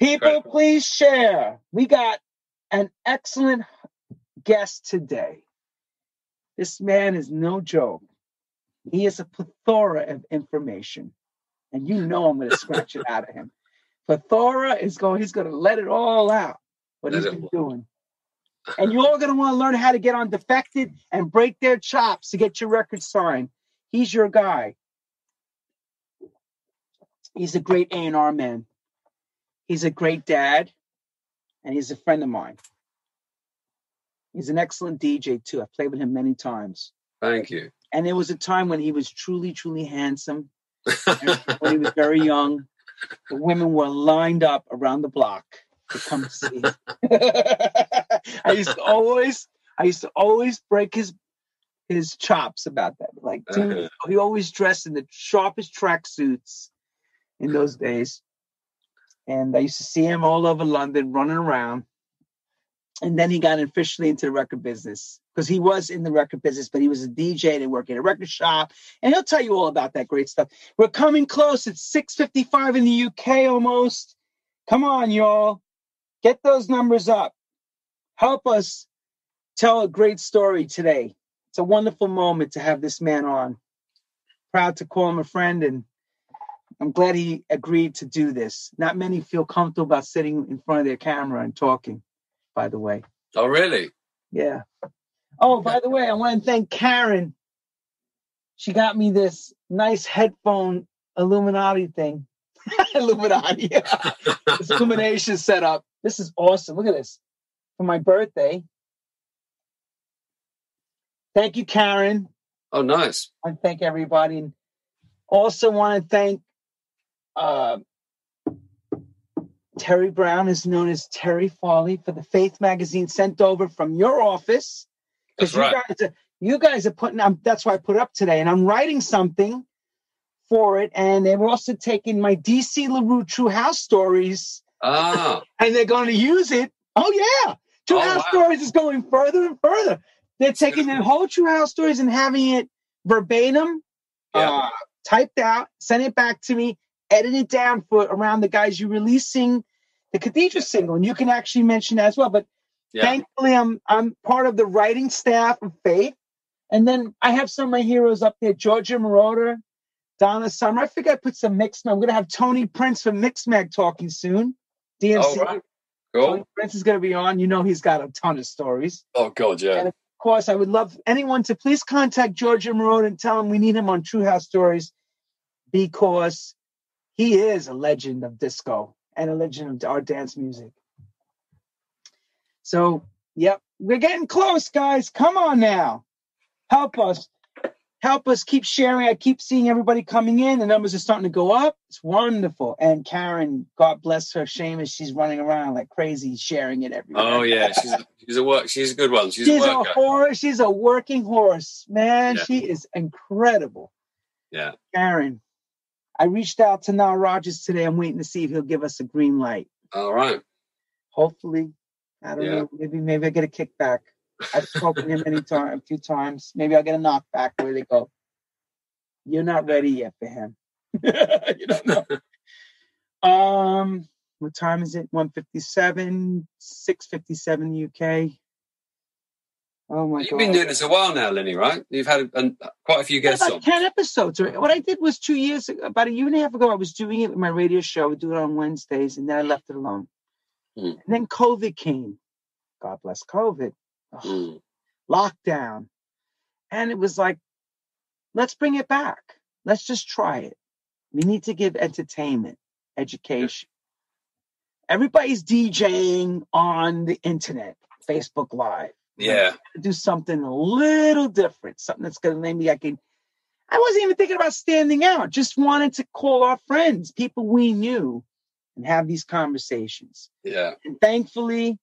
People, please share. We got an excellent guest today. This man is no joke. He is a plethora of information. And you know I'm going to scratch it out of him. Plethora is going, he's going to let it all out, what he's been doing. And you're all going to want to learn how to get on Defected and break their chops to get your record signed. He's your guy. He's a great A&R man. He's a great dad. And he's a friend of mine. He's an excellent DJ, too. I've played with him many times. Thank you. And there was a time when he was truly, truly handsome. When he was very young, the women were lined up around the block to come see him. I used to always break his chops about that. Like, dude, he always dressed in the sharpest tracksuits in those days. And I used to see him all over London running around. And then he got officially into the record business because he was in the record business, but he was a DJ. They worked at a record shop. And he'll tell you all about that great stuff. We're coming close. It's 6:55 in the UK almost. Come on, y'all. Get those numbers up. Help us tell a great story today. It's a wonderful moment to have this man on. Proud to call him a friend, and I'm glad he agreed to do this. Not many feel comfortable about sitting in front of their camera and talking, by the way. Oh, really? Yeah. Oh, by the way, I want to thank Karen. She got me this nice headphone Illuminati thing. Illuminati. This illumination setup. This is awesome. Look at this. For my birthday. Thank you, Karen. Oh, nice. I want to thank everybody. And also want to thank Terry Brown, is known as Terry Farley, for the Faith magazine sent over from your office. That's right. You guys are putting, that's why I put it up today, and I'm writing something for it. And they were also taking my DC LaRue True House Stories. Oh. And they're going to use it. Oh, yeah. True House Stories is going further and further. They're taking the whole True House Stories and having it verbatim, typed out, send it back to me, edit it down for around the guys you're releasing the Khadijah single. And you can actually mention that as well. But thankfully, I'm part of the writing staff of Faith. And then I have some of my heroes up there, Georgia Moroder, Donna Summer. I figure I put some mix. I'm going to have Tony Prince from Mixmag talking soon. DMC. All right. Cool. Tony Prince is going to be on. You know he's got a ton of stories. Oh, God, yeah. And of course, I would love anyone to please contact Georgia Moroder and tell him we need him on True House Stories because he is a legend of disco and a legend of our dance music. So, yep, we're getting close, guys. Come on now. Help us. Help us keep sharing. I keep seeing everybody coming in. The numbers are starting to go up. It's wonderful. And Karen, God bless her, Seamus, she's running around like crazy, sharing it everywhere. Oh, yeah. She's a good one. She's a horse. She's a working horse. Man, she is incredible. Yeah. Karen, I reached out to Nile Rodgers today. I'm waiting to see if he'll give us a green light. All right. Hopefully. I don't know. Maybe I get a kickback. I've spoken to him a few times. Maybe I'll get a knockback where they go, you're not ready yet for him. You don't know. What time is it? 1:57, 6:57 UK. Oh, my God. You've been doing this a while now, Lenny, right? You've had quite a few guests on. 10 episodes. What I did was about a year and a half ago, I was doing it with my radio show. I would do it on Wednesdays, and then I left it alone. Mm. And then COVID came. God bless COVID. Ugh. Lockdown. And it was like, let's bring it back. Let's just try it. We need to give entertainment, education. Everybody's DJing on the internet, Facebook Live. Yeah. Do something a little different, something that's going to make me, I wasn't even thinking about standing out, just wanted to call our friends, people we knew, and have these conversations. Yeah. And thankfully,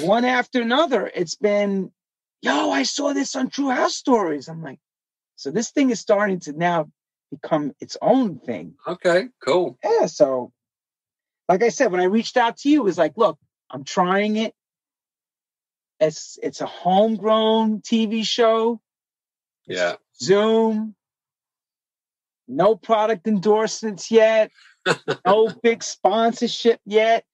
one after another, it's been, I saw this on True House Stories. I'm like, so this thing is starting to now become its own thing. Okay, cool. Yeah, so like I said, when I reached out to you, it was like, look, I'm trying it. It's a homegrown TV show. It's Zoom. No product endorsements yet. No big sponsorship yet.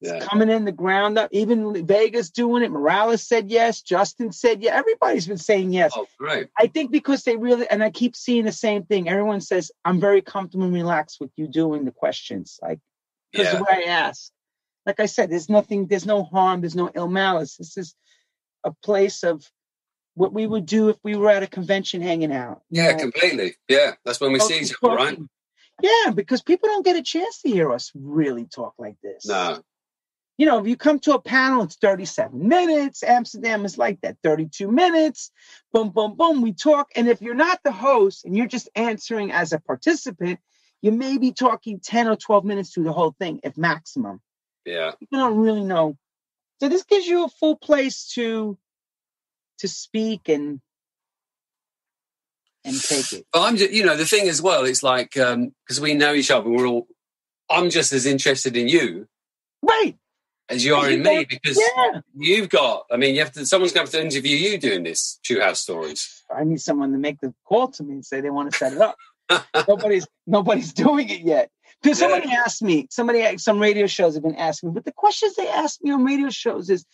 Yeah. It's coming in the ground up. Even Vegas doing it. Morales said yes. Justin said yeah. Everybody's been saying yes. Oh, great. I think because they really, and I keep seeing the same thing. Everyone says, I'm very comfortable and relaxed with you doing the questions. Like, because yeah. When I ask, like I said, there's nothing, there's no harm, there's no ill malice. This is a place of what we would do if we were at a convention hanging out. Yeah, know? Completely. Yeah, that's when we see each other, right? Yeah, because people don't get a chance to hear us really talk like this. No. You know, if you come to a panel, it's 37 minutes. Amsterdam is like that, 32 minutes. Boom, boom, boom, we talk. And if you're not the host and you're just answering as a participant, you may be talking 10 or 12 minutes through the whole thing, if maximum. Yeah. People don't really know. So this gives you a full place to speak and take it. But I'm just, you know, the thing as well, it's like, because we know each other, we're all, I'm just as interested in you. Right. As you are in me, because yeah. You've got, I mean, you have to, someone's going to have to interview you doing this True House Stories. I need someone to make the call to me and say they want to set it up. Nobody's doing it yet. Because yeah. Somebody asked me, some radio shows have been asking me, but the questions they ask me on radio shows is,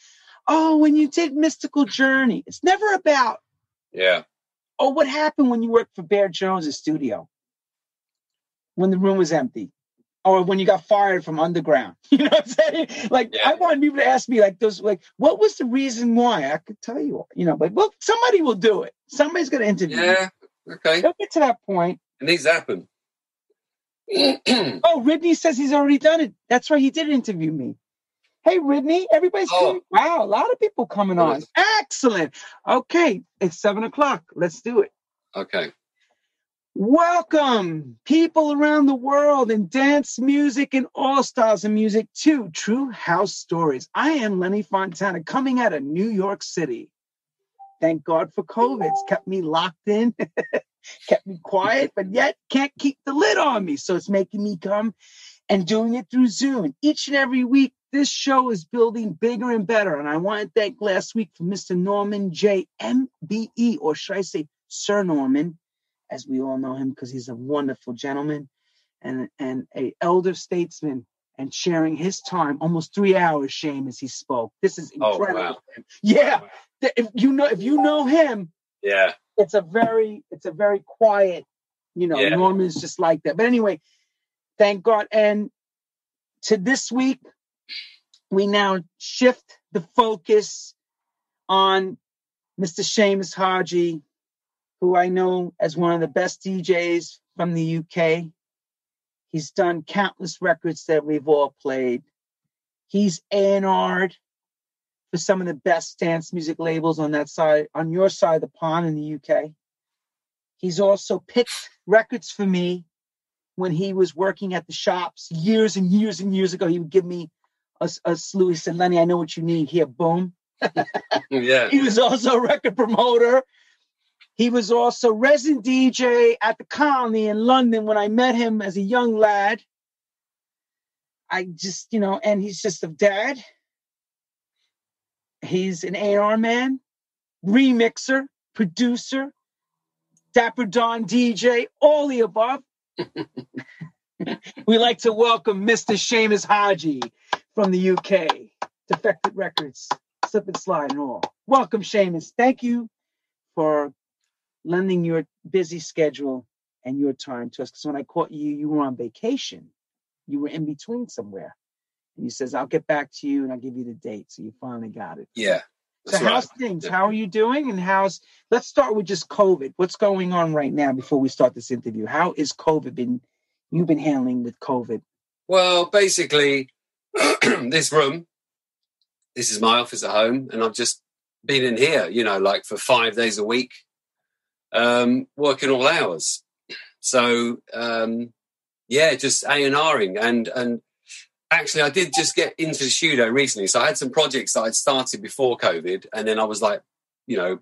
oh, when you did Mystical Journey, it's never about, yeah. Oh, what happened when you worked for Bear Jones' studio? When the room was empty, or when you got fired from Underground, you know what I'm saying? Like, yeah. I want people to ask me like those, like, what was the reason why? I could tell you, you know, but well, somebody will do it. Somebody's going to interview. Yeah, me. Okay. They'll get to that point. And these happen. Oh, Ridney says he's already done it. That's right. He did interview me. Hey, Ridney, everybody's coming. Wow, a lot of people coming on. Excellent. Okay, it's 7 o'clock. Let's do it. Okay. Welcome, people around the world in dance music and all styles of music to True House Stories. I am Lenny Fontana, coming out of New York City. Thank God for COVID. It's kept me locked in, kept me quiet, but yet can't keep the lid on me. So it's making me come and doing it through Zoom. Each and every week, this show is building bigger and better. And I want to thank last week for Mr. Norman Jay, MBE, or should I say Sir Norman, as we all know him, because he's a wonderful gentleman and a elder statesman, and sharing his time, almost 3 hours, Seamus, he spoke. This is incredible. Oh, wow. Yeah. Wow. If you know him, yeah. It's a very quiet, you know, yeah. Norman's just like that. But anyway, thank God. And to this week, we now shift the focus on Mr. Seamus Haji, who I know as one of the best DJs from the UK. He's done countless records that we've all played. He's A&R'd for some of the best dance music labels on that side, on your side of the pond in the UK. He's also picked records for me when he was working at the shops years and years and years ago. He would give me a slew. He said, Lenny, I know what you need here. Boom. Yeah. He was also a record promoter. He was also resident DJ at the Colony in London when I met him as a young lad. I just, you know, and he's just a dad. He's an A&R man, remixer, producer, Dapper Don DJ, all the above. We like to welcome Mr. Seamus Haji from the UK, Defected Records, Slip and Slide and all. Welcome, Seamus. Thank you for lending your busy schedule and your time to us. Because when I caught you, you were on vacation. You were in between somewhere. And he says, I'll get back to you and I'll give you the date. So you finally got it. Yeah. So right. How's things? Yeah. How are you doing? And let's start with just COVID. What's going on right now before we start this interview? How is COVID been? You've been handling with COVID? Well, basically, this room, this is my office at home, and I've just been in here, you know, like for 5 days a week, working all hours. So, yeah, just A&Ring. And actually, I did just get into the studio recently. So I had some projects that I'd started before COVID, and then I was like, you know,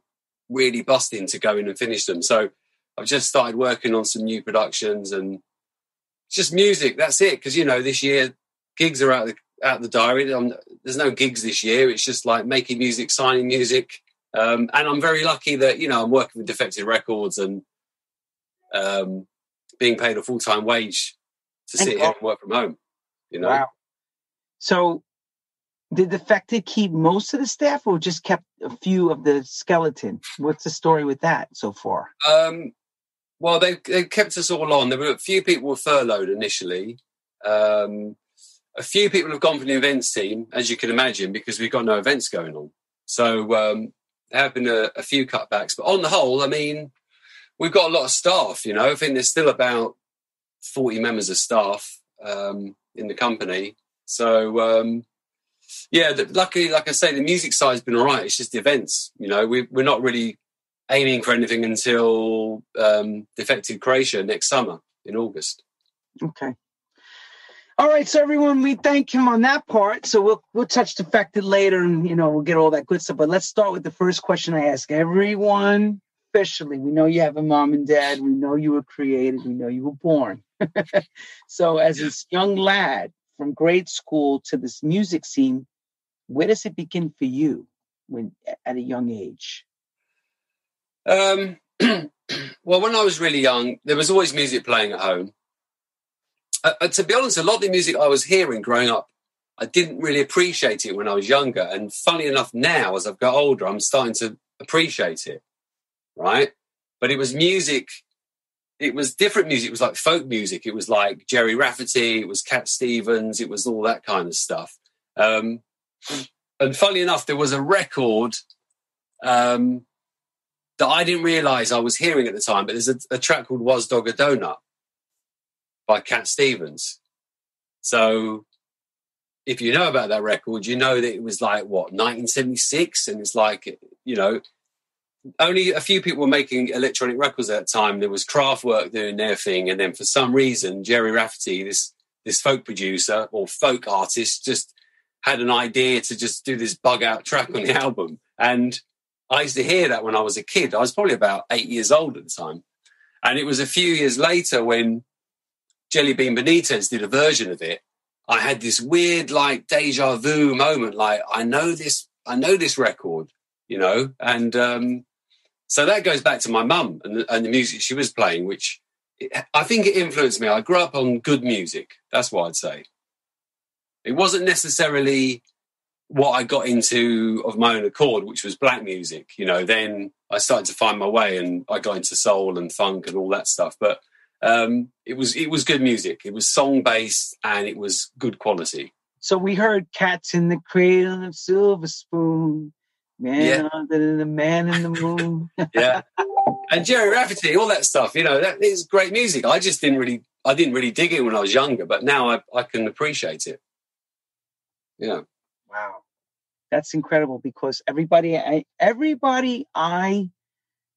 really busting to go in and finish them. So I've just started working on some new productions and just music. That's it. Because, you know, this year gigs are out the diary. There's no gigs this year. It's just like making music, signing music. And I'm very lucky that, you know, I'm working with Defected Records and being paid a full-time wage to sit here and work from home, you know. Wow. So did Defected keep most of the staff or just kept a few of the skeleton? What's the story with that so far? Well, they kept us all on. There were a few people were furloughed initially. A few people have gone from the events team, as you can imagine, because we've got no events going on. So there have been a few cutbacks. But on the whole, I mean, we've got a lot of staff, you know. I think there's still about 40 members of staff in the company. So, yeah, luckily, like I say, the music side's been all right. It's just the events, you know. We're not really aiming for anything until Defected Croatia next summer in August. Okay. All right, so everyone, we thank him on that part. So we'll touch Defected later, and you know we'll get all that good stuff. But let's start with the first question I ask everyone officially. We know you have a mom and dad. We know you were created. We know you were born. So as this young lad from grade school to this music scene, where does it begin for you when at a young age? Well, when I was really young, there was always music playing at home. To be honest, a lot of the music I was hearing growing up, I didn't really appreciate it when I was younger. And funnily enough, now, as I've got older, I'm starting to appreciate it, right? But it was music. It was different music. It was like folk music. It was like Jerry Rafferty. It was Cat Stevens. It was all that kind of stuff. And funnily enough, there was a record that I didn't realise I was hearing at the time, but there's a track called Was Dog a Donut? By Cat Stevens. So if you know about that record, you know that it was like, what, 1976? And it's like, you know, only a few people were making electronic records at that time. There was Kraftwerk doing their thing. And then for some reason, Jerry Rafferty, this folk producer or folk artist, just had an idea to just do this bug out track on the album. And I used to hear that when I was a kid. I was probably about 8 years old at the time. And it was a few years later when Jelly Bean Benitez did a version of it. I had this weird, like, deja vu moment. Like, I know this record, you know. And so that goes back to my mum and the music she was playing, which I think it influenced me. I grew up on good music. That's what I'd say. It wasn't necessarily what I got into of my own accord, which was black music, you know. Then I started to find my way, and I got into soul and funk and all that stuff. But it was good music. It was song based and it was good quality. So we heard Cats in the Cradle of Silver Spoon, Man Under the Man in the Moon. Yeah, and Jerry Rafferty, all that stuff. You know, that is great music. I just didn't really dig it when I was younger, but now I can appreciate it. Yeah. Wow, that's incredible because everybody I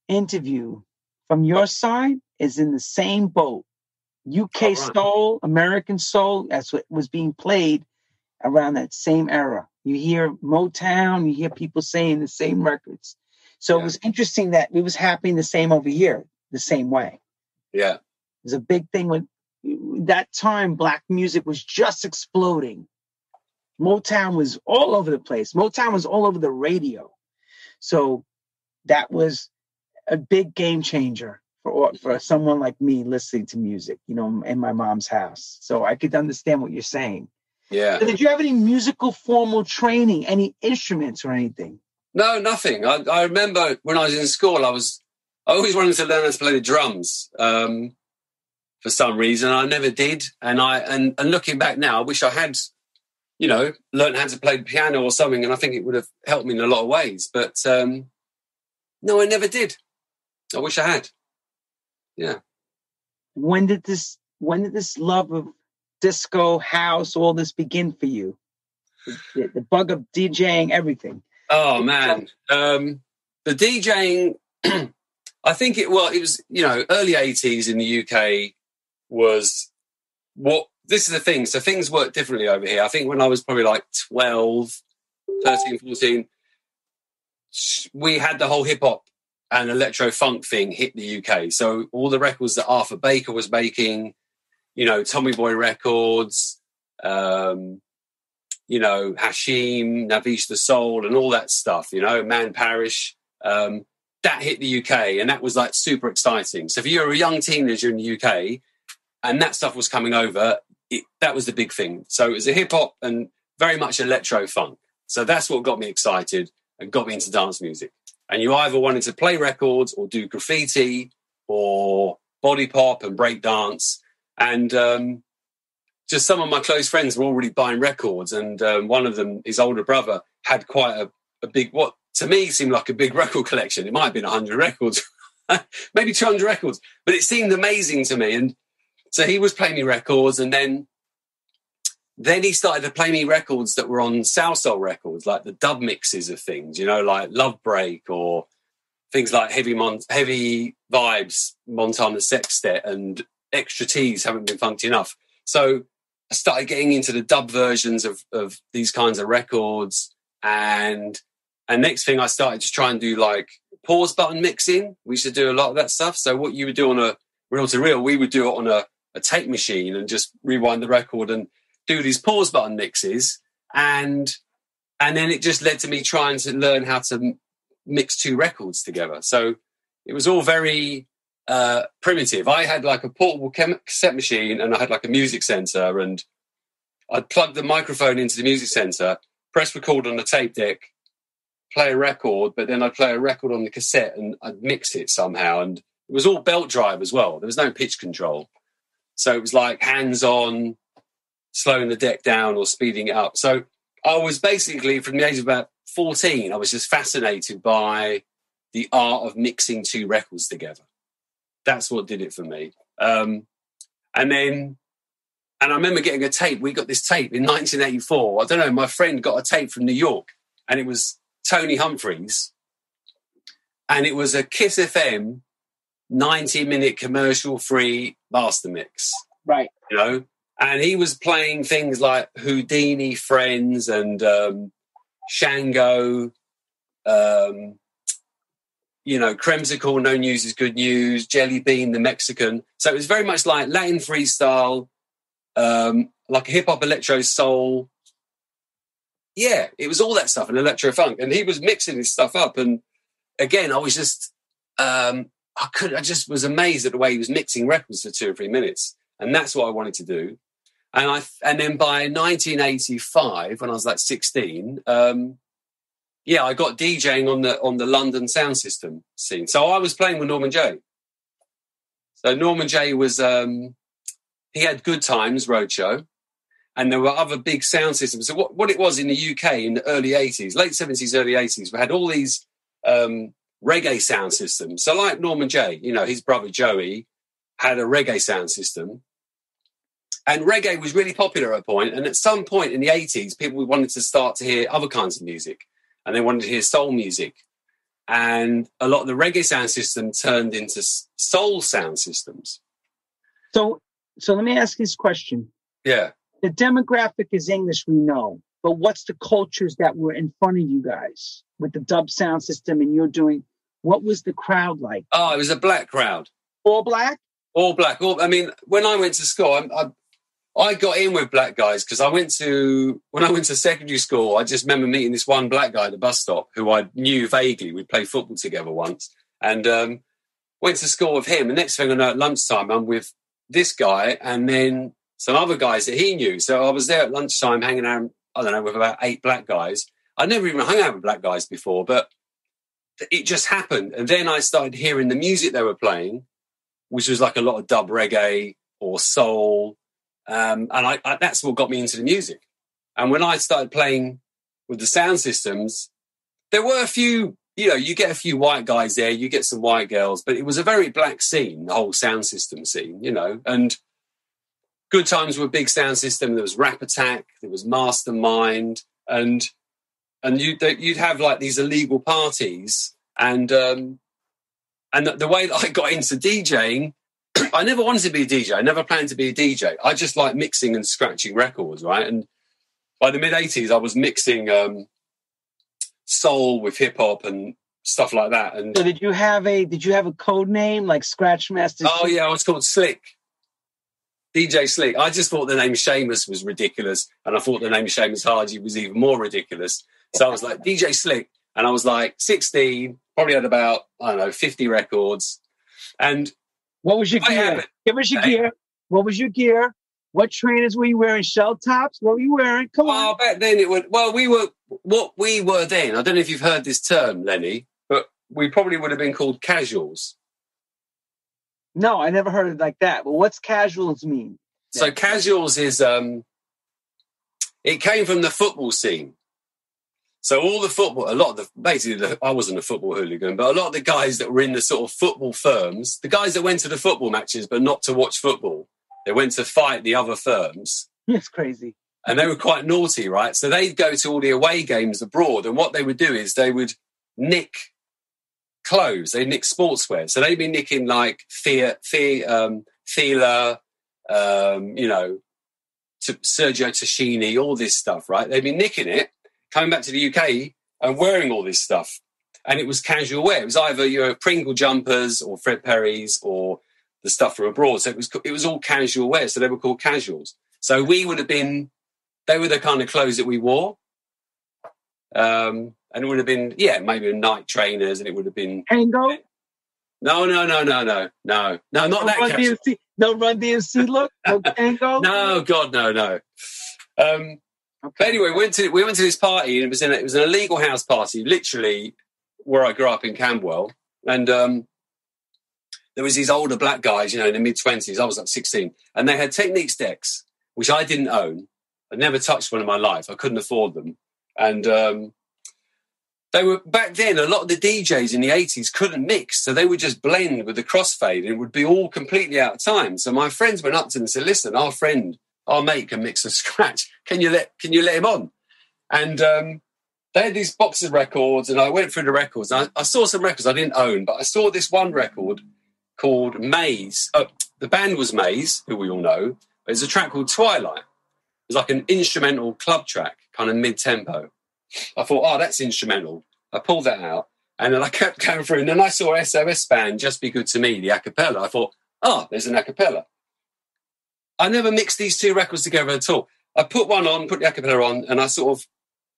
interview from your side is in the same boat. UK soul, American soul, that's what was being played around that same era. You hear Motown, you hear people saying the same records. So It was interesting that it was happening the same over here, the same way. Yeah. It was a big thing when that time black music was just exploding. Motown was all over the place. Motown was all over the radio. So that was a big game changer for someone like me listening to music, you know, in my mom's house. So I could understand what you're saying. Yeah. So did you have any musical formal training, any instruments or anything? No, nothing. I remember when I was in school, I always wanted to learn how to play the drums for some reason. I never did. And looking back now, I wish I had, you know, learned how to play the piano or something. And I think it would have helped me in a lot of ways. But no, I never did. I wish I had. Yeah. When did this love of disco, house, all this begin for you? The bug of DJing, everything. Oh man, the DJing. I think it was you know early 80s in the UK was what this is the thing. So things work differently over here. I think when I was probably like 12, 13, 14, we had the whole hip hop and electro-funk thing hit the UK. So all the records that Arthur Baker was making, you know, Tommy Boy Records, you know, Hashim, Navish the Soul, and all that stuff, you know, Man Parish, that hit the UK, and that was, like, super exciting. So if you were a young teenager in the UK, and that stuff was coming over. That was the big thing. So it was a hip-hop and very much electro-funk. So that's what got me excited and got me into dance music. And you either wanted to play records or do graffiti or body pop and break dance. And just some of my close friends were already buying records. And one of them, his older brother, had quite a big, what to me seemed like a big record collection. It might have been 100 records, maybe 200 records. But it seemed amazing to me. And so he was playing me records, and then he started to play me records that were on Soul Soul Records, like the dub mixes of things, you know, like Love Break or things like Heavy Vibes, Montana Sextet, and Extra T's Haven't Been Funked Enough. So I started getting into the dub versions of these kinds of records, and next thing I started to try and do like pause button mixing. We used to do a lot of that stuff. So what you would do on a reel to reel, we would do it on a tape machine and just rewind the record and do these pause button mixes, and then it just led to me trying to learn how to mix two records together. So it was all very primitive. I had like a portable cassette machine, and I had like a music center, and I'd plug the microphone into the music center, press record on the tape deck, play a record, but then I'd play a record on the cassette and I'd mix it somehow. And it was all belt drive as well. There was no pitch control. So it was like hands-on, slowing the deck down or speeding it up. So I was basically, from the age of about 14, I was just fascinated by the art of mixing two records together. That's what did it for me. And I remember getting a tape. We got this tape in 1984. I don't know, my friend got a tape from New York, and it was Tony Humphries. And it was a Kiss FM 90-minute commercial-free master mix. Right. You know? And he was playing things like Houdini Friends and Shango, you know, Cremsicle, No News is Good News, Jelly Bean, the Mexican. So it was very much like Latin freestyle, like a hip-hop electro soul. Yeah, it was all that stuff, and electro-funk. And he was mixing his stuff up. And again, I was just, I just was amazed at the way he was mixing records for 2 or 3 minutes. And that's what I wanted to do. And then by 1985, when I was like 16, I got DJing on the London sound system scene. So I was playing with Norman Jay. So Norman Jay was, he had Good Times Roadshow, and there were other big sound systems. So what it was in the UK in the early 80s, late 70s, early 80s, we had all these reggae sound systems. So like Norman Jay, you know, his brother Joey had a reggae sound system. And reggae was really popular at a point. And at some point in the 80s, people wanted to start to hear other kinds of music, and they wanted to hear soul music. And a lot of the reggae sound system turned into soul sound systems. So let me ask this question. Yeah. The demographic is English, we know. But what's the cultures that were in front of you guys with the dub sound system and you're doing? What was the crowd like? Oh, it was a black crowd. All black? All black. I mean, when I went to school, I got in with black guys because when I went to secondary school, I just remember meeting this one black guy at the bus stop who I knew vaguely. We'd play football together once, and went to school with him. And next thing I know, at lunchtime, I'm with this guy and then some other guys that he knew. So I was there at lunchtime hanging out, I don't know, with about 8 black guys. I never even hung out with black guys before, but it just happened. And then I started hearing the music they were playing, which was like a lot of dub reggae or soul. And that's what got me into the music. And when I started playing with the sound systems, there were a few, you know, you get a few white guys there, you get some white girls, but it was a very black scene, the whole sound system scene, you know. And Good Times were a big sound system. There was Rap Attack, there was Mastermind, and you'd have like these illegal parties. And the way that I got into DJing, I never wanted to be a DJ. I never planned to be a DJ. I just like mixing and scratching records, right? And by the mid-80s, I was mixing soul with hip-hop and stuff like that. And so did you have a code name, like Scratchmaster? Oh, yeah, I was called Slick. DJ Slick. I just thought the name Seamus was ridiculous, and I thought the name Seamus Haji was even more ridiculous. So I was like, DJ Slick. And I was like 16, probably had about, I don't know, 50 records. And what was your gear? Give us your gear. What was your gear? What trainers were you wearing? Shell tops? What were you wearing? Come on. Oh, back then it would. Well, we were what we were then. I don't know if you've heard this term, Lenny, but we probably would have been called casuals. No, I never heard it like that. But what's casuals mean? So casuals is it came from the football scene. So all the football, I wasn't a football hooligan, but a lot of the guys that were in the sort of football firms, the guys that went to the football matches but not to watch football, they went to fight the other firms. That's crazy. And they were quite naughty, right? So they'd go to all the away games abroad, and what they would do is they would nick clothes. They'd nick sportswear. So they'd be nicking like Fila, Sergio Tacchini, all this stuff, right? They'd be nicking it, coming back to the UK and wearing all this stuff. And it was casual wear. It was either your Pringle jumpers or Fred Perry's or the stuff from abroad. So it was all casual wear. So they were called casuals. So we would have been, they were the kind of clothes that we wore. And it would have been, maybe night trainers, and it would have been... Tango? No, not that casual. No Run DMC look? No Tango? No, God, no. Okay. But anyway, we went to this party, and it was an illegal house party, literally where I grew up in Camberwell. And there was these older black guys, in the mid-20s. I was like 16. And they had Techniques decks, which I didn't own. I'd never touched one in my life. I couldn't afford them. And they were, back then, a lot of the DJs in the 80s couldn't mix. So they would just blend with the crossfade, and it would be all completely out of time. So my friends went up to them and said, listen, our mate can mix and scratch. Can you let him on? And they had these boxes of records, and I went through the records. And I saw some records I didn't own, but I saw this one record called Maze. The band was Maze, who we all know. There's a track called Twilight. It was like an instrumental club track, kind of mid-tempo. I thought, that's instrumental. I pulled that out, and then I kept going through. And then I saw SOS Band, Just Be Good to Me, the acapella. I thought, there's an acapella. I never mixed these two records together at all. I put one on, put the acapella on, and I sort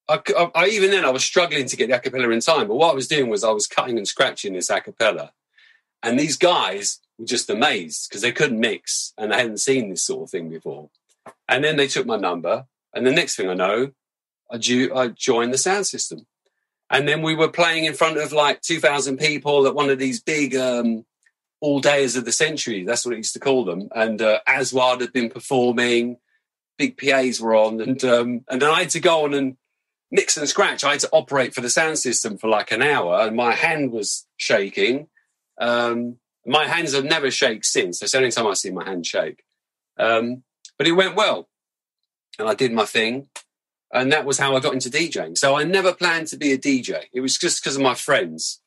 of, even then I was struggling to get the acapella in time. But what I was doing was I was cutting and scratching this acapella. And these guys were just amazed because they couldn't mix and they hadn't seen this sort of thing before. And then they took my number. And the next thing I know, I joined the sound system. And then we were playing in front of like 2,000 people at one of these big... all days of the century, that's what it used to call them. And Aswad had been performing, big PAs were on, and then I had to go on and mix and scratch. I had to operate for the sound system for like an hour, and my hand was shaking. My hands have never shaked since. That's the only time I've seen my hand shake. But it went well, and I did my thing, and that was how I got into DJing. So I never planned to be a DJ. It was just because of my friends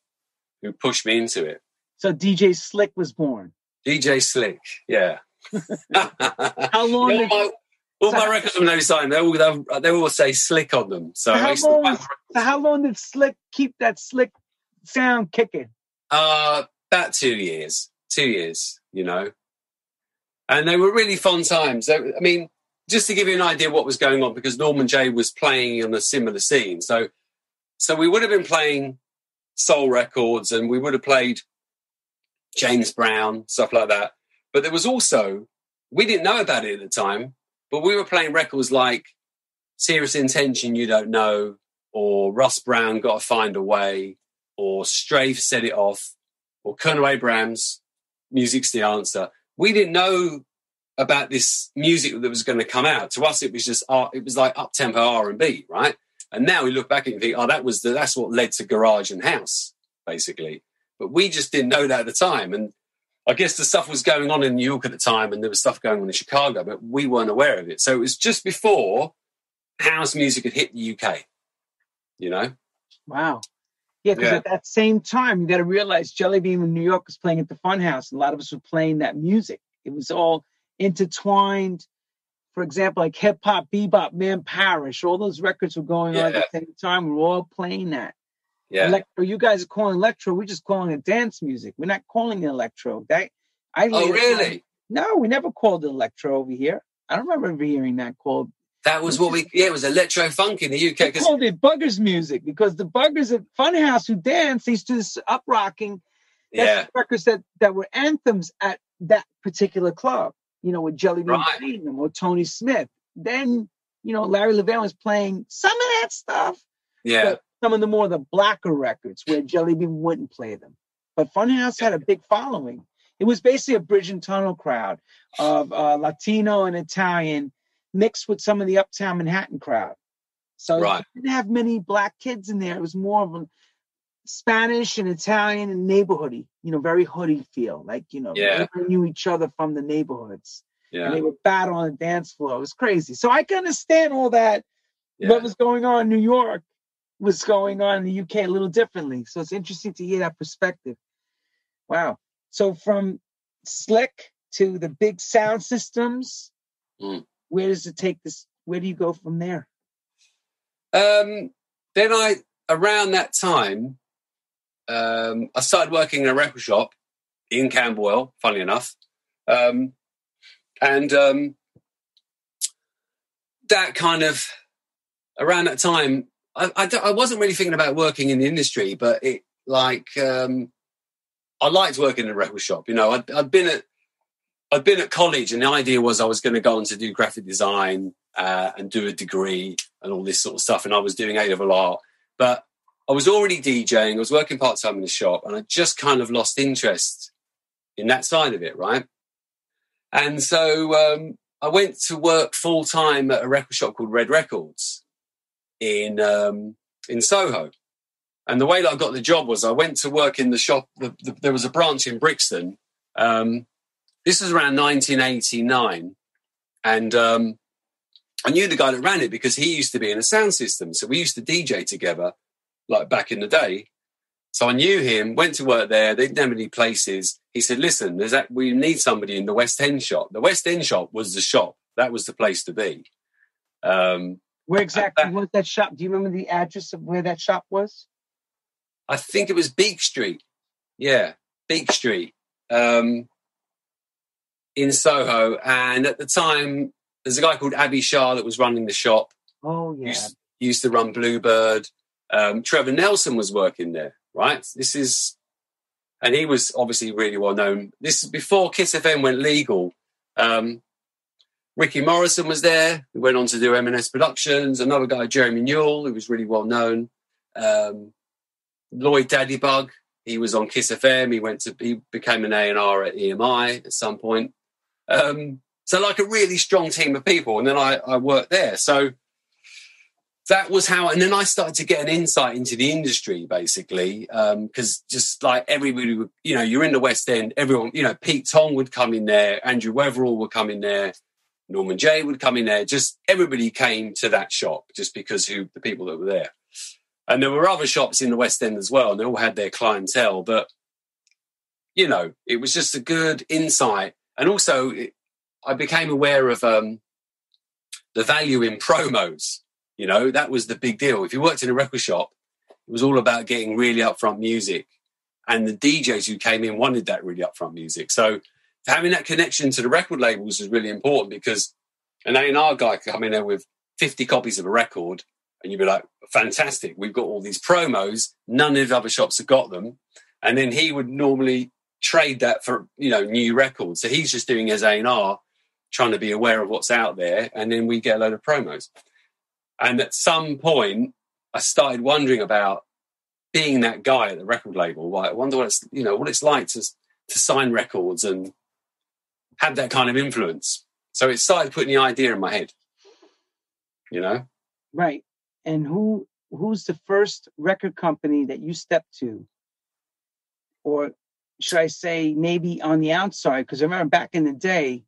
who pushed me into it. So DJ Slick was born. DJ Slick, yeah. How long? Yeah, my records when they were signed, they all say Slick on them. How long did Slick keep that Slick sound kicking? About 2 years. 2 years, And they were really fun times. Just to give you an idea what was going on, because Norman Jay was playing on a similar scene. So we would have been playing soul records, and we would have played James Brown, stuff like that. But there was also, we didn't know about it at the time, but we were playing records like Serious Intention, You Don't Know, or Russ Brown, Gotta Find a Way, or Strafe, Set It Off, or Colonel Abrams, Music's the Answer. We didn't know about this music that was going to come out. To us, it was just, it was like up-tempo R&B, right? And now we look back and think, that's what led to garage and house, basically. But we just didn't know that at the time. And I guess the stuff was going on in New York at the time, and there was stuff going on in Chicago, but we weren't aware of it. So it was just before house music had hit the UK, Wow. Yeah, because at that same time, you got to realize Jelly Bean in New York was playing at the Funhouse, and a lot of us were playing that music. It was all intertwined. For example, like hip-hop, bebop, Man Parish, all those records were going on at the same time. We were all playing that. Yeah. Electro, you guys are calling electro. We're just calling it dance music. We're not calling it electro. Really? No, we never called it electro over here. I don't remember ever hearing that called. That was it was electro funk in the UK. We called it buggers music because the buggers at Funhouse who danced, they used to do this up rocking. That's the records that were anthems at that particular club. you know, with Jelly Bean Kingdom or Tony Smith. Then, you know, Larry Levan was playing some of that stuff. Yeah. But some of the more the blacker records where Jelly Bean wouldn't play them. But Funhouse had a big following. It was basically a bridge and tunnel crowd of Latino and Italian mixed with some of the uptown Manhattan crowd. So it didn't have many black kids in there. It was more of a Spanish and Italian and neighborhoody, you know, very hoodie feel. Like, you know, they knew each other from the neighborhoods. Yeah. And they would battle on the dance floor. It was crazy. So I can understand all that. Yeah. What was going on in New York was going on in the UK a little differently. So it's interesting to hear that perspective. Wow. So from Slick to the big sound systems, where does it take this? Where do you go from there? Then around that time, I started working in a record shop in Camberwell, funnily enough. That kind of, around that time, I wasn't really thinking about working in the industry, but it like, I liked working in a record shop. You know, I'd been at college, and the idea was I was going to go on to do graphic design and do a degree and all this sort of stuff. And I was doing A-level art, but I was already DJing. I was working part time in the shop, and I just kind of lost interest in that side of it, right? And so I went to work full time at a record shop called Red Records in Soho. And the way that I got the job was I went to work in the shop. There was a branch in Brixton. This was around 1989. And I knew the guy that ran it because he used to be in a sound system. So we used to DJ together, like back in the day. So I knew him, went to work there. They didn't have any places. He said, listen, we need somebody in the West End shop. The West End shop was the shop. That was the place to be. Where exactly was that shop? Do you remember the address of where that shop was? I think it was Beak Street. Yeah, Beak Street in Soho. And at the time, there's a guy called Abby Shah that was running the shop. Oh, yeah. Used to run Bluebird. Trevor Nelson was working there, right? And he was obviously really well known. This is before Kiss FM went legal. Ricky Morrison was there, who went on to do M&S Productions. Another guy, Jeremy Newell, who was really well known. Lloyd Daddybug, he was on Kiss FM. He became an A&R at EMI at some point. So like a really strong team of people. And then I worked there. So that was how, and then I started to get an insight into the industry basically. Cause just like everybody would, you know, you're in the West End, everyone, you know, Pete Tong would come in there. Andrew Weatherall would come in there. Norman Jay would come in there. Just everybody came to that shop just because the people that were there. And there were other shops in the West End as well, and they all had their clientele. But, you know, it was just a good insight. And also, I became aware of the value in promos. You know, that was the big deal. If you worked in a record shop, it was all about getting really upfront music. And the DJs who came in wanted that really upfront music. So having that connection to the record labels was really important, because an A&R guy could come in there with 50 copies of a record, and you'd be like, fantastic, we've got all these promos. None of the other shops have got them. And then he would normally trade that for, you know, new records. So he's just doing his A&R, trying to be aware of what's out there. And then we get a load of promos. And at some point, I started wondering about being that guy at the record label. Like, I wonder what it's like to sign records and have that kind of influence. So it started putting the idea in my head, you know? Right. And who's the first record company that you stepped to? Or should I say maybe on the outside? Because I remember back in the day,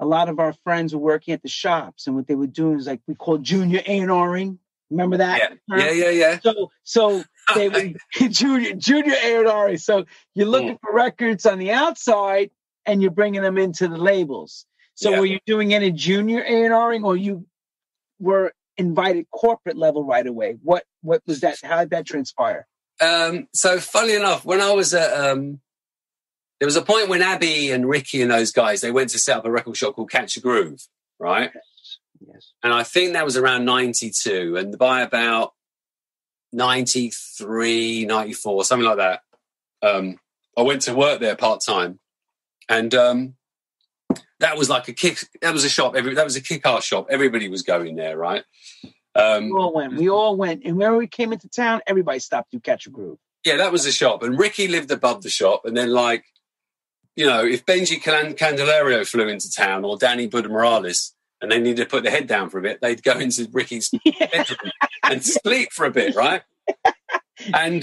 a lot of our friends were working at the shops, and what they were doing is like we called junior A&Ring. Remember that? Yeah. So they were junior A&Ring. So you're looking for records on the outside, and you're bringing them into the labels. So were you doing any junior A&Ring, or you were invited corporate level right away? What was that? How did that transpire? So funny enough, when I was at there was a point when Abby and Ricky and those guys, they went to set up a record shop called Catch a Groove, right? Yes. And I think that was around 92, and by about 93, 94, something like that, I went to work there part time, and that was like a kick. That was a shop. That was a kick-ass shop. Everybody was going there, right? We all went. And when we came into town, everybody stopped to Catch a Groove. Yeah, that was the shop. And Ricky lived above the shop. And then, like, you know, if Benji Candelario flew into town or Danny Buda Morales and they needed to put their head down for a bit, they'd go into Ricky's bedroom and sleep for a bit, right? And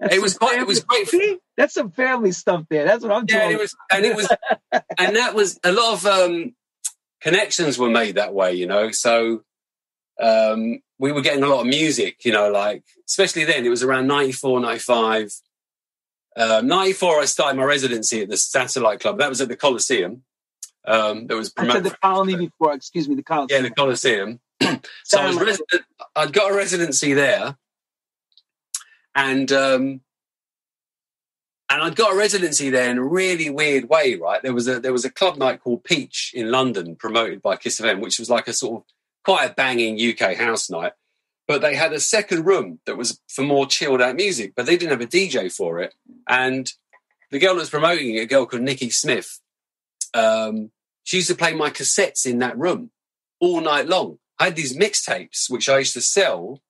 it was great. That's some family stuff there. That's what I'm doing. And that was a lot of connections were made that way, you know. So we were getting a lot of music, you know, like, especially then. It was around 94, 95. 94, I started my residency at the Satellite Club. That was at the Coliseum. That was promoted. I said the Colony before, excuse me, the Coliseum. Yeah, the Coliseum. So I was resident. I'd got a residency there. And I'd got a residency there in a really weird way, right? There was a club night called Peach in London, promoted by Kiss FM, which was like a sort of quite a banging UK house night. But they had a second room that was for more chilled out music, but they didn't have a DJ for it. And the girl that was promoting it, a girl called Nikki Smith, she used to play my cassettes in that room all night long. I had these mixtapes, which I used to sell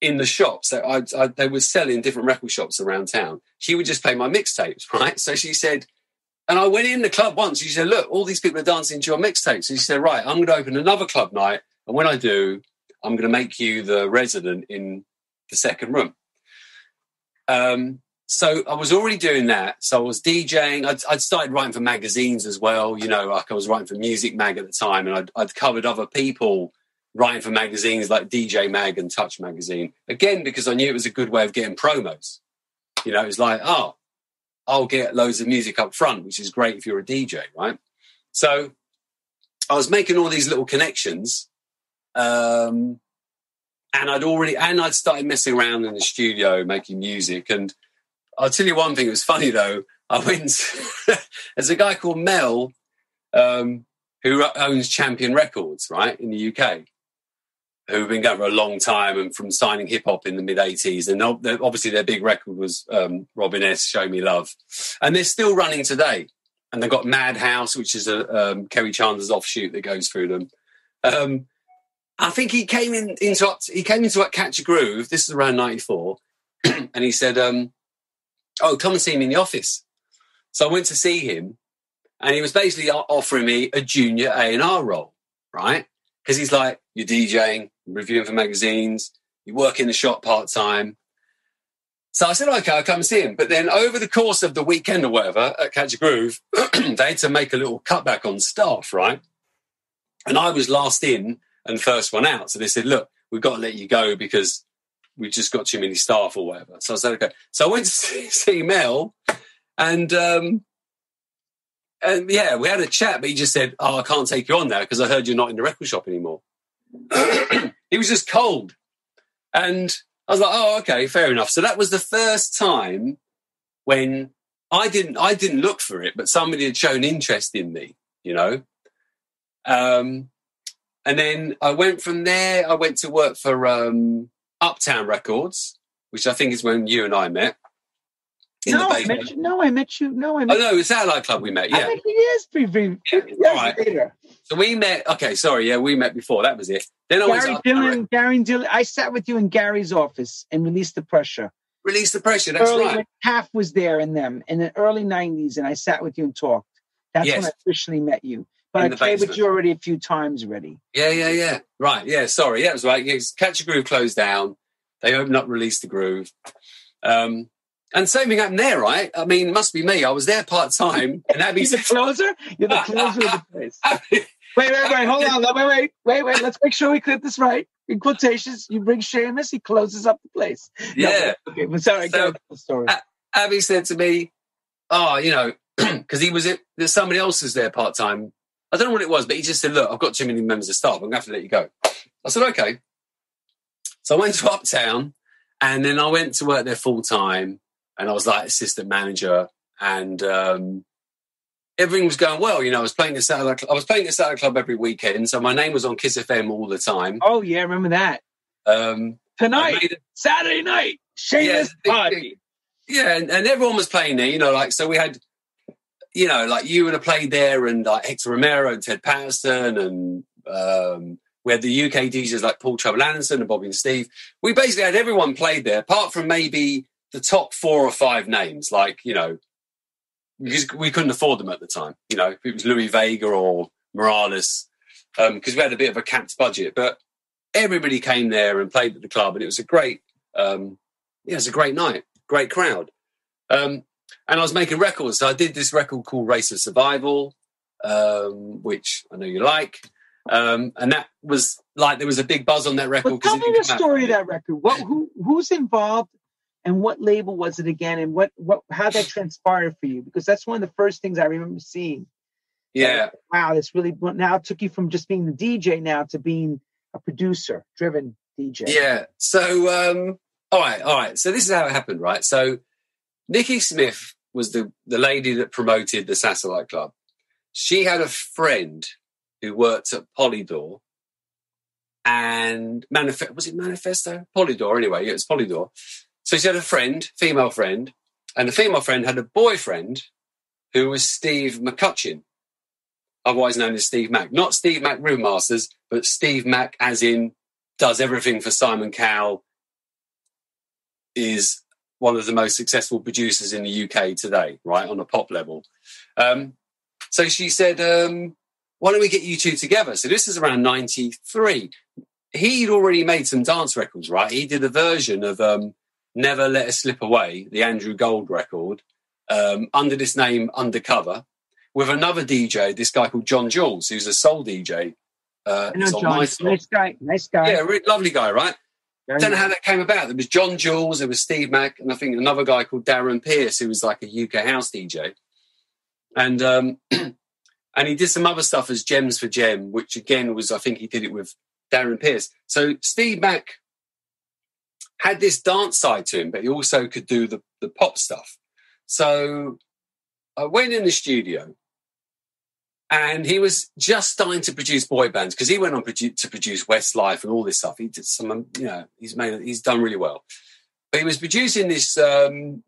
in the shops. So they would sell in different record shops around town. She would just play my mixtapes, right? So she said, and I went in the club once. She said, look, all these people are dancing to your mixtapes. And she said, right, I'm going to open another club night. And when I do, I'm going to make you the resident in the second room. So I was already doing that. So I was DJing. I'd started writing for magazines as well. You know, like I was writing for Music Mag at the time, and I'd covered other people writing for magazines like DJ Mag and Touch Magazine. Again, because I knew it was a good way of getting promos. You know, it was like, oh, I'll get loads of music up front, which is great if you're a DJ, right? So I was making all these little connections. And I'd started messing around in the studio making music. And I'll tell you one thing, it was funny though. I went there's a guy called Mel, who owns Champion Records, right, in the UK, who've been going for a long time and from signing hip hop in the mid 80s. And obviously their big record was Robin S. Show Me Love. And they're still running today. And they've got Madhouse, which is a Kerry Chandler's offshoot that goes through them. I think he came into Catch a Groove. This is around 94. And he said, oh, come and see me in the office. So I went to see him, and he was basically offering me a junior A&R role, right? Because he's like, you're DJing, reviewing for magazines, you work in the shop part-time. So I said, okay, I'll come and see him. But then over the course of the weekend or whatever at Catch a Groove, they had to make a little cutback on staff, right? And I was last in and first one out. So they said, look, we've got to let you go because we've just got too many staff or whatever. So I said, okay. So I went to see Mel, and yeah, we had a chat, but he just said, oh, I can't take you on now because I heard you're not in the record shop anymore. He was just cold. And I was like, oh, okay, fair enough. So that was the first time when I didn't look for it, but somebody had shown interest in me, you know. And then I went from there. I went to work for Uptown Records, which I think is when you and I met. I met you. Oh, no, it's Satellite Club we met, yeah. I think it is pretty later. So we met, okay, sorry, yeah, we met before. That was it. Then Gary Dillon. I sat with you in Gary's office and released the pressure. Released the pressure, that's early, right. Half was there in them in the early 90s, and I sat with you and talked. That's when I officially met you. But I played with you already a few times already. Yeah. Right, yeah, sorry. Yeah, it was right. Catch a Groove closed down. They opened up Release the Groove. And same thing happened there, right? I mean, must be me. I was there part-time. And Abby's the closer? You're the closer of the place. Wait. Hold on. Wait. Let's make sure we clip this right. In quotations, you bring Seamus, he closes up the place. Yeah. No, okay, but sorry. So, story. Abby said to me, oh, you know, because he was there's somebody else who's there part-time. I don't know what it was, but he just said, look, I've got too many members of staff. I'm going to have to let you go. I said, okay. So I went to Uptown, and then I went to work there full-time, and I was like assistant manager, and everything was going well. You know, I was playing at Satellite Club. I was playing at Satellite Club every weekend, so my name was on Kiss FM all the time. Oh, yeah, I remember that. Saturday night, Seamus Haji. Yeah, and everyone was playing there, you know, like, so we had... you know, like you would have played there, and like Hector Romero and Ted Patterson, and we had the UK DJs like Paul Trouble Anderson and Bobby and Steve. We basically had everyone played there, apart from maybe the top 4 or 5 names, like, you know, because we couldn't afford them at the time. You know, it was Louis Vega or Morales, because we had a bit of a capped budget. But everybody came there and played at the club, and it was a great, yeah, it was a great night, great crowd. And I was making records. So I did this record called Race of Survival, which I know you like. And that was like, there was a big buzz on that record. But tell me the story of that record. What, who's involved, and what label was it again? And how that transpired for you? Because that's one of the first things I remember seeing. Yeah. Like, wow, this really, now it took you from just being the DJ now to being a producer driven DJ. Yeah. So, all right. So this is how it happened, right? So Nikki Smith was the lady that promoted the Satellite Club. She had a friend who worked at Polydor and Manifesto? Polydor, anyway, it was Polydor. So she had a friend, female friend, and the female friend had a boyfriend who was Steve McCutcheon, otherwise known as Steve Mac. Not Steve Mac Room Masters, but Steve Mac as in does everything for Simon Cowell, is one of the most successful producers in the UK today, right, on a pop level. So she said, why don't we get you two together? So this is around 93. He'd already made some dance records, right? He did a version of Never Let Us Slip Away, the Andrew Gold record, under this name Undercover, with another DJ, this guy called John Jules, who's a soul DJ. I know John, nice guy. Yeah, really lovely guy, right? I don't know how that came about. There was John Jules, there was Steve Mac, and I think another guy called Darren Pierce, who was like a UK house DJ. And and he did some other stuff as Gems for Gem, which again was, I think he did it with Darren Pierce. So Steve Mac had this dance side to him, but he also could do the pop stuff. So I went in the studio, and he was just starting to produce boy bands, because he went on to produce Westlife and all this stuff. He did some, you know, he's done really well. But he was producing this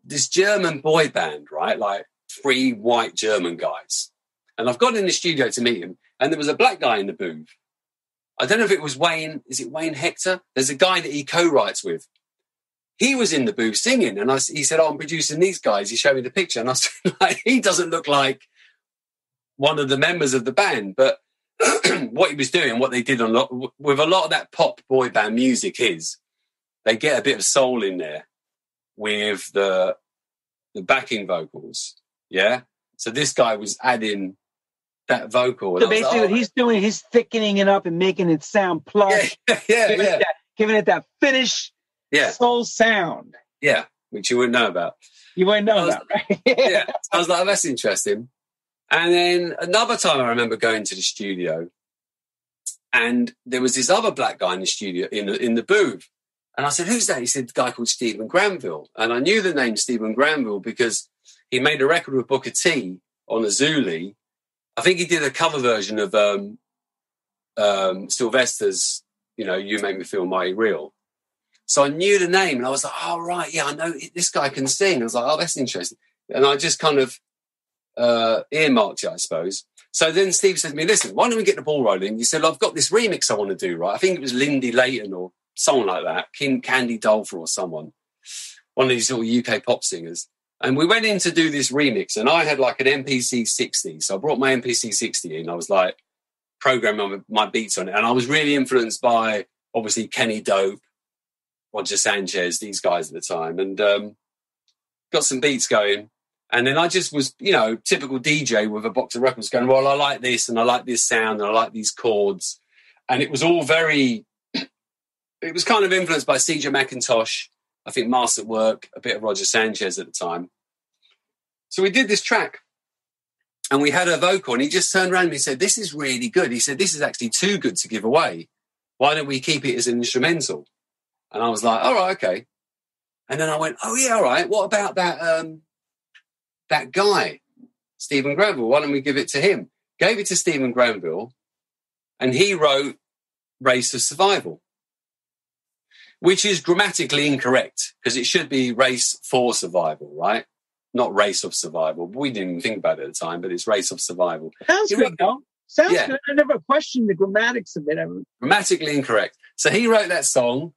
this German boy band, right? Like 3 white German guys. And I've gone in the studio to meet him, and there was a black guy in the booth. I don't know if it was Wayne. Is it Wayne Hector? There's a guy that he co-writes with. He was in the booth singing, and he said, "Oh, I'm producing these guys." He showed me the picture, and I said, like, "He doesn't look like one of the members of the band," but what he was doing, what they did with a lot of that pop boy band music is they get a bit of soul in there with the backing vocals. Yeah. So this guy was adding that vocal. So basically what he's doing, he's thickening it up and making it sound plush. Yeah. Giving it that finish soul sound. Yeah. Which you wouldn't know about. You wouldn't know about, right? Yeah. So I was like, oh, that's interesting. And then another time I remember going to the studio, and there was this other black guy in the studio, in the booth. And I said, who's that? He said, the guy called Stephen Granville. And I knew the name Stephen Granville because he made a record with Booker T on Azuli. I think he did a cover version of Sylvester's, you know, You Make Me Feel Mighty Real. So I knew the name, and I was like, oh, right, yeah, I know this guy can sing. I was like, oh, that's interesting. And I just kind of earmarked it, I suppose. So then Steve said to me, listen, why don't we get the ball rolling? He said, I've got this remix I want to do, right? I think it was Lindy Layton or someone like that, Candy Dolfer or someone, one of these little UK pop singers. And we went in to do this remix, and I had like an MPC 60. So I brought my MPC 60 in. I was like programming my beats on it. And I was really influenced by, obviously, Kenny Dope, Roger Sanchez, these guys at the time. And got some beats going. And then I just was, you know, typical DJ with a box of records going, well, I like this, and I like this sound, and I like these chords. And it was all very, it was kind of influenced by CJ McIntosh, I think Mars at Work, a bit of Roger Sanchez at the time. So we did this track, and we had a vocal, and he just turned around and he said, this is really good. He said, this is actually too good to give away. Why don't we keep it as an instrumental? And I was like, all right, okay. And then I went, oh, yeah, all right. What about that guy, Stephen Granville? Why don't we give it to him? Gave it to Stephen Granville, and he wrote Race of Survival, which is grammatically incorrect because it should be Race for Survival, right? not Race of Survival. We didn't even think about it at the time, but it's Race of Survival. Sounds good, though. Sounds good. I never questioned the grammatics of it. Grammatically incorrect. So he wrote that song,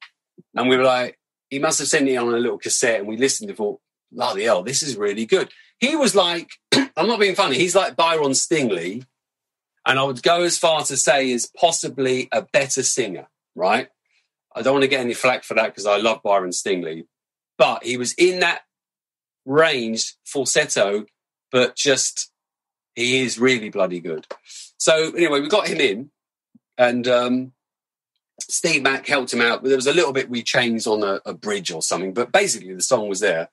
and we were like, he must have sent it on a little cassette, and we listened and thought, bloody hell, this is really good. He was like, I'm not being funny, he's like Byron Stingley, and I would go as far to say is possibly a better singer, right? I don't want to get any flack for that because I love Byron Stingley, but he was in that range, falsetto, but just he is really bloody good. So anyway, we got him in, and Steve Mack helped him out. There was a little bit we changed on a bridge or something, but basically the song was there.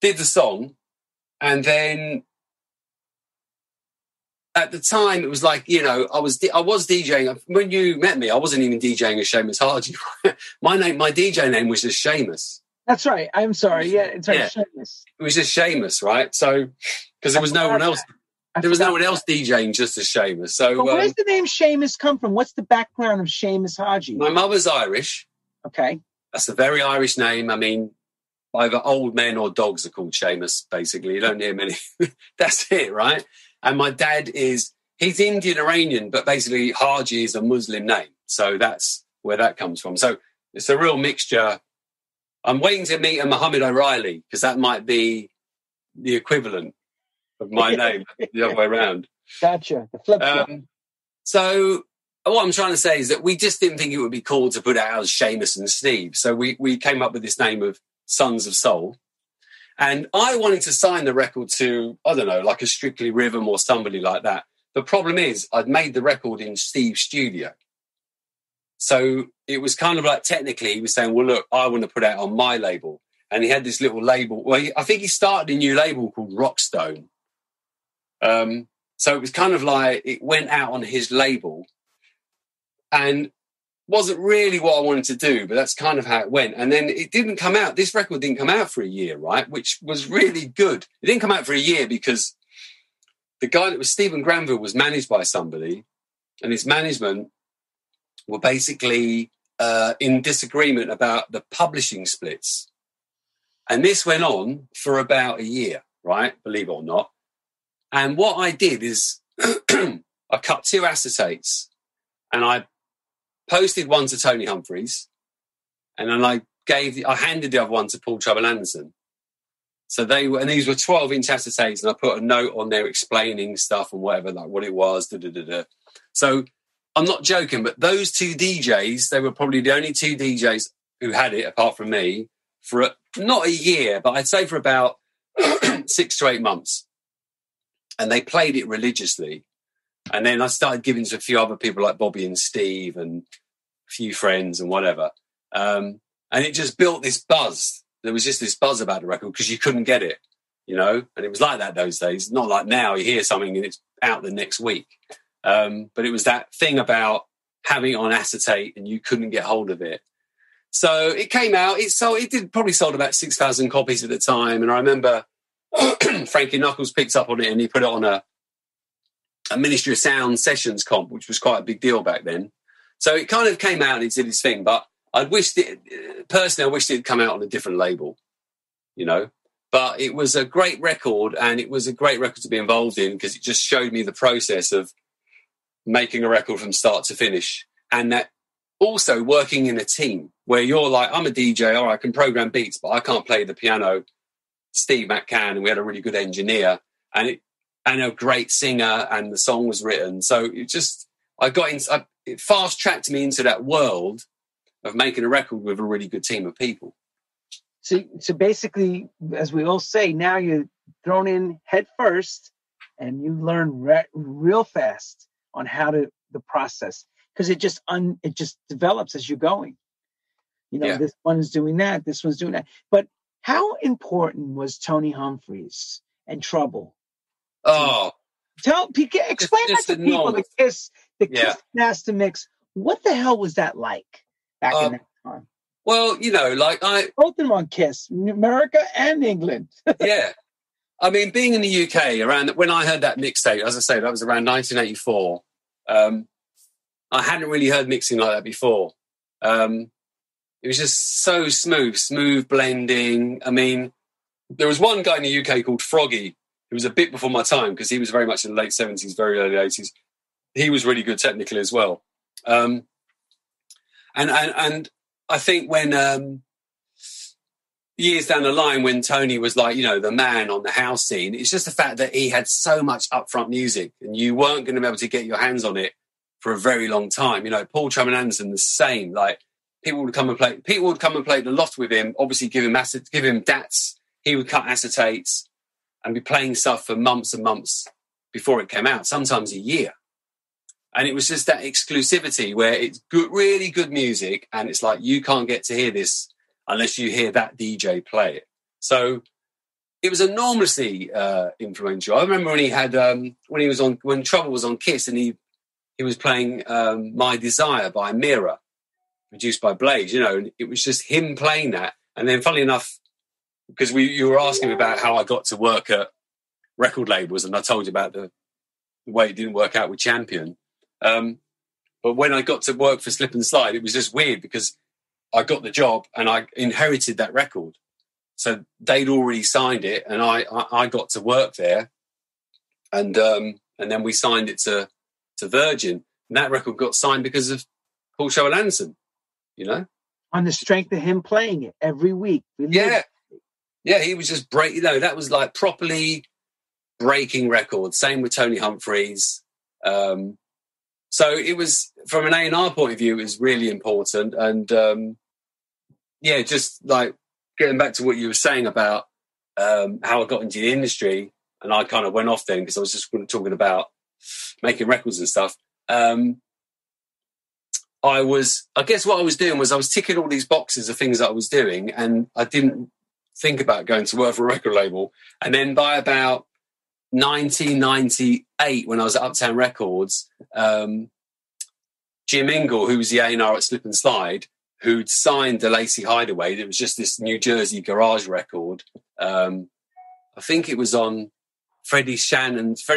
Did the song, and then at the time it was like, you know, I was DJing. When you met me, I wasn't even DJing as Seamus Haji. My DJ name was just Seamus. That's right. I'm sorry. Yeah, it's right, Seamus. It was just Seamus, right? So because there was no one else. There was no one else DJing, just as Seamus. So, but where's the name Seamus come from? What's the background of Seamus Haji? My mother's Irish. Okay. That's a very Irish name. I mean, either old men or dogs are called Seamus, basically. You don't hear many. That's it, right? And my dad is, he's Indian-Iranian, but basically Haji is a Muslim name. So that's where that comes from. So it's a real mixture. I'm waiting to meet a Muhammad O'Reilly because that might be the equivalent of my name, the other way around. Gotcha. The flip so what I'm trying to say is that we just didn't think it would be cool to put out as Seamus and Steve. So we came up with this name of Sons of Soul. And I wanted to sign the record to, I don't know, like a Strictly Rhythm or somebody like that. The problem is I'd made the record in Steve's studio. So it was kind of like technically he was saying, well, look, I want to put out on my label. And he had this little label. Well, I think he started a new label called Rockstone. So it was kind of like it went out on his label and wasn't really what I wanted to do, but that's kind of how it went. And then it didn't come out. This record didn't come out for a year, right? Which was really good. It didn't come out for a year because the guy that was Stephen Granville was managed by somebody, and his management were basically in disagreement about the publishing splits. And this went on for about a year, right? Believe it or not. And what I did is I cut 2 acetates and I posted one to Tony Humphries, and then I handed the other one to Paul Trouble Anderson. So they were, and these were 12-inch acetates, and I put a note on there explaining stuff and whatever, like what it was, da-da-da-da. So I'm not joking, but those 2 DJs, they were probably the only 2 DJs who had it apart from me for not a year, but I'd say for about 6 to 8 months. And they played it religiously. And then I started giving to a few other people like Bobby and Steve and a few friends and whatever. And it just built this buzz. There was just this buzz about the record because you couldn't get it, you know? And it was like that those days. Not like now you hear something and it's out the next week. But it was that thing about having it on acetate and you couldn't get hold of it. So it came out. It probably sold about 6,000 copies at the time. And I remember Frankie Knuckles picked up on it and he put it on a Ministry of Sound Sessions comp, which was quite a big deal back then. So it kind of came out and it did its thing, but I wished it had come out on a different label, you know. But it was a great record, and it was a great record to be involved in because it just showed me the process of making a record from start to finish, and that also working in a team where you're like, I'm a DJ, or I can program beats, but I can't play the piano. Steve McCann, and we had a really good engineer and a great singer, and the song was written. So it just, it fast-tracked me into that world of making a record with a really good team of people. So basically, as we all say, now you're thrown in head first and you learn real fast on how to, the process, because it just develops as you're going. You know, This one's doing that, this one's doing that. But how important was Tony Humphries and Trouble? Oh. Explain that to people, the Kiss Master Mix. What the hell was that like back in that time? Well, you know, both of them on Kiss, America and England. Yeah. I mean, being in the UK, when I heard that mixtape, as I say, that was around 1984. I hadn't really heard mixing like that before. It was just so smooth blending. I mean, there was one guy in the UK called Froggy, who was a bit before my time because he was very much in the late 70s, very early 80s. He was really good technically as well. And I think when years down the line, when Tony was like, you know, the man on the house scene, it's just the fact that he had so much upfront music and you weren't going to be able to get your hands on it for a very long time. You know, Paul Trouble Anderson, the same. Like, people would come and play the loft with him, obviously give him dats. He would cut acetates and be playing stuff for months and months before it came out, sometimes a year. And it was just that exclusivity where it's good, really good music, and it's like you can't get to hear this unless you hear that DJ play it. So it was enormously influential. I remember when he had when Trouble was on Kiss, and he was playing "My Desire" by Mira, produced by Blaze. You know, and it was just him playing that. And then, funnily enough, because you were asking about how I got to work at record labels, and I told you about the way it didn't work out with Champion. But when I got to work for Slip and Slide, it was just weird because I got the job and I inherited that record. So they'd already signed it, and I got to work there, and then we signed it to Virgin, and that record got signed because of Paul Trouble Anderson, you know, on the strength of him playing it every week. Yeah, he was just breaking. You know, that was like properly breaking records. Same with Tony Humphries. So it was, from an A&R point of view, it was really important. And, just like getting back to what you were saying about how I got into the industry, and I kind of went off then because I was just talking about making records and stuff. What I was doing was I was ticking all these boxes of things that I was doing, and I didn't think about going to work for a record label. And then by about 1998, when I was at Uptown Records, Jim Ingle, who was the A&R at Slip and Slide, who'd signed the Lacey Hideaway, that was just this New Jersey garage record. I think it was on Freddie Shannon's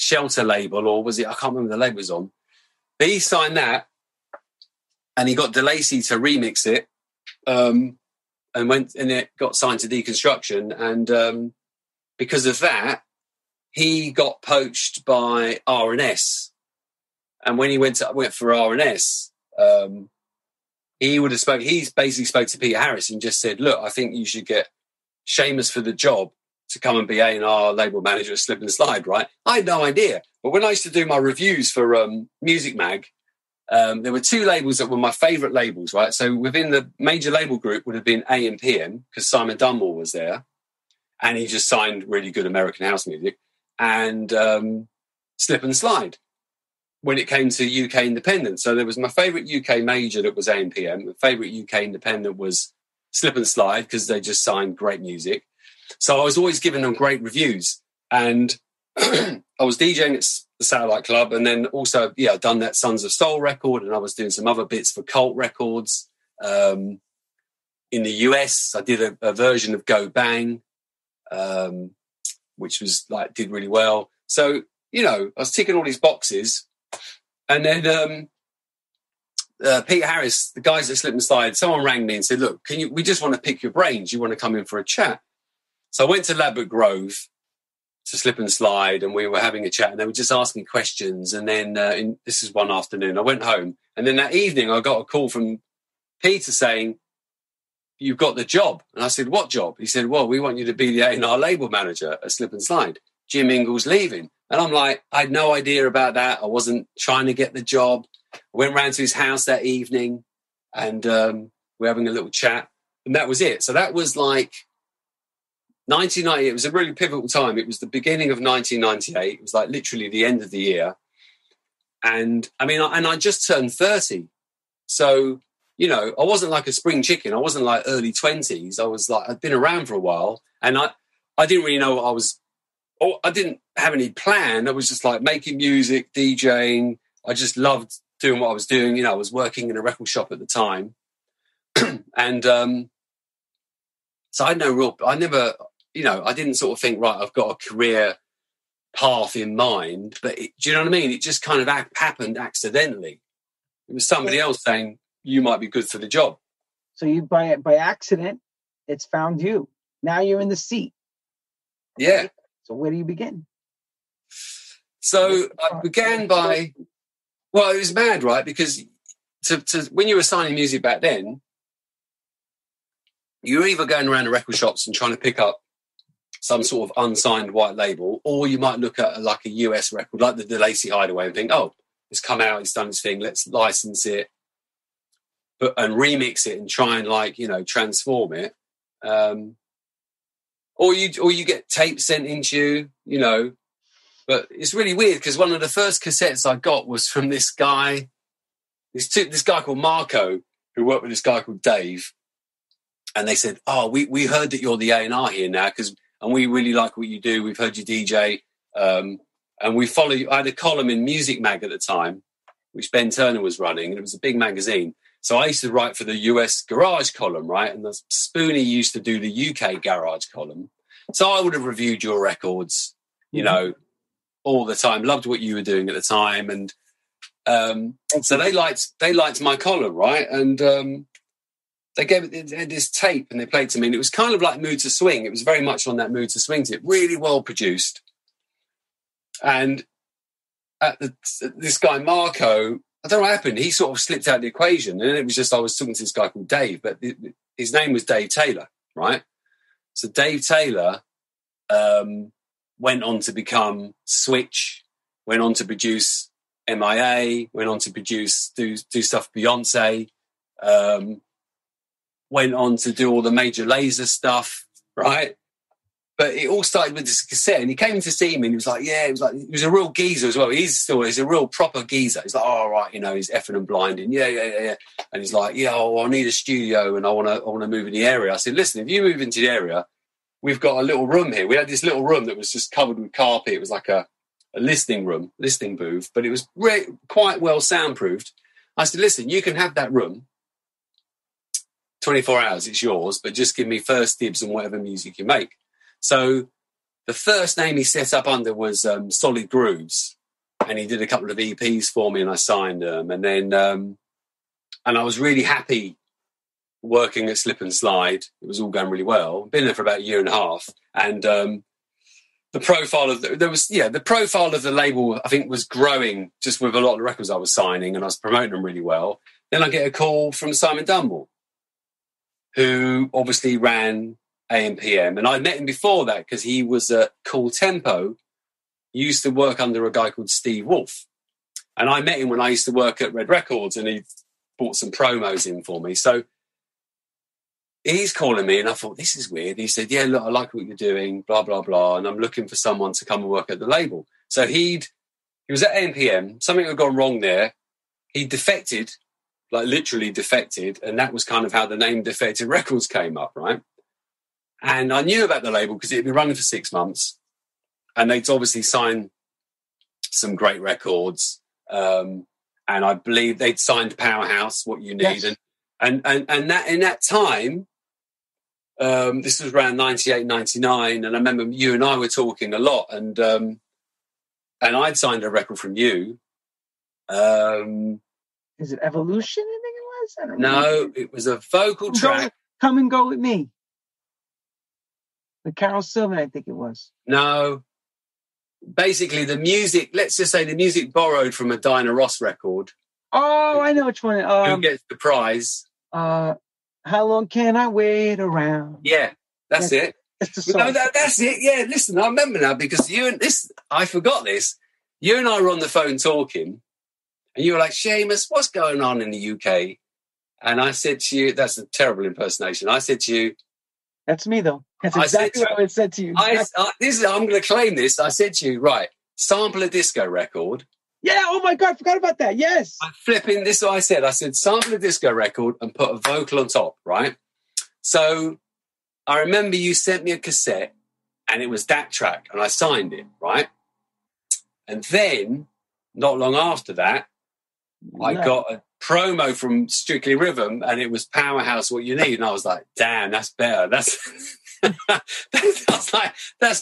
Shelter label, or was it? I can't remember the label was on. But he signed that, and he got DeLacy to remix it, and it got signed to Deconstruction, and because of that, he got poached by R&S. And when he went for R&S, he basically spoke to Peter Harris and just said, look, I think you should get Seamus for the job to come and be A&R label manager at Slip and Slide, right? I had no idea. But when I used to do my reviews for Music Mag, there were two labels that were my favourite labels, right? So within the major label group would have been AM PM, because Simon Dunmore was there, and he just signed really good American house music, and Slip and Slide when it came to UK independent. So there was my favourite UK major that was AM PM. My favourite UK independent was Slip and Slide because they just signed great music. So I was always giving them great reviews, and I was DJing at the Satellite Club, and then also, I'd done that Sons of Soul record, and I was doing some other bits for Cult Records. In the US, I did a version of Go Bang, which was like, did really well. So, I was ticking all these boxes, and then Pete Harris, the guys at Slip and Slide, someone rang me and said, look, we just want to pick your brains. You want to come in for a chat? So I went to Ladbroke Grove to Slip and Slide, and we were having a chat, and they were just asking questions. And then this is one afternoon, I went home, and then that evening I got a call from Peter saying, you've got the job. And I said, what job? He said, well, we want you to be the A&R label manager at Slip and Slide. Jim Ingle's leaving. And I'm like, I had no idea about that. I wasn't trying to get the job. I went round to his house that evening, and we're having a little chat, and that was it. So that was like 1998, it was a really pivotal time. It was the beginning of 1998. It was like literally the end of the year. And I mean, I just turned 30. So, I wasn't like a spring chicken. I wasn't like early 20s. I was like, I'd been around for a while, and I didn't really know what I didn't have any plan. I was just like making music, DJing. I just loved doing what I was doing. I was working in a record shop at the time. And so I had no real, I never, I didn't sort of think, right, I've got a career path in mind, but do you know what I mean? It just kind of happened accidentally. It was somebody else saying, you might be good for the job. So you, by accident, It's found you. Now you're in the seat. Okay? Yeah. So where do you begin? So I began by, well, it was mad, right? Because to when you were signing music back then, you were either going around the record shops and trying to pick up some sort of unsigned white label, or you might look at like a US record, like the Lacey Hideaway, and think, oh, it's come out, it's done its thing, let's license it and remix it and try and, like, you know, transform it. Or you get tapes sent into you, you know. But it's really weird because one of the first cassettes I got was from this guy, this guy called Marco, who worked with this guy called Dave. And they said, oh, we heard that you're the A&R here now, and we really like what you do. We've heard you DJ. And we follow you. I had a column in Music Mag at the time, which Ben Turner was running, and it was a big magazine. So I used to write for the US Garage column, right? And the Spoonie used to do the UK Garage column. So I would have reviewed your records, you know, all the time. Loved what you were doing at the time. And so they liked my column, right? And they gave it, they had this tape and they played to me. And it was kind of like Mood to Swing. It was very much on that Mood to Swing tip. Really well produced. And at this guy, Marco, I don't know what happened. He sort of slipped out of the equation. And it was just, I was talking to this guy called Dave, but his name was Dave Taylor, right? So Dave Taylor went on to become Switch, went on to produce MIA, went on to produce, do stuff Beyonce, went on to do all the Major Lazer stuff, right? But it all started with this cassette, and he came to see me, and he was like, yeah, he was a real geezer as well. He's a real proper geezer. He's like, oh, all right, you know, he's effing and blinding. Yeah. And he's like, yeah, I need a studio, and I want to move in the area. I said, listen, if you move into the area, we've got a little room here. We had this little room that was just covered with carpet. It was like a listening booth, but it was quite well soundproofed. I said, listen, you can have that room. 24 hours, it's yours, but just give me first dibs on whatever music you make. So the first name he set up under was Solid Grooves, and he did a couple of EPs for me, and I signed them. And then and I was really happy working at Slip and Slide. It was all going really well. Been there for about a year and a half, and the profile of the label, I think, was growing just with a lot of the records I was signing, and I was promoting them really well. Then I get a call from Simon Dunmore, who obviously ran AMPM, and I'd met him before that because he was at Cool Tempo. He used to work under a guy called Steve Wolf, and I met him when I used to work at Red Records, and he bought some promos in for me. So he's calling me, and I thought, this is weird. He said, yeah, look, I like what you're doing, blah blah blah, and I'm looking for someone to come and work at the label. So he was at AMPM. Something had gone wrong there. He defected, like literally defected, and that was kind of how the name Defected Records came up, right? And I knew about the label because it had been running for 6 months, and they'd obviously signed some great records. And I believe they'd signed Powerhouse, What You Need. Yes. And that in that time, this was around 98, 99. And I remember you and I were talking a lot, and I'd signed a record from you. Is it Evolution? I think it was. I don't know. It was a vocal track. Come and Go With Me. Carol Sylvan, I think it was. No. Basically, the music, let's just say the music borrowed from a Diana Ross record. Oh, I know which one. Who gets the prize? How long can I wait around? Yeah, that's it. It's the song. No, that's it. Yeah, listen, I remember now because you and this, I forgot this. You and I were on the phone talking, and you were like, Seamus, what's going on in the UK? And I said to you, that's a terrible impersonation. I said to you, that's me, though. That's exactly what I said to you. I'm going to claim this. I said to you, right, sample a disco record. Yeah, oh, my God, I forgot about that. Yes. I'm flipping this. What I said. I said, sample a disco record and put a vocal on top, right? So I remember you sent me a cassette, and it was that track, and I signed it, right? And then, not long after that, I got a promo from Strictly Rhythm, and it was Powerhouse, What You Need. And I was like, damn, that's better. That's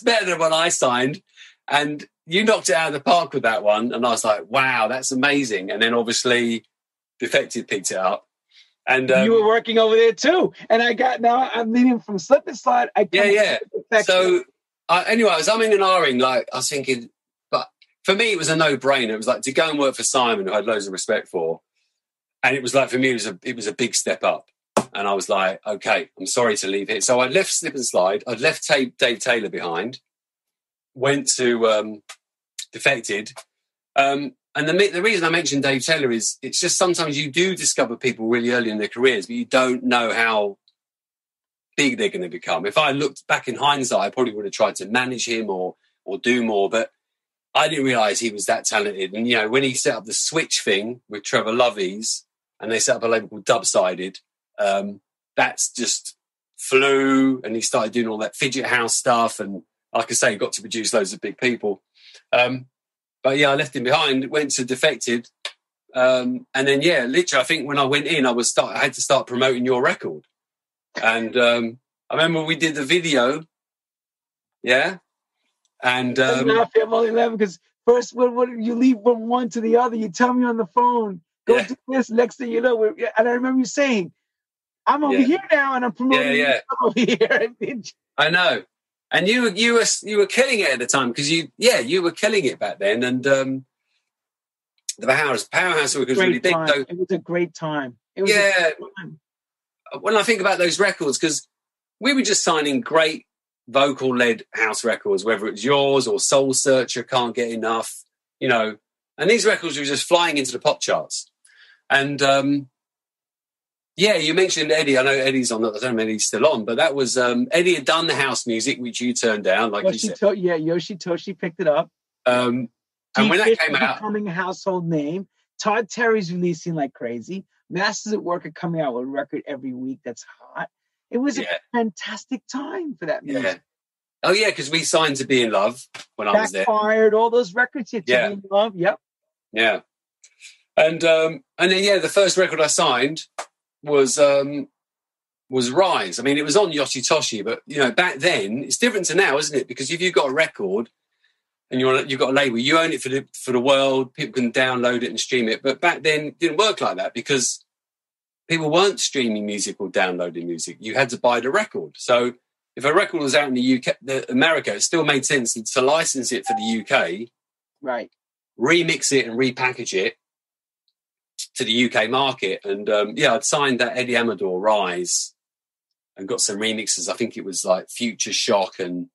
better than what I signed. And you knocked it out of the park with that one. And I was like, wow, that's amazing. And then obviously Defected picked it up. And you were working over there too. And I got, now I'm leading from Slip and Slide. Yeah. So anyway, I was umming and ahhing, like I was thinking, but for me, it was a no brainer. It was like to go and work for Simon, who I had loads of respect for. And it was like, for me, it was a big step up. And I was like, okay, I'm sorry to leave here. So I left Slip and Slide. I'd left Dave Taylor behind, went to Defected. And the reason I mentioned Dave Taylor is it's just sometimes you do discover people really early in their careers, but you don't know how big they're going to become. If I looked back in hindsight, I probably would have tried to manage him or do more, but I didn't realise he was that talented. And, you know, when he set up the Switch thing with Trevor Lovey's and they set up a label called Dubsided, that's just flew, and he started doing all that fidget house stuff, and like I say, got to produce loads of big people. But yeah, I left him behind, went to Defected, and then yeah, literally, I think when I went in, I had to start promoting your record, and I remember we did the video, yeah, and I'm only laughing because first when you leave from one to the other, you tell me on the phone, go do this. Next thing you know, and I remember you saying, I'm over here now, and I'm promoting you over here. I know, and you were killing it at the time because you were killing it back then, and the powerhouse was really big. So, it was a great time. It was a great time. When I think about those records, because we were just signing great vocal-led house records, whether it's yours or Soul Searcher, Can't Get Enough, you know, and these records were just flying into the pop charts, and. Yeah, you mentioned Eddie. I know Eddie's on. I don't know if Eddie's still on, but that was Eddie had done the house music, which you turned down, like you said. Yeah, Yoshitoshi picked it up. And when that came out, becoming a household name. Todd Terry's releasing like crazy. Masters at Work are coming out with a record every week. That's hot. It was a fantastic time for that music. Yeah. Oh yeah, because we signed to Be in Love when I was there. Fired all those records. To Be in Love. Yep. Yeah. And then the first record I signed was Rise. I mean, it was on Yoshitoshi, but you know, back then it's different to now, isn't it? Because if you've got a record and you've got a label, you own it for the world. People can download it and stream it. But back then, it didn't work like that because people weren't streaming music or downloading music. You had to buy the record. So if a record was out in the UK, America, it still made sense to license it for the UK, right? Remix it and repackage it to the UK market, and I'd signed that Eddie Amador Rise and got some remixes. I think it was like Future Shock and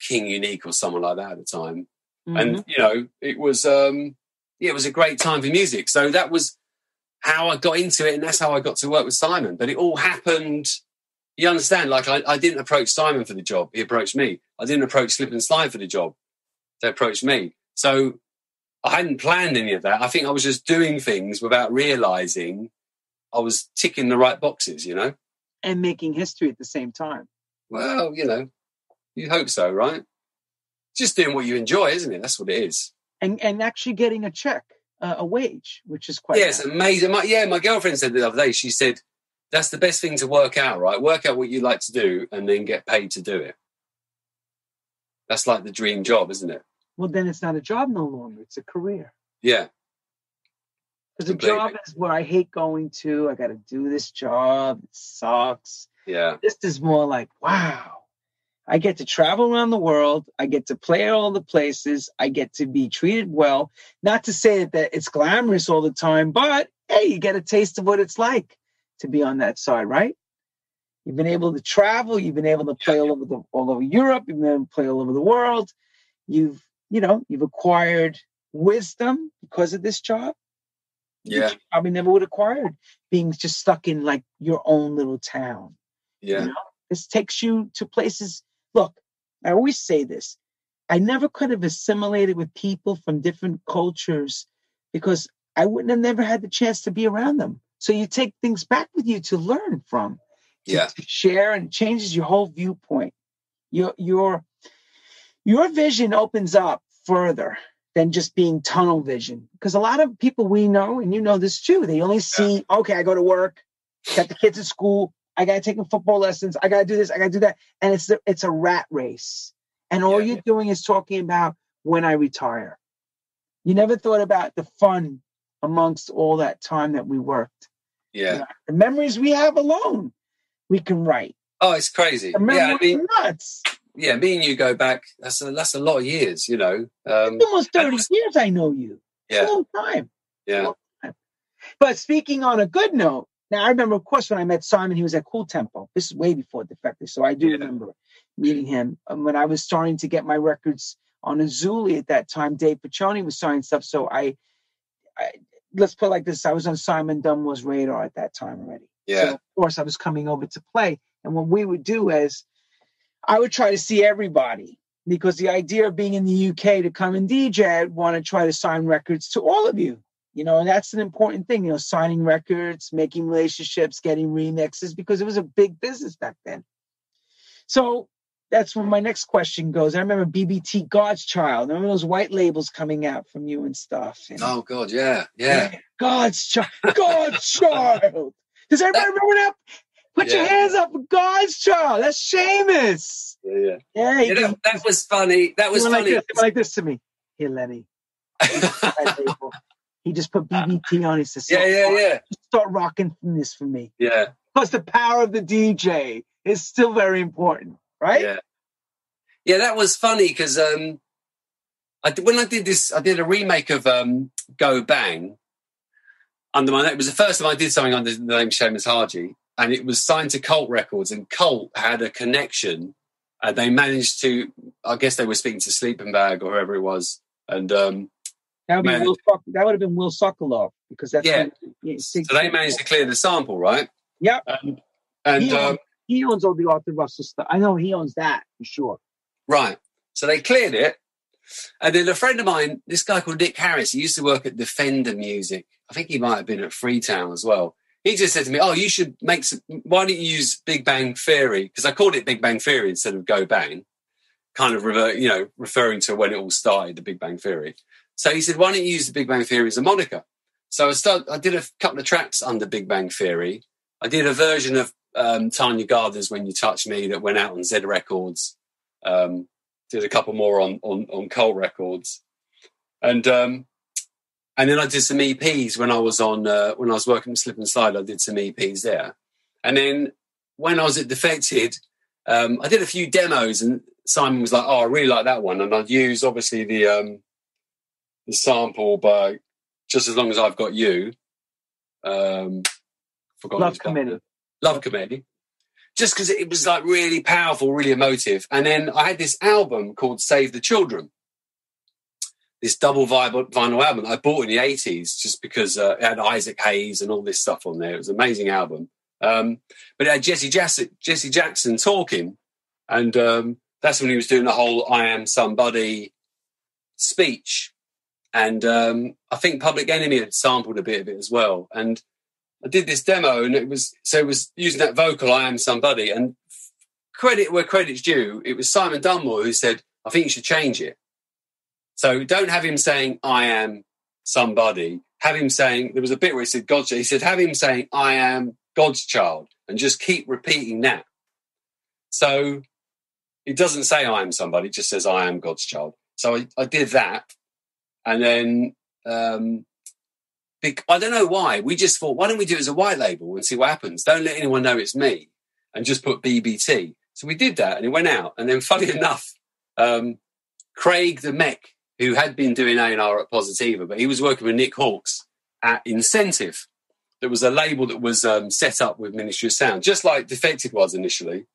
King Unique or someone like that at the time. Mm-hmm. And you know, it was it was a great time for music. So that was how I got into it, and that's how I got to work with Simon. But it all happened, you understand, like I didn't approach Simon for the job, he approached me. I didn't approach Slip and Slide for the job, they approached me. So I hadn't planned any of that. I think I was just doing things without realising I was ticking the right boxes, you know? And making history at the same time. Well, you know, you hope so, right? Just doing what you enjoy, isn't it? That's what it is. And actually getting a check, a wage, which is quite... Yeah, it's amazing. My girlfriend said the other day, she said, that's the best thing to work out, right? Work out what you like to do and then get paid to do it. That's like the dream job, isn't it? Well, then it's not a job no longer. It's a career. Yeah. Because a job is where I hate going to. I got to do this job. It sucks. Yeah. This is more like, wow, I get to travel around the world. I get to play all the places. I get to be treated well. Not to say that it's glamorous all the time, but, hey, you get a taste of what it's like to be on that side, right? You've been able to travel. You've been able to play all over Europe. You've been able to play all over the world. You've acquired wisdom because of this job. Yeah. You probably never would have acquired being just stuck in like your own little town. Yeah. You know? This takes you to places. Look, I always say this. I never could have assimilated with people from different cultures because I wouldn't have never had the chance to be around them. So you take things back with you to learn from. To share, and changes your whole viewpoint. Your vision opens up further than just being tunnel vision. Because a lot of people we know, and you know this too, they only see, okay, I go to work, got the kids at school, I got to take them football lessons, I got to do this, I got to do that. And it's a rat race. And all you're doing is talking about when I retire. You never thought about the fun amongst all that time that we worked. Yeah. The memories we have alone, we can write. Oh, it's crazy. Yeah, I mean, nuts. Yeah, me and you go back, that's a lot of years, you know. It's almost 30 years I know you. Yeah. It's a long time. Yeah. Long time. But speaking on a good note, now I remember, of course, when I met Simon, he was at Cool Tempo. This is way before Defected, so I do remember meeting him. And when I was starting to get my records on Azuli at that time, Dave Piccioni was signing stuff, so I let's put it like this, I was on Simon Dunmore's radar at that time already. Yeah. So, of course, I was coming over to play. And what we would do is I would try to see everybody, because the idea of being in the UK to come and DJ, I'd want to try to sign records to all of you. You know, and that's an important thing, you know, signing records, making relationships, getting remixes, because it was a big business back then. So that's where my next question goes. I remember BBT God's Child. I remember those white labels coming out from you and stuff. And, oh, God, yeah, yeah. God's Child. God's Child. Does everybody remember that? Put your hands up for God's Child. That's Seamus. Yeah, yeah. You know, that was funny. That was funny. Like this to me. Here, Lenny. He just put BBT on. He says, yeah. Start rocking from this for me. Yeah. Plus, the power of the DJ is still very important, right? Yeah. Yeah, that was funny because when I did this, I did a remake of Go Bang under my name. It was the first time I did something under the name Seamus Haji, and it was signed to Colt Records, and Colt had a connection, and they managed to, I guess they were speaking to Sleep and Bag or whoever it was, and that would have been Will Sokolov, because that's so they managed to clear the sample, right? Yep. And he owns all the Arthur Russell stuff. I know he owns that for sure. Right. So they cleared it, and then a friend of mine, this guy called Nick Harris, he used to work at Defender Music. I think he might have been at Freetown as well. He just said to me, "Oh, you should make some. Why don't you use Big Bang Theory?" Because I called it Big Bang Theory instead of Go Bang, kind of referring to when it all started, the Big Bang Theory. So he said, why don't you use the Big Bang Theory as a moniker? So I did a couple of tracks under Big Bang Theory. I did a version of Tanya Gardner's When You Touch Me that went out on Z Records. Did a couple more on Colt Records. And then I did some EPs when I was working with Slip and Slide. I did some EPs there. And then when I was at Defected, I did a few demos, and Simon was like, oh, I really like that one. And I'd use, obviously, the sample by Just As Long As I've Got You. Love Committee. Just because it was like really powerful, really emotive. And then I had this album called Save the Children, this double vinyl album I bought in the 80s just because it had Isaac Hayes and all this stuff on there. It was an amazing album. But it had Jesse Jackson talking. And that's when he was doing the whole I Am Somebody speech. And I think Public Enemy had sampled a bit of it as well. And I did this demo, and it was using that vocal, I Am Somebody. And credit where credit's due, it was Simon Dunmore who said, I think you should change it. So don't have him saying, I am somebody. Have him saying, there was a bit where he said, God's child. He said, have him saying, I am God's child, and just keep repeating that. So it doesn't say, I am somebody. It just says, I am God's child. So I did that. And then I don't know why. We just thought, why don't we do it as a white label and see what happens? Don't let anyone know it's me, and just put BBT. So we did that, and it went out. And then, funny enough, Craig the Mech, who had been doing A&R at Positiva, but he was working with Nick Hawkes at Incentive. There was a label that was set up with Ministry of Sound, just like Defected was initially.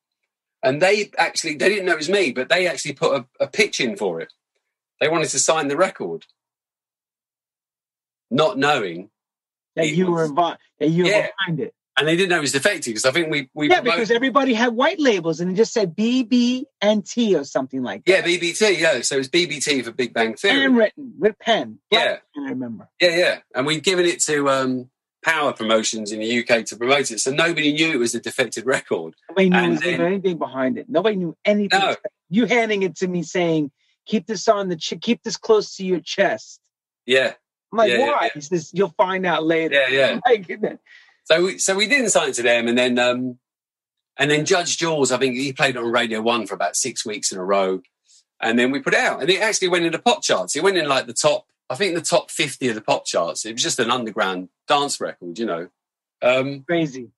And they didn't know it was me, but they actually put a pitch in for it. They wanted to sign the record, not knowing that you were behind it. And they didn't know it was Defected, because I think because everybody had white labels, and it just said BB and T or something like that. Yeah, BBT, yeah. So it was BBT for Big Bang Theory. Handwritten, with pen. Yeah. Pen, I remember. Yeah, yeah. And we'd given it to Power Promotions in the UK to promote it, so nobody knew it was a Defected record. Nobody knew anything behind it. Nobody knew anything. No. You handing it to me saying, keep this on the keep this close to your chest. Yeah. I'm like, why? Yeah. He says, you'll find out later. Yeah, yeah. My goodness. So we didn't sign it to them, and then Judge Jules, I think he played on Radio 1 for about 6 weeks in a row, and then we put it out, and it actually went into pop charts. It went in like the top 50 of the pop charts. It was just an underground dance record, you know. Crazy.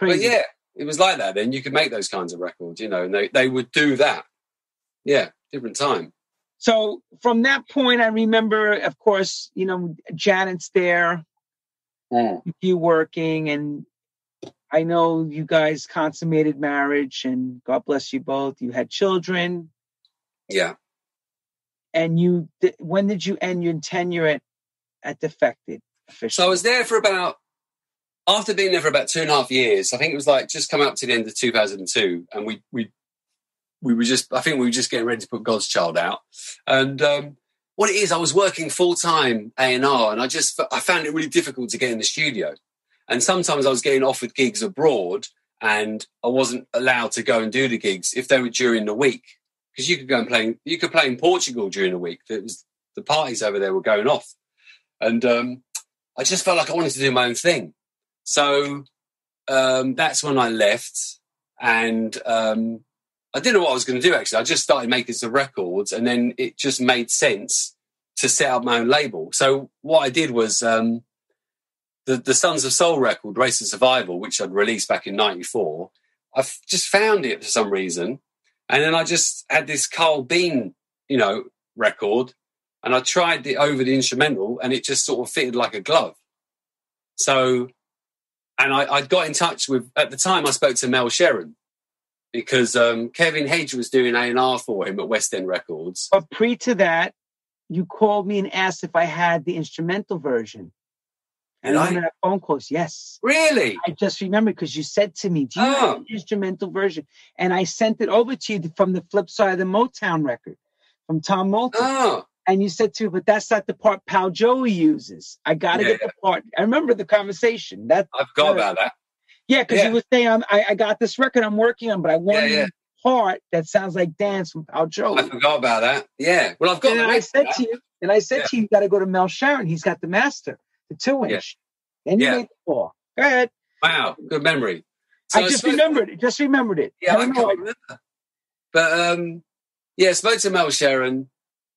But yeah, it was like that then. You could make those kinds of records, you know, and they would do that. Yeah, different time. So from that point, I remember, of course, you know, Janet's there, you working, and I know you guys consummated marriage, and God bless you both. You had children. Yeah. And you, when did you end your tenure at Defected officially? So I was there for about, after being there for about 2.5 years, I think it was like just come up to the end of 2002, and we were just, I think we were just getting ready to put God's Child out. And what it is, I was working full-time A&R, and I found it really difficult to get in the studio. And sometimes I was getting offered gigs abroad, and I wasn't allowed to go and do the gigs if they were during the week. Because you could go and play, you could play in Portugal during the week. It was, the parties over there were going off. And I just felt like I wanted to do my own thing. So that's when I left, and... I didn't know what I was going to do, actually. I just started making some records, and then it just made sense to set up my own label. So what I did was the Sons of Soul record, Race to Survival, which I'd released back in 94, I just found it for some reason. And then I just had this Carl Bean, you know, record, and I tried it over the instrumental, and it just sort of fitted like a glove. So, and I got in touch with, at the time I spoke to Mel Sharon, because Kevin Hedge was doing A&R for him at West End Records. But pre to that, you called me and asked if I had the instrumental version. And I remember that phone call, yes. Really? I just remember because you said to me, do you have the instrumental version? And I sent it over to you from the flip side of the Motown record, from Tom Moulton. Oh. And you said to me, but that's not the part Pal Joey uses. I got to get the part. I remember the conversation. I forgot about that. Yeah, because you were saying, I got this record I'm working on, but I want a part that sounds like Dance from Paul Trouble. I forgot about that. Yeah. Well, I've got and the I said to you, and I said to you, you got to go to Mel Sharon. He's got the master, the 2-inch. Yeah. And you made the 4. Go ahead. Wow, good memory. So I just remembered it. Yeah, I can't remember. But, yeah, spoke to Mel Sharon,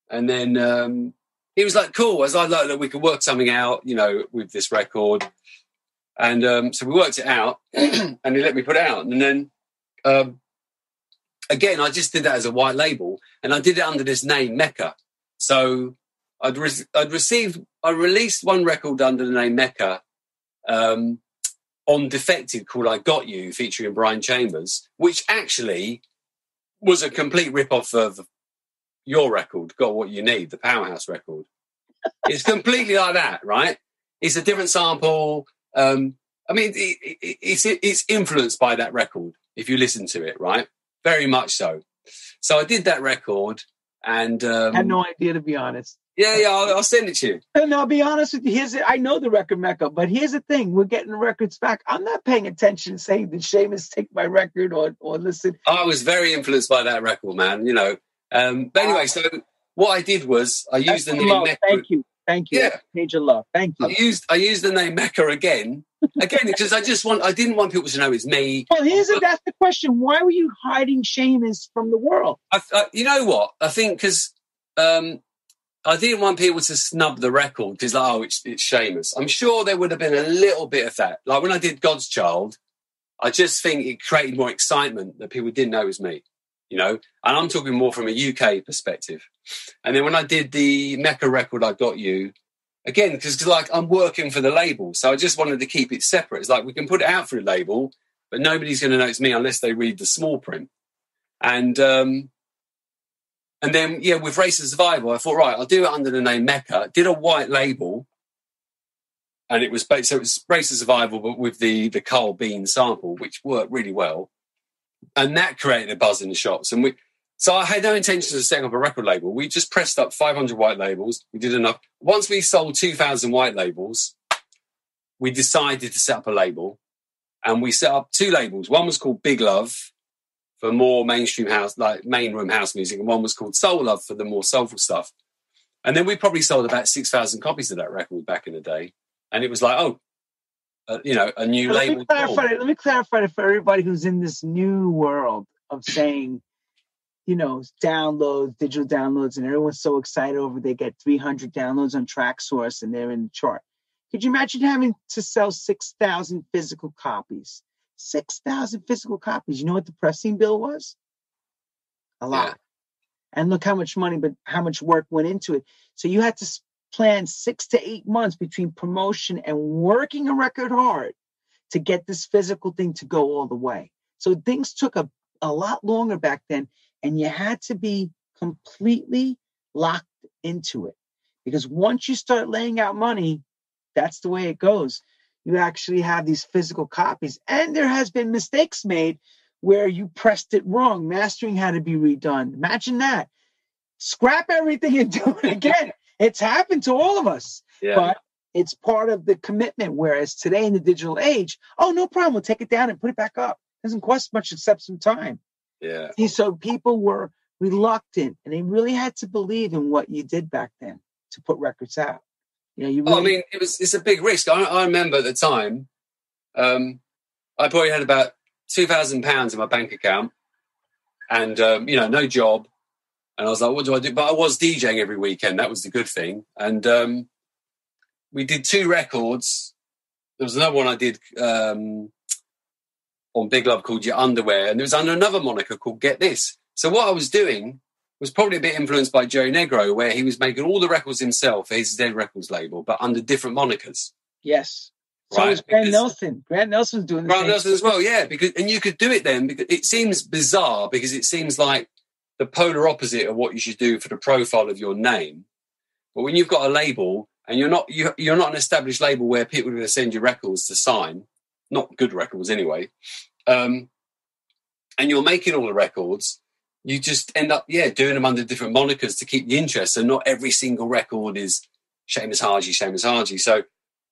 and then he was like, cool. I like that we could work something out, you know, with this record. And so we worked it out, and he let me put it out. And then, again, I just did that as a white label, and I did it under this name, Mecca. So I released one record under the name Mecca on Defected called I Got You, featuring Brian Chambers, which actually was a complete rip-off of your record, Got What You Need, the Powerhouse record. It's completely like that, right? It's a different sample. I mean, it's influenced by that record, if you listen to it, right? Very much so. So I did that record, and... I had no idea, to be honest. Yeah, I'll send it to you. And I'll be honest with you, I know the record Mecca, but here's the thing, we're getting the records back. I'm not paying attention saying that Seamus take my record or listen. I was very influenced by that record, man, you know. But anyway, so what I did was, I used the name Mecca. Thank you. Thank you. Yeah. Major love. Thank you. I used the name Mecca again because I didn't want people to know it's me. Well, that's the question. Why were you hiding Seamus from the world? You know what? I think because I didn't want people to snub the record because, it's Seamus. I'm sure there would have been a little bit of that. Like when I did God's Child, I just think it created more excitement that people didn't know it was me. You know, and I'm talking more from a UK perspective. And then when I did the Mecca record, I Got You, again, because I'm working for the label. So I just wanted to keep it separate. It's like we can put it out for a label, but nobody's going to know it's me unless they read the small print. And then, with Race to Survival, I thought, right, I'll do it under the name Mecca. Did a white label. And it was Race to Survival, but with the Carl Bean sample, which worked really well. And that created a buzz in the shops. And so I had no intention of setting up a record label. We just pressed up 500 white labels. We did enough. Once we sold 2,000 white labels, we decided to set up a label. And we set up 2 labels. One was called Big Love for more mainstream house, like main room house music. And one was called Soul Love for the more soulful stuff. And then we probably sold about 6,000 copies of that record back in the day. And it was like, a new label. Let me clarify it for everybody who's in this new world of saying, you know, downloads, digital downloads, and everyone's so excited over they get 300 downloads on Track Source and they're in the chart. Could you imagine having to sell 6,000 physical copies? 6,000 physical copies. You know what the pressing bill was? A lot. Yeah. And look how much money, but how much work went into it. So you had to plan 6 to 8 months between promotion and working a record hard to get this physical thing to go all the way. So things took a lot longer back then, and you had to be completely locked into it. Because once you start laying out money, that's the way it goes. You actually have these physical copies. And there has been mistakes made where you pressed it wrong. Mastering had to be redone. Imagine that. Scrap everything and do it again. It's happened to all of us. Yeah. But it's part of the commitment. Whereas today in the digital age, oh, no problem. We'll take it down and put it back up. Doesn't cost much except some time. Yeah. See, so people were reluctant, and they really had to believe in what you did back then to put records out. You know, you really... I mean, it's a big risk. I remember at the time, I probably had about £2,000 in my bank account, and you know, no job, and I was like, what do I do? But I was DJing every weekend. That was the good thing, and we did 2 records. There was another one I did on Big Love called Your Underwear, and it was under another moniker called Get This. So what I was doing was probably a bit influenced by Joe Negro, where he was making all the records himself for his Dead Records label, but under different monikers. Yes. Right? So was Grant Nelson. Grant Nelson's doing the Grant same. Nelson as well, yeah. Because, and you could do it then, because it seems bizarre, because it seems like the polar opposite of what you should do for the profile of your name. But when you've got a label, and you're not an established label where people are going to send you records to sign, not good records anyway, and you're making all the records, you just end up, yeah, doing them under different monikers to keep the interest. So not every single record is Seamus Haji. So I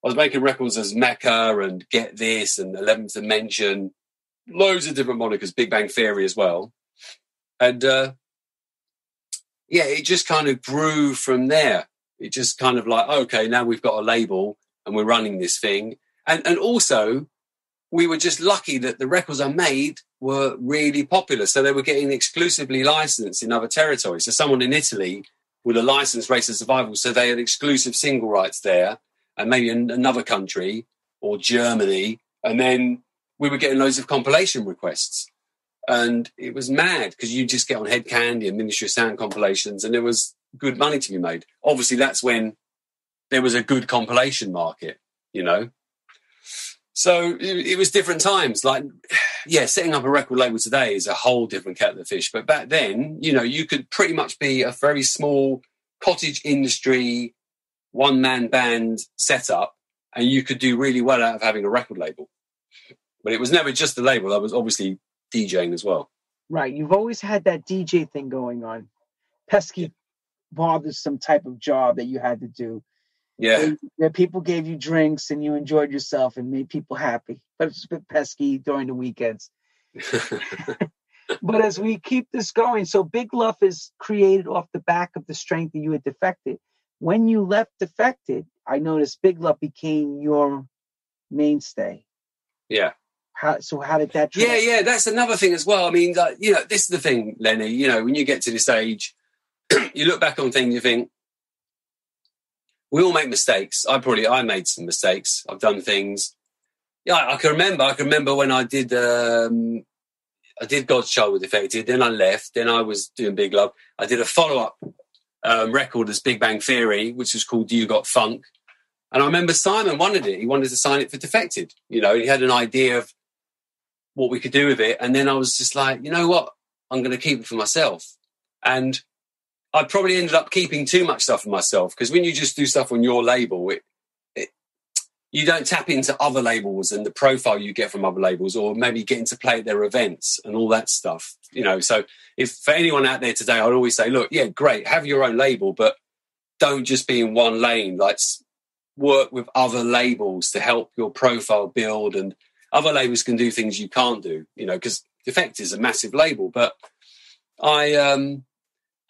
was making records as Mecca and Get This and 11th Dimension, loads of different monikers, Big Bang Theory as well. And, yeah, it just kind of grew from there. It just kind of like, okay, now we've got a label and we're running this thing. And also... we were just lucky that the records I made were really popular. So they were getting exclusively licensed in other territories. So someone in Italy with a license Race to Survival, so they had exclusive single rights there, and maybe in another country or Germany. And then we were getting loads of compilation requests. And it was mad, because you just get on Head Candy and Ministry of Sound compilations, and there was good money to be made. Obviously, that's when there was a good compilation market, you know. So it was different times. Like, yeah, setting up a record label today is a whole different kettle of fish. But back then, you know, you could pretty much be a very small cottage industry, one-man band setup, and you could do really well out of having a record label. But it was never just the label. I was obviously DJing as well. Right. You've always had that DJ thing going on. Pesky bothersome type of job that you had to do. Yeah, where people gave you drinks and you enjoyed yourself and made people happy. But it was a bit pesky during the weekends. But as we keep this going, so Big Love is created off the back of the strength that you had Defected. When you left Defected, I noticed Big Love became your mainstay. Yeah. How did that translate? Yeah, that's another thing as well. I mean, like, you know, this is the thing, Lenny. You know, when you get to this age, you look back on things, you think, we all make mistakes. I made some mistakes. I've done things. Yeah, I can remember when I did God's Child with Defected. Then I left. Then I was doing Big Love. I did a follow-up record as Big Bang Theory, which was called You Got Funk. And I remember Simon wanted it. He wanted to sign it for Defected. You know, he had an idea of what we could do with it. And then I was just like, you know what? I'm going to keep it for myself. And I probably ended up keeping too much stuff for myself, because when you just do stuff on your label, you don't tap into other labels and the profile you get from other labels, or maybe getting to play at their events and all that stuff, you know. So if for anyone out there today, I'd always say, look, yeah, great, have your own label, but don't just be in one lane. Like, work with other labels to help your profile build, and other labels can do things you can't do, you know, because Defected is a massive label. But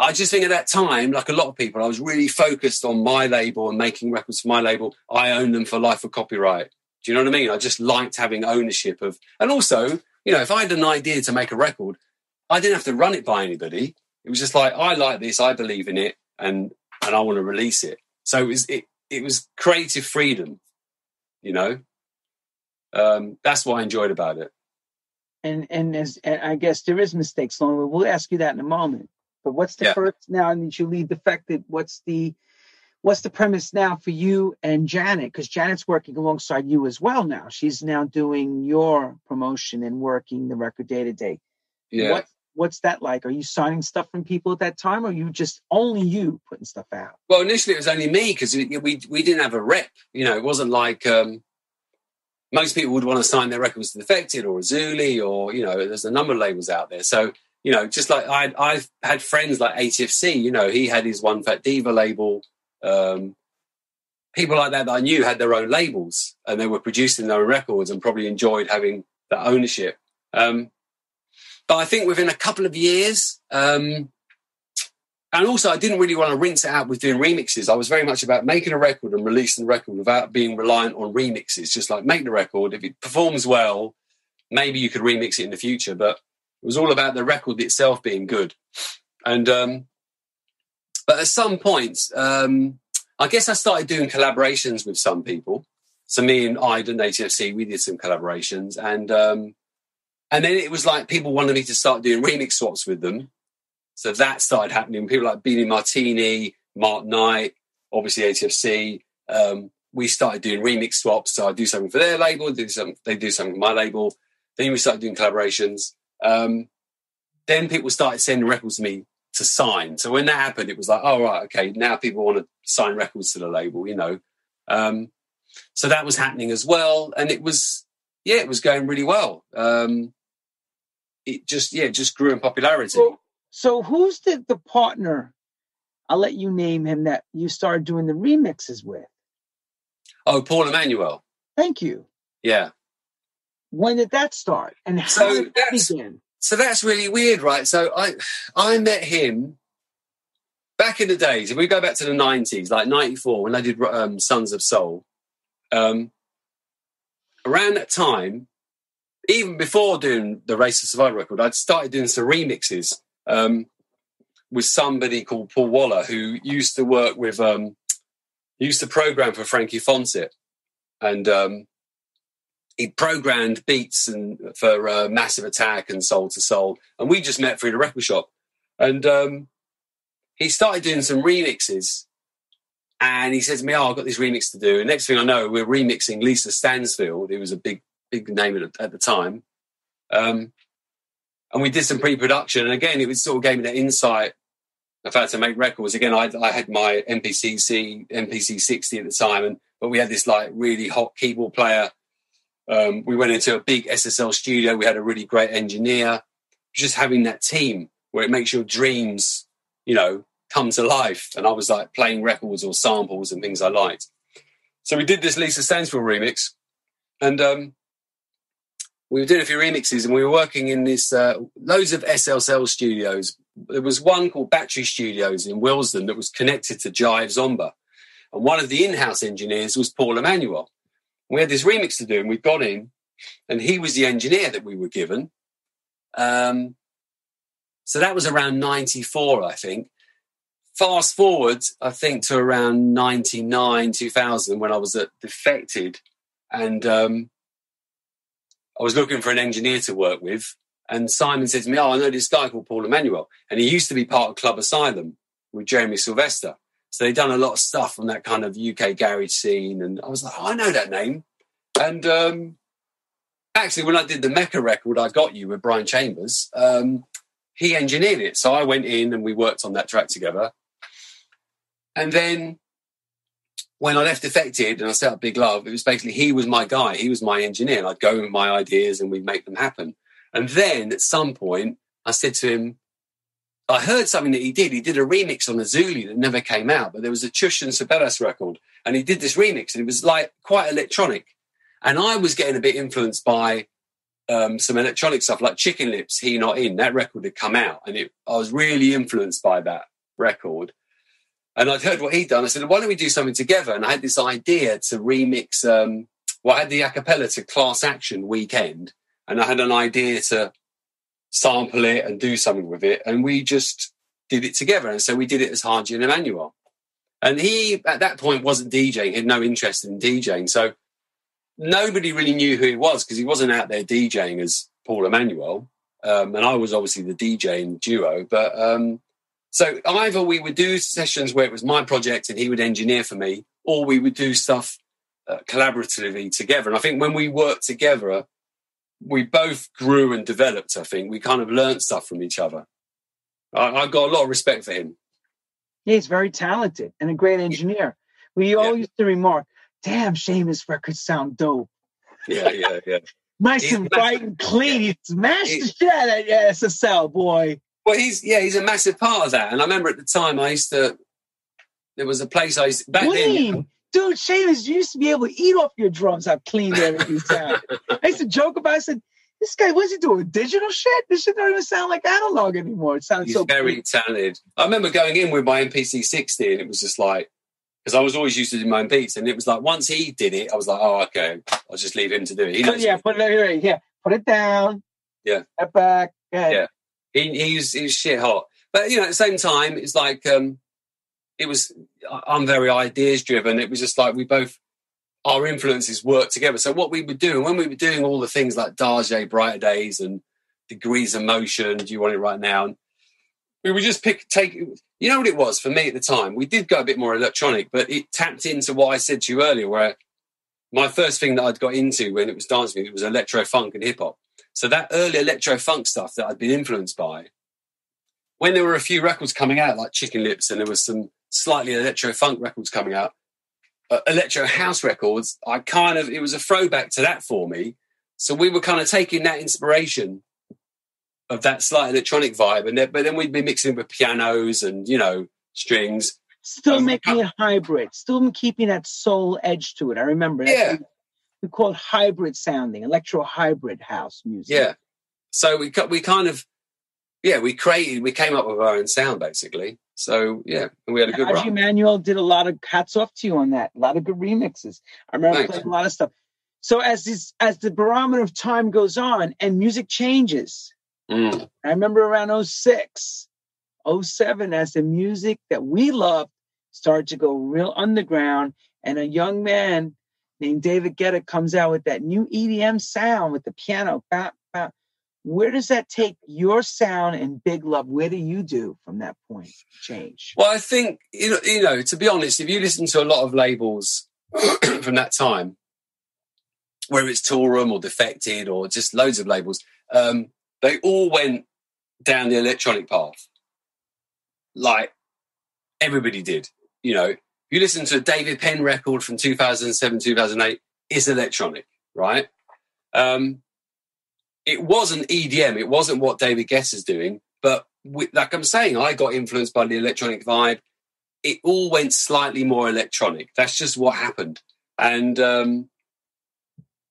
I just think at that time, like a lot of people, I was really focused on my label and making records for my label. I own them for life of copyright. Do you know what I mean? I just liked having ownership of... And also, you know, if I had an idea to make a record, I didn't have to run it by anybody. It was just like, I like this, I believe in it, and I want to release it. So it was creative freedom. you know. That's what I enjoyed about it. And I guess there is mistakes along the way. We'll ask you that in a moment. But what's the first now that you lead Defected? What's the premise now for you and Janet? Because Janet's working alongside you as well now. She's now doing your promotion and working the record day to day. Yeah. What's that like? Are you signing stuff from people at that time, or are you just only you putting stuff out? Well, initially it was only me because we didn't have a rep. You know, it wasn't like most people would want to sign their records to Defected or Azuli or, you know, there's a number of labels out there. So, you know, just like I've had friends like ATFC, you know, he had his One Fat Diva label. People like that I knew had their own labels and they were producing their own records and probably enjoyed having that ownership. But I think within a couple of years, and also I didn't really want to rinse it out with doing remixes. I was very much about making a record and releasing the record without being reliant on remixes. Just like make the record. If it performs well, maybe you could remix it in the future. But it was all about the record itself being good. And but at some points, I guess I started doing collaborations with some people. So me and Ida and ATFC, we did some collaborations. And then it was like people wanted me to start doing remix swaps with them. So that started happening. People like Beanie Martini, Mark Knight, obviously ATFC. We started doing remix swaps. So I do something for their label, they do something for my label. Then we started doing collaborations. Then people started sending records to me to sign. So when that happened, it was like, oh, right, okay, now people want to sign records to the label, you know. So that was happening as well. And it was, yeah, it was going really well. It just, yeah, it just grew in popularity. So who's the partner, I'll let you name him, that you started doing the remixes with? Oh, Paul Emmanuel. Thank you. Yeah. When did that start? And how did that begin? So that's really weird, right? So I met him back in the days. If we go back to the 90s, like 94, when I did Sons of Soul, around that time, even before doing the Race to Survive record, I'd started doing some remixes with somebody called Paul Waller, who used to work with, used to program for Frankie Fonsett. And he programmed beats and for Massive Attack and Soul to Soul. And we just met through the record shop. And he started doing some remixes. And he said to me, oh, I've got this remix to do. And next thing I know, we're remixing Lisa Stansfield, who was a big name at the time. And we did some pre-production. And again, it was sort of gave me that insight of how to make records. Again, I had my MPC60 at the time. But we had this like really hot keyboard player. We went into a big SSL studio. We had a really great engineer. Just having that team where it makes your dreams, you know, come to life. And I was like playing records or samples and things I liked. So we did this Lisa Stansfield remix. And we were doing a few remixes and we were working in this loads of SSL studios. There was one called Battery Studios in Willesden that was connected to Jive Zomba. And one of the in-house engineers was Paul Emmanuel. We had this remix to do and we got in and he was the engineer that we were given. So that was around 94, I think. Fast forward, I think, to around 99, 2000 when I was at Defected and I was looking for an engineer to work with. And Simon said to me, oh, I know this guy called Paul Emmanuel and he used to be part of Club Asylum with Jeremy Sylvester. So they'd done a lot of stuff on that kind of UK garage scene. And I was like, oh, I know that name. And actually, when I did the Mecca record, I Got You with Brian Chambers, he engineered it. So I went in and we worked on that track together. And then when I left Defected and I set up Big Love, it was basically he was my guy. He was my engineer. And I'd go with my ideas and we'd make them happen. And then at some point, I said to him, I heard something that he did. He did a remix on Azuli that never came out, but there was a Chush and Sabelas record, and he did this remix, and it was like quite electronic. And I was getting a bit influenced by some electronic stuff, like Chicken Lips, He Not In. That record had come out, and I was really influenced by that record. And I'd heard what he'd done. I said, why don't we do something together? And I had this idea to remix, I had the a cappella to Class Action Weekend, and I had an idea to sample it and do something with it, and we just did it together. And so we did it as Haji and Emmanuel, and he at that point wasn't DJing. He had no interest in DJing, so nobody really knew who he was because he wasn't out there DJing as Paul Emmanuel. And I was obviously the DJ in duo. But so either we would do sessions where it was my project and he would engineer for me, or we would do stuff collaboratively together. And I think when we worked together, we both grew and developed, I think. We kind of learned stuff from each other. I got a lot of respect for him. Yeah, he's very talented and a great engineer. We all used to remark, damn, Seamus records sound dope. Yeah, yeah, yeah. Nice and bright and clean. You smashed the shit out of that SSL, boy. Well, he's a massive part of that. And I remember at the time there was a place I used to, back then. Dude, Seamus, you used to be able to eat off your drums. I've cleaned everything down. I used to joke about it. I said, this guy, what's he doing? Digital shit? This shit don't even sound like analog anymore. It sounds very talented. I remember going in with my MPC-60 and it was just like, because I was always used to do my own beats, and it was like, once he did it, I was like, oh, okay, I'll just leave him to do it. He knows put it down. Yeah. Step back. Yeah. He was shit hot. But, you know, at the same time, it's like, I'm very ideas driven. It was just like our influences worked together. So what we would do, and when we were doing all the things like Darje, Brighter Days and Degrees of Motion, Do You Want It Right Now? And we would just take, you know what it was for me at the time? We did go a bit more electronic, but it tapped into what I said to you earlier, where my first thing that I'd got into when it was dance music, it was electro-funk and hip-hop. So that early electro-funk stuff that I'd been influenced by, when there were a few records coming out, like Chicken Lips, and there was some slightly electro-funk records coming out, electro-house records, it was a throwback to that for me. So we were kind of taking that inspiration of that slight electronic vibe, but then we'd be mixing with pianos and, you know, strings. Still making it hybrid, still keeping that soul edge to it. I remember that. Yeah. We called hybrid sounding, electro-hybrid house music. Yeah. So we came up with our own sound, basically. So, yeah, and we had a good run. Abby Manuel did a lot of, hats off to you on that, a lot of good remixes. I remember playing a lot of stuff. So as the barometer of time goes on and music changes, I remember around 2006, 2007, as the music that we loved started to go real underground, and a young man named David Guetta comes out with that new EDM sound with the piano, bop, bop. Where does that take your sound and Big Love? Where do you do from that point change? Well, I think, you know, to be honest, if you listen to a lot of labels from that time, whether it's Toolroom or Defected or just loads of labels, they all went down the electronic path. Like everybody did, you know. You listen to a David Penn record from 2007, 2008, it's electronic, right? It wasn't EDM. It wasn't what David Guetta's doing. But like I'm saying, I got influenced by the electronic vibe. It all went slightly more electronic. That's just what happened. And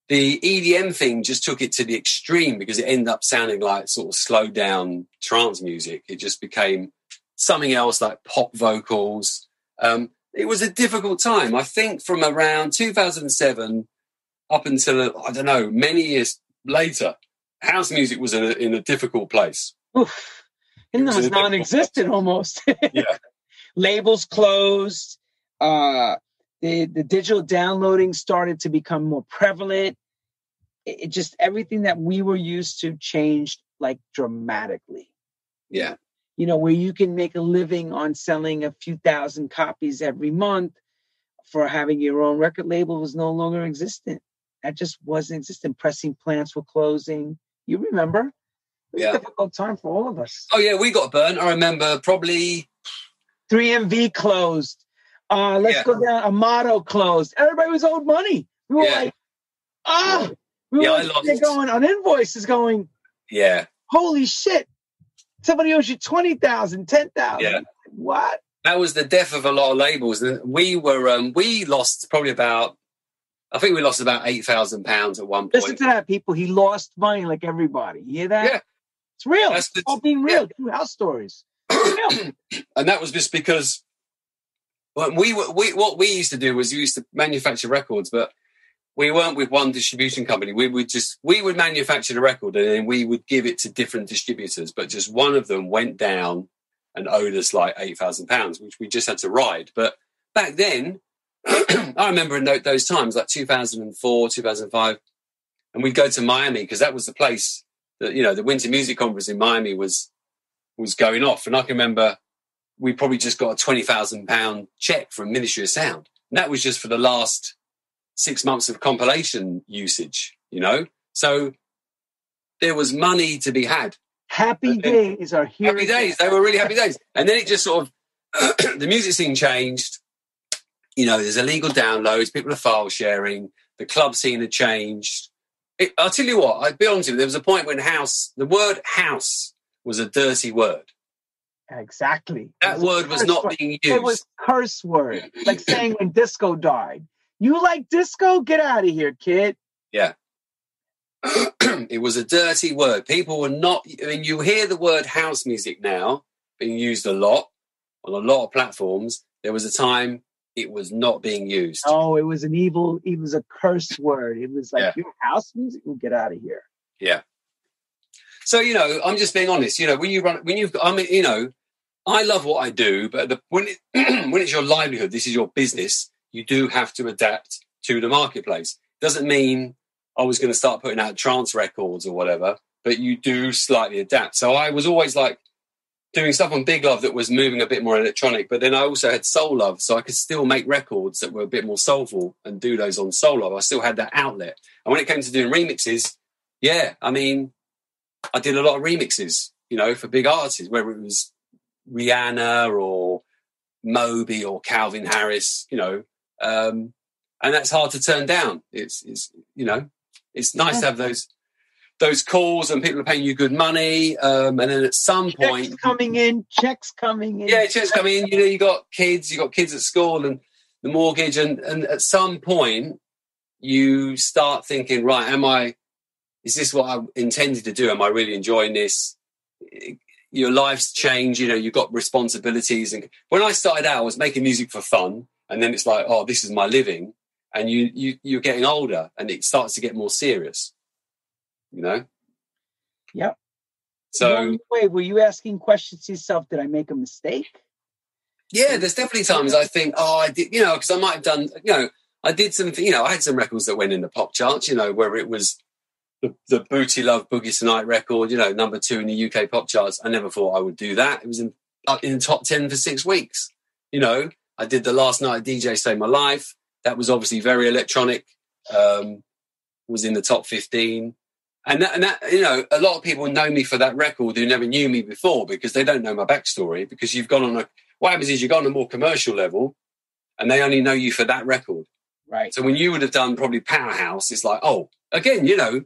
the EDM thing just took it to the extreme because it ended up sounding like sort of slow down trance music. It just became something else, like pop vocals. It was a difficult time. I think from around 2007 up until, I don't know, many years later, house music was in a difficult place. Oof. It was non-existent almost. Yeah. Labels closed. The digital downloading started to become more prevalent. It just, everything that we were used to changed like dramatically. Yeah. You know, where you can make a living on selling a few thousand copies every month for having your own record label was no longer existent. That just wasn't existent. Pressing plants were closing. You remember? It was a difficult time for all of us. Oh, yeah, we got burned. I remember probably... 3MV closed. Let's go down. Amato closed. Everybody was owed money. We were like, ah! We were like, going on invoices going, yeah, holy shit. Somebody owes you $20,000, $10,000. Yeah. What? That was the death of a lot of labels. We were, we lost probably about... I think we lost about £8,000 at one point. Listen to that, people. He lost money like everybody. You hear that? Yeah. It's real. It's all being real. True house stories. Real. And that was just because when what we used to do was we used to manufacture records, but we weren't with one distribution company. We would manufacture the record and then we would give it to different distributors, but just one of them went down and owed us like £8,000, which we just had to ride. But back then, I remember in those times, like 2004, 2005, and we'd go to Miami because that was the place that, you know, the Winter Music Conference in Miami was going off. And I can remember we probably just got a £20,000 check from Ministry of Sound. And that was just for the last 6 months of compilation usage, you know? So there was money to be had. Happy days are here. Happy days. They were really happy days. And then it just sort of, the music scene changed. You know, there's illegal downloads. People are file sharing. The club scene had changed. I'll tell you what, I'll be honest with you. There was a point when house, the word house was a dirty word. Exactly. That word was not being used. It was a curse word, like saying when disco died. You like disco? Get out of here, kid. Yeah. It was a dirty word. People were not, I mean, you hear the word house music now being used a lot on a lot of platforms. There was a time it was not being used. Oh, it was an evil, it was a curse word. It was like, your house music will get out of here. Yeah. So, you know, I'm just being honest. You know, I love what I do, but when it's your livelihood, this is your business, you do have to adapt to the marketplace. Doesn't mean I was going to start putting out trance records or whatever, but you do slightly adapt. So I was always like doing stuff on Big Love that was moving a bit more electronic, but then I also had Soul Love, so I could still make records that were a bit more soulful and do those on Soul Love. I still had that outlet. And when it came to doing remixes, yeah, I mean, I did a lot of remixes, you know, for big artists, whether it was Rihanna or Moby or Calvin Harris, you know, and that's hard to turn down. It's you know, it's nice to have those calls and people are paying you good money. And then at some point, checks coming in. Yeah, checks coming in. You know, you got kids at school and the mortgage. And at some point you start thinking, right, is this what I intended to do? Am I really enjoying this? Your life's changed, you know, you've got responsibilities. And when I started out, I was making music for fun. And then it's like, oh, this is my living. And you're getting older and it starts to get more serious, you know? Yep. So wait, were you asking questions to yourself? Did I make a mistake? Yeah, there's definitely times I think, oh, I did, you know, because I might have done, you know, I did something, you know, I had some records that went in the pop charts, you know, where it was the Booty Love Boogie Tonight record, you know, number 2 in the UK pop charts. I never thought I would do that. It was in the top 10 for 6 weeks, you know? I did The Last Night DJ Saved My Life. That was obviously very electronic. Was in the top 15. And that, you know, a lot of people know me for that record who never knew me before because they don't know my backstory, because you've gone on what happens is you go on a more commercial level and they only know you for that record. Right. So when you would have done probably Powerhouse, it's like, oh, again, you know,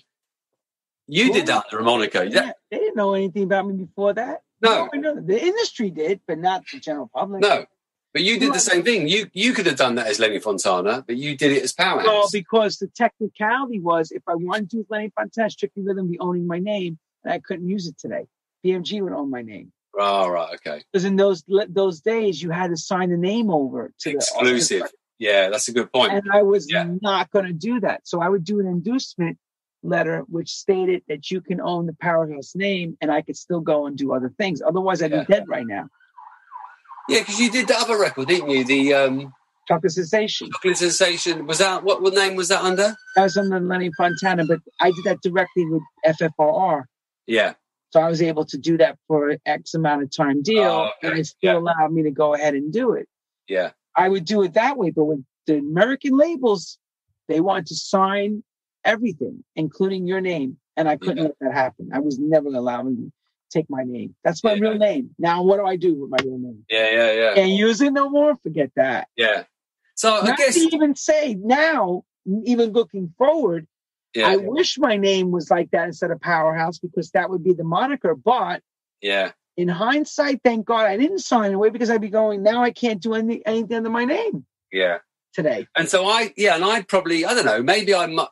you did that, the harmonica. Yeah, they didn't know anything about me before that. No. The industry did, but not the general public. No. But you did the same thing. You could have done that as Lenny Fontana, but you did it as Powerhouse. Well, because the technicality was, if I wanted to do Lenny Fontana, Strictly Rhythm be owning my name, and I couldn't use it today. BMG would own my name. Oh, right, okay. Because in those days, you had to sign the name over to exclusive. Yeah, that's a good point. And I was not going to do that. So I would do an inducement letter which stated that you can own the Powerhouse name, and I could still go and do other things. Otherwise, I'd be dead right now. Yeah, because you did the other record, didn't you? The Chocolate Sensation. Chocolate Sensation. Was that, what name was that under? That was under Lenny Fontana, but I did that directly with FFRR. Yeah. So I was able to do that for an X amount of time deal, and it still allowed me to go ahead and do it. Yeah. I would do it that way, but with the American labels, they want to sign everything, including your name, and I couldn't let that happen. I was never allowing you. Take my name. That's my real name. Now, what do I do with my real name? Yeah. Can't use it no more. Forget that. Yeah. So I guess to even say now, even looking forward, I wish my name was like that instead of Powerhouse, because that would be the moniker. But in hindsight, thank God I didn't sign away, because I'd be going, now I can't do anything under my name. Yeah. Today. And so I'd probably, I don't know, maybe I might.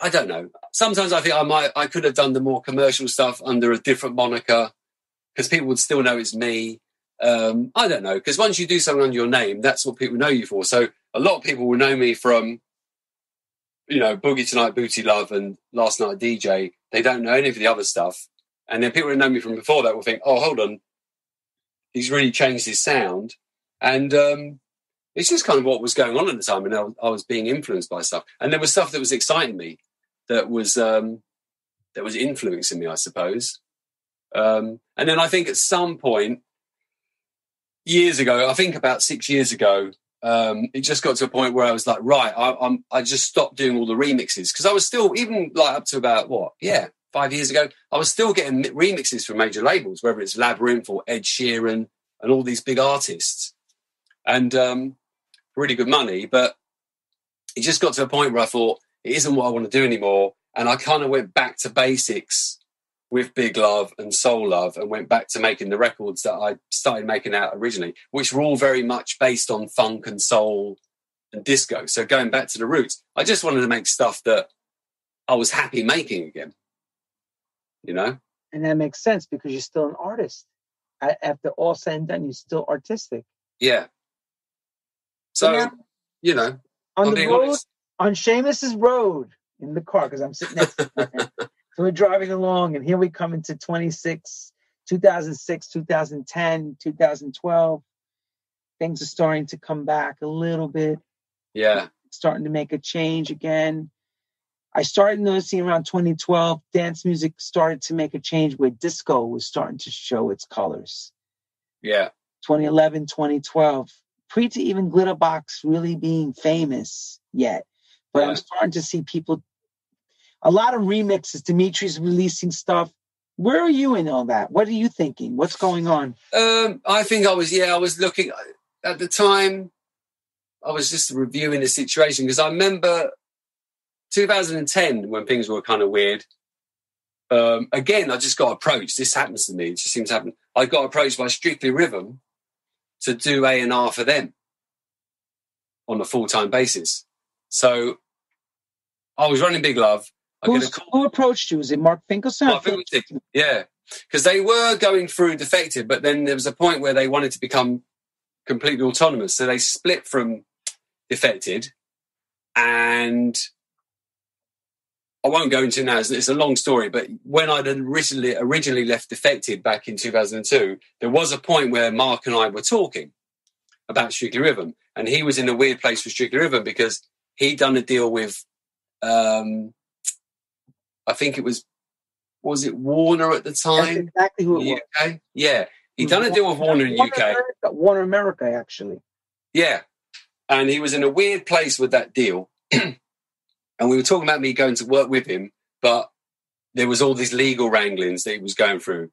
I don't know. Sometimes I think I could have done the more commercial stuff under a different moniker, because people would still know it's me. I don't know, because once you do something under your name, that's what people know you for. So a lot of people will know me from, you know, Boogie Tonight, Booty Love, and Last Night DJ. They don't know any of the other stuff. And then people who know me from before that will think, oh, hold on, he's really changed his sound. And It's just kind of what was going on at the time, and I was being influenced by stuff. And there was stuff that was exciting me, that was influencing me, I suppose. And then I think at some point years ago, I think about 6 years ago, it just got to a point where I was like, right, I just stopped doing all the remixes, because I was still, even like up to about 5 years ago, I was still getting remixes from major labels, whether it's Labyrinth or Ed Sheeran and all these big artists, and really good money. But it just got to a point where I thought, it isn't what I want to do anymore. And I kind of went back to basics with Big Love and Soul Love, and went back to making the records that I started making out originally, which were all very much based on funk and soul and disco. So going back to the roots, I just wanted to make stuff that I was happy making again, you know? And that makes sense, because you're still an artist. After all said and done, you're still artistic. Yeah. So, yeah. You know, I'm being honest. On Seamus's road in the car, because I'm sitting next to him. So we're driving along, and here we come into 2006, 2010, 2012. Things are starting to come back a little bit. Yeah. Starting to make a change again. I started noticing around 2012, dance music started to make a change, where disco was starting to show its colors. Yeah. 2011, 2012. Pre to even Glitterbox really being famous yet. But yeah. I'm starting to see people... A lot of remixes. Dimitri's releasing stuff. Where are you in all that? What are you thinking? What's going on? I think I was looking at the time. I was just reviewing the situation, because I remember 2010 when things were kind of weird. Again, I just got approached. This happens to me. It just seems to happen. I got approached by Strictly Rhythm to do A&R for them on a full-time basis. So I was running Big Love. Who approached you? Was it Mark Finkelstein? Mark Finkelstein, yeah. Because they were going through Defected, but then there was a point where they wanted to become completely autonomous. So they split from Defected. And I won't go into it now. It's a long story. But when I'd originally left Defected back in 2002, there was a point where Mark and I were talking about Strictly Rhythm. And he was in a weird place with Strictly Rhythm, because he'd done a deal with... I think it was it Warner at the time? That's exactly who it was. Yeah. He'd done a deal with Warner in the UK. Warner America, actually. Yeah. And he was in a weird place with that deal. And we were talking about me going to work with him, but there was all these legal wranglings that he was going through.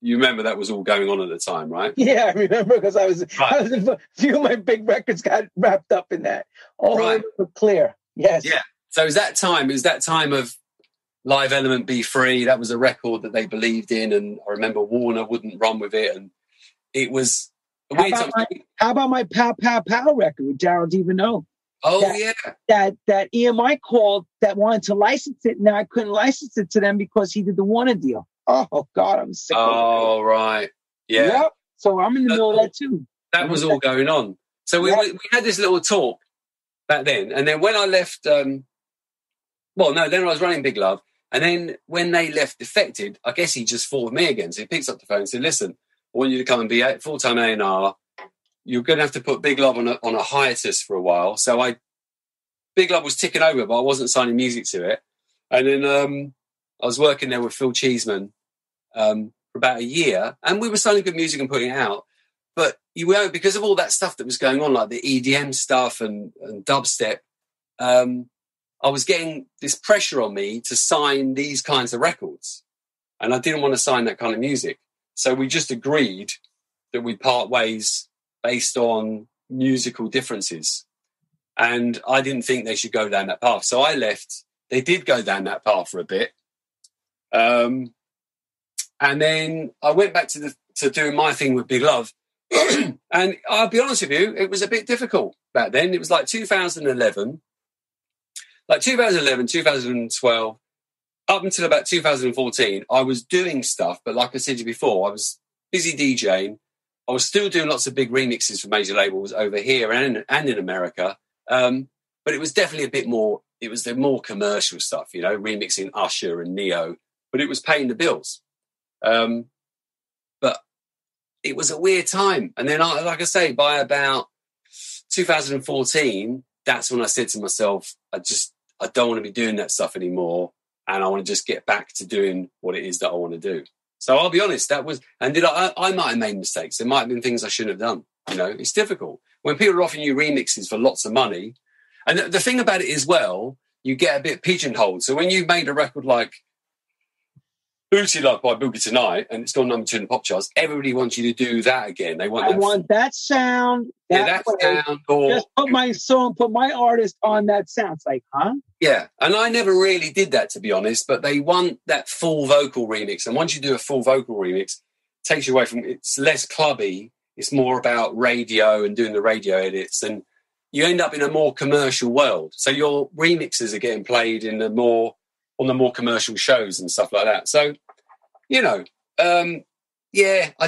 You remember that was all going on at the time, right? Yeah, I remember, because a few of my big records got wrapped up in that. All right. Clear. Yes. Yeah. So it was that time of Live Element Be Free. That was a record that they believed in, and I remember Warner wouldn't run with it, and it was... How about my Pow Pow Pow record with Gerald D'Ivino? Oh, yeah. That EMI called that wanted to license it, and I couldn't license it to them because he did the Warner deal. Oh, God, I'm sick of that. Oh, right. Yeah. Yep. So I'm in the middle of that, too. That was all going on. So we had this little talk back then, and then when I left... then I was running Big Love. And then when they left Defected, I guess he just fought with me again. So he picks up the phone and said, listen, I want you to come and be full-time A&R. You're going to have to put Big Love on a hiatus for a while. So Big Love was ticking over, but I wasn't signing music to it. And then I was working there with Phil Cheeseman for about a year. And we were signing good music and putting it out. But because of all that stuff that was going on, like the EDM stuff and dubstep, I was getting this pressure on me to sign these kinds of records, and I didn't want to sign that kind of music. So we just agreed that we'd part ways based on musical differences. And I didn't think they should go down that path. So I left. They did go down that path for a bit. And then I went back to doing my thing with Big Love. And I'll be honest with you, it was a bit difficult back then. It was like 2011. Like 2011, 2012, up until about 2014, I was doing stuff. But like I said to you before, I was busy DJing. I was still doing lots of big remixes for major labels over here and in America. But it was definitely a bit more, it was the more commercial stuff, you know, remixing Usher and Neo. But it was paying the bills. But it was a weird time. And then, like I say, by about 2014, that's when I said to myself, I don't want to be doing that stuff anymore. And I want to just get back to doing what it is that I want to do. So I'll be honest, I might have made mistakes. There might have been things I shouldn't have done. You know, it's difficult. When people are offering you remixes for lots of money, and the thing about it as well, you get a bit pigeonholed. So when you've made a record like Booty Love by Boogie Tonight, and it's gone number 2 in the pop charts, everybody wants you to do that again. They want that sound. That sound. Or just put my artist on that sound. It's like, huh? Yeah, and I never really did that, to be honest, but they want that full vocal remix. And once you do a full vocal remix, it takes you away from, it's less clubby. It's more about radio and doing the radio edits, and you end up in a more commercial world. So your remixes are getting played in on the more commercial shows and stuff like that. So, you know, I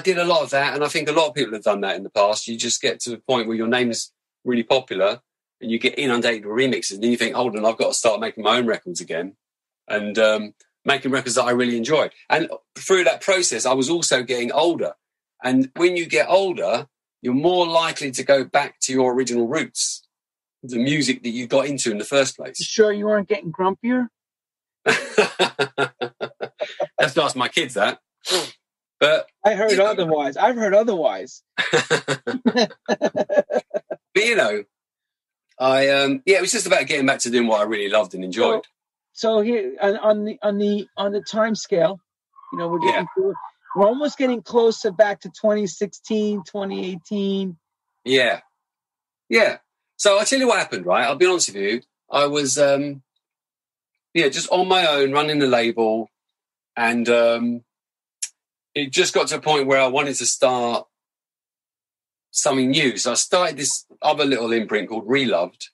did a lot of that. And I think a lot of people have done that in the past. You just get to the point where your name is really popular and you get inundated with remixes, and then you think, hold on, I've got to start making my own records again, and making records that I really enjoy. And through that process, I was also getting older. And when you get older, you're more likely to go back to your original roots, the music that you got into in the first place. You sure you weren't getting grumpier? That's not my kids, that. But I heard otherwise. I've heard otherwise. But, you know, it was just about getting back to doing what I really loved and enjoyed. So here on the time scale, you know, we're getting through. We're almost getting closer back to 2016, 2018. Yeah. Yeah. So I'll tell you what happened, right? I'll be honest with you. I was, just on my own, running the label. And it just got to a point where I wanted to start something new. So I started this other little imprint called Reloved,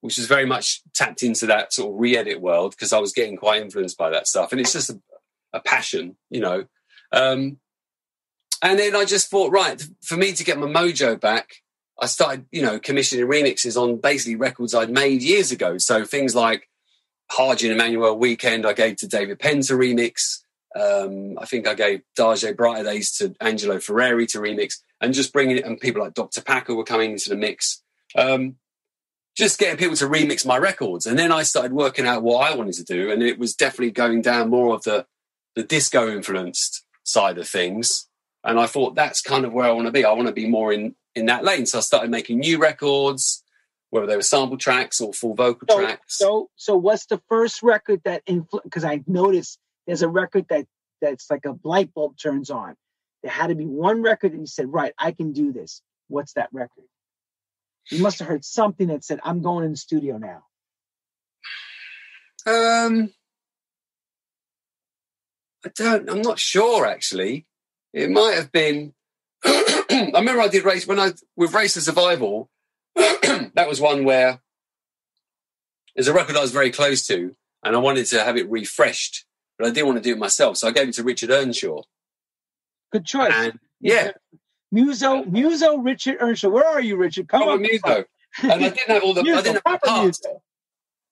which is very much tapped into that sort of re-edit world, because I was getting quite influenced by that stuff. And it's just a passion, you know. And then I just thought, right, for me to get my mojo back, I started, you know, commissioning remixes on basically records I'd made years ago. So things like Haji and Emmanuel Weekend, I gave to David Penn to remix. I think I gave Darje Brighter Days to Angelo Ferreri to remix, and just bringing it. And people like Dr. Packer were coming into the mix, just getting people to remix my records. And then I started working out what I wanted to do. And it was definitely going down more of the disco influenced side of things, and I thought that's kind of where I want to be. I want to be more in that lane. So I started making new records, whether they were sample tracks or full vocal tracks. So what's the first record that because I noticed there's a record that's like a light bulb turns on. There had to be one record that you said, right, I can do this. What's that record? You must have heard something that said, I'm going in the studio now. I'm not sure, actually. It might have been... I remember I did with Race to Survival, that was one where there's a record I was very close to, and I wanted to have it refreshed, but I didn't want to do it myself, so I gave it to Richard Earnshaw. Good choice. And, yeah. Muso, Richard Earnshaw. Where are you, Richard? Come on, Muso. And I didn't have all the... Muso, I didn't have the parts. Muso.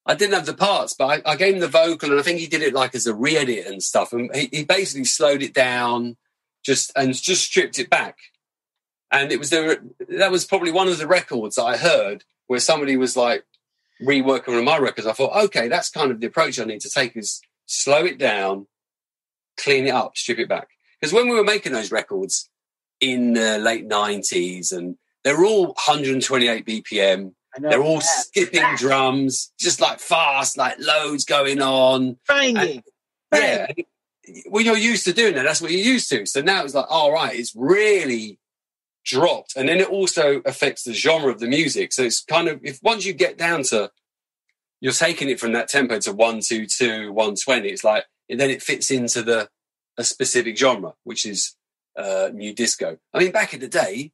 I didn't have the parts, but I gave him the vocal, and I think he did it like as a re-edit and stuff. And he basically slowed it down, just stripped it back. And it was that was probably one of the records that I heard where somebody was like reworking one of my records. I thought, okay, that's kind of the approach I need to take, is slow it down, clean it up, strip it back. Because when we were making those records in the late 90s, and they're all 128 BPM. They're all skipping drums, just like fast, like loads going on. Banging. Yeah. When you're used to doing that, that's what you're used to. So now it's like, all right, it's really dropped. And then it also affects the genre of the music. So it's kind of, if once you get down to, you're taking it from that tempo to 122, 120, it's like, and then it fits into a specific genre, which is new disco. I mean, back in the day,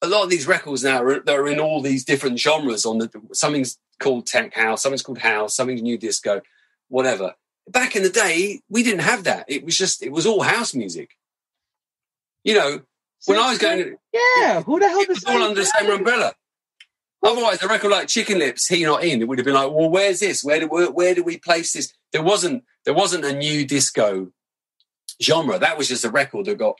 a lot of these records now are in all these different genres. Something's called tech house, something's called house, something's new disco, whatever. Back in the day, we didn't have that. It was all house music. You know, when I was going, who the hell is all under the same umbrella? Otherwise, a record like Chicken Lips, He Not In, it would have been like, well, where's this? Where do we place this? There wasn't a new disco genre. That was just a record that got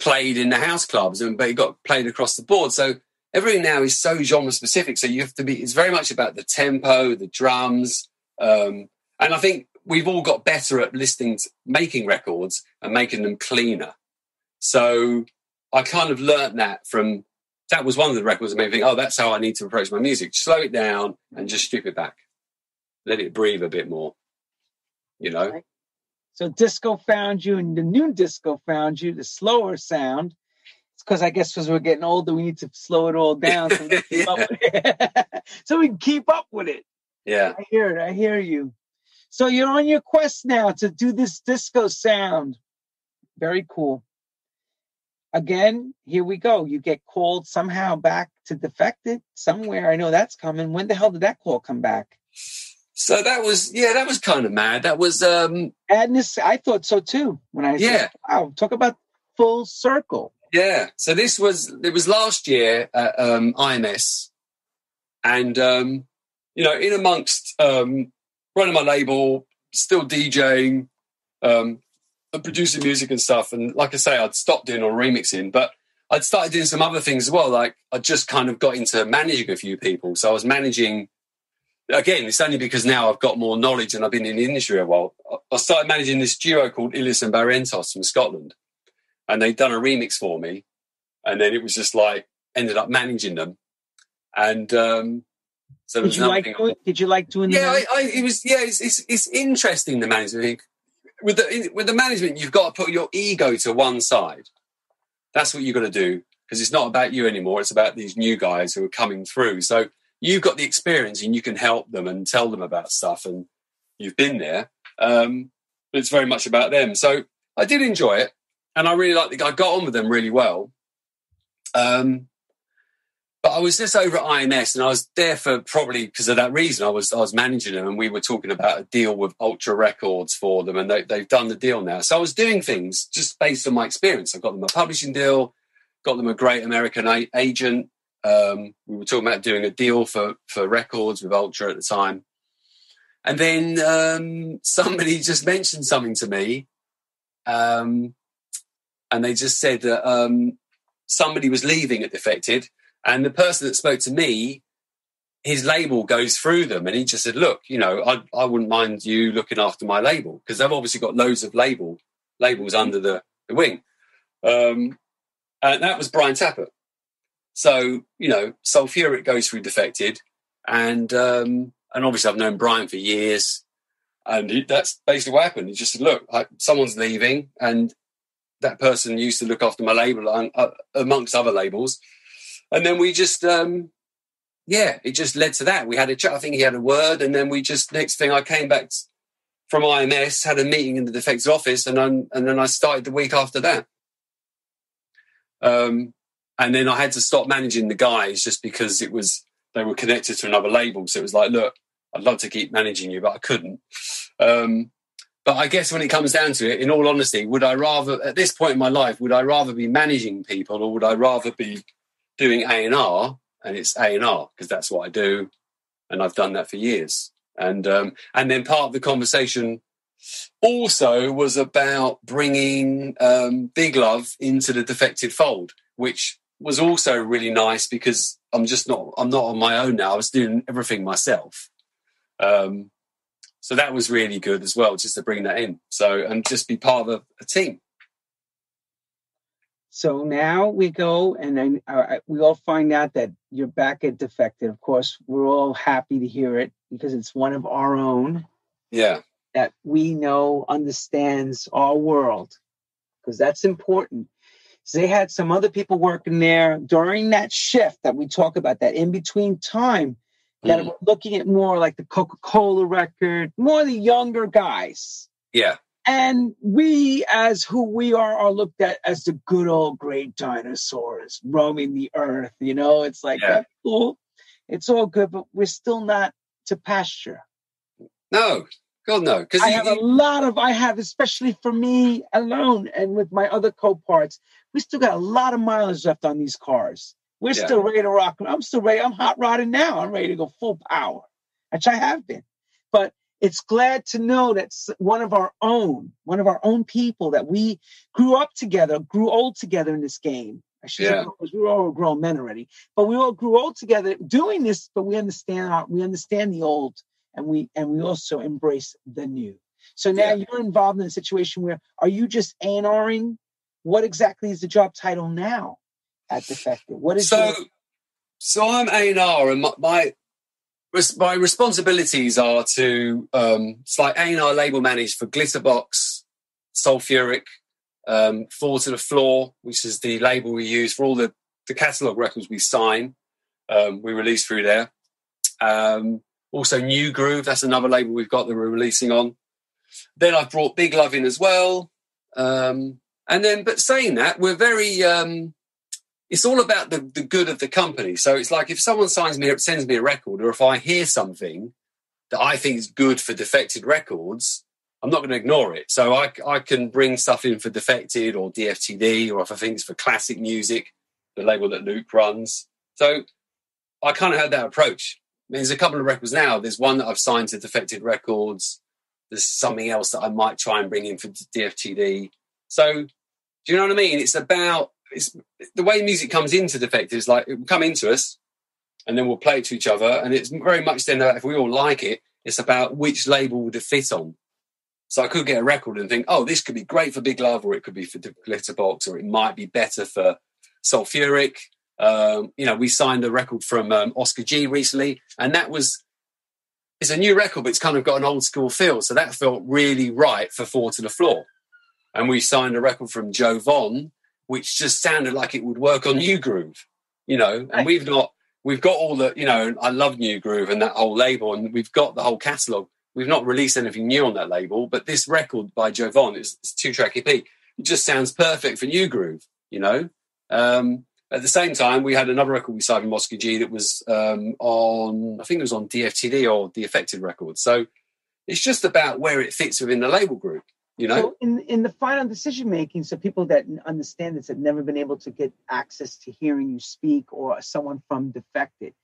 played in the house clubs, but it got played across the board. So everything now is so genre specific. So you have to be, it's very much about the tempo, the drums. And I think we've all got better at listening, making records and making them cleaner. So I kind of learned that from, that was one of the records that made me think, oh, that's how I need to approach my music. Slow it down and just strip it back. Let it breathe a bit more, you know? Right. So disco found you, and the new disco found you, the slower sound. It's because I guess as we're getting older, we need to slow it all down so we can keep up with it. So we can keep up with it. Yeah. I hear it. I hear you. So you're on your quest now to do this disco sound. Very cool. Again, here we go. You get called somehow back to Defected somewhere. I know that's coming. When the hell did that call come back? So that was, yeah, that was kind of mad. That was... Madness, I thought so too. When I said, wow, talk about full circle. Yeah. So this was, it was last year at IMS. And, you know, in amongst running my label, still DJing, and producing music and stuff, and like I say, I'd stopped doing all remixing, but I'd started doing some other things as well. Like I just kind of got into managing a few people, so I was managing. Again, it's only because now I've got more knowledge and I've been in the industry a while. I started managing this duo called Illis and Barrentos from Scotland, and they'd done a remix for me, and then it was just like ended up managing them. And so did you like doing? Did you like doing? Yeah, it was. Yeah, it's interesting, the management. With the management, you've got to put your ego to one side. That's what you've got to do, because it's not about you anymore. It's about these new guys who are coming through. So you've got the experience and you can help them and tell them about stuff, and you've been there. It's very much about them. So I did enjoy it, and I really liked it. I got on with them really well. But I was just over at IMS, and I was there for probably because of that reason. I was managing them, and we were talking about a deal with Ultra Records for them, and they've done the deal now. So I was doing things just based on my experience. I got them a publishing deal, got them a great American agent. We were talking about doing a deal for records with Ultra at the time. And then somebody just mentioned something to me, and they just said that somebody was leaving at Defected. And the person that spoke to me, his label goes through them. And he just said, look, you know, I wouldn't mind you looking after my label, because they've obviously got loads of labels under the wing. And that was Brian Tappert. So, you know, Sulfuric goes through Defected. And obviously I've known Brian for years. And that's basically what happened. He just said, look, someone's leaving. And that person used to look after my label, amongst other labels. And then we just, it just led to that. We had a chat. I think he had a word. And then we just, next thing, I came back from IMS, had a meeting in the Defected office, and then I started the week after that. And then I had to stop managing the guys just because they were connected to another label. So it was like, look, I'd love to keep managing you, but I couldn't. But I guess when it comes down to it, in all honesty, at this point in my life, would I rather be managing people, or would I rather be doing A&R? And it's A&R because that's what I do, and I've done that for years. And then part of the conversation also was about bringing Big Love into the Defected fold, which was also really nice because I'm not on my own now. I was doing everything myself. So that was really good as well, just to bring that in. So, and just be part of a team. So now we go, and then we all find out that you're back at Defected. Of course, we're all happy to hear it because it's one of our own. Yeah. That we know understands our world, because that's important. So they had some other people working there during that shift that we talk about, that in-between time, that were looking at more like the Coca-Cola record, more the younger guys. Yeah. And we, as who we are looked at as the good old great dinosaurs roaming the earth. You know, it's like, that's cool. It's all good, but we're still not to pasture. No, God, no. Because I have, especially for me alone and with my other co-parts, we still got a lot of mileage left on these cars. We're still ready to rock. I'm still ready. I'm hot rodding now. I'm ready to go full power, which I have been. But it's glad to know that one of our own people that we grew up together, grew old together in this game. I should say, because we were all grown men already, but we all grew old together doing this. But we understand the old, and we also embrace the new. So now you're involved in a situation where, are you just A&Ring? What exactly is the job title now at Defected? What is so I'm A&R, and my responsibilities are to A&R label manage for Glitterbox, Sulfuric, Fall to the Floor, which is the label we use for all the catalogue records we sign, we release through there. Also New Groove, that's another label we've got that we're releasing on. Then I've brought Big Love in as well. But saying that, we're very, it's all about the good of the company. So it's like if someone sends me a record, or if I hear something that I think is good for Defected Records, I'm not going to ignore it. So I can bring stuff in for Defected or DFTD, or if I think it's for classic music, the label that Luke runs. So I kind of had that approach. I mean, there's a couple of records now. There's one that I've signed to Defected Records. There's something else that I might try and bring in for DFTD. So do you know what I mean? It's the way music comes into Defected is like it will come into us and then we'll play it to each other. And it's very much then that if we all like it, it's about which label would it fit on. So I could get a record and think, oh, this could be great for Big Love, or it could be for Glitterbox, or it might be better for Sulfuric. We signed a record from Oscar G recently, and that was... It's a new record, but it's kind of got an old school feel. So that felt really right for Four to the Floor. And we signed a record from Joe Von, which just sounded like it would work on New Groove, and we've got all the, I love New Groove and that whole label, and we've got the whole catalogue. We've not released anything new on that label, but this record by Joe Von, it's a 2-track EP. It just sounds perfect for New Groove, At the same time, we had another record we signed in Moscow G that was on DFTD or the Defected Records. So it's just about where it fits within the label group, So in the final decision-making, so people that understand this have never been able to get access to hearing you speak or someone from Defected.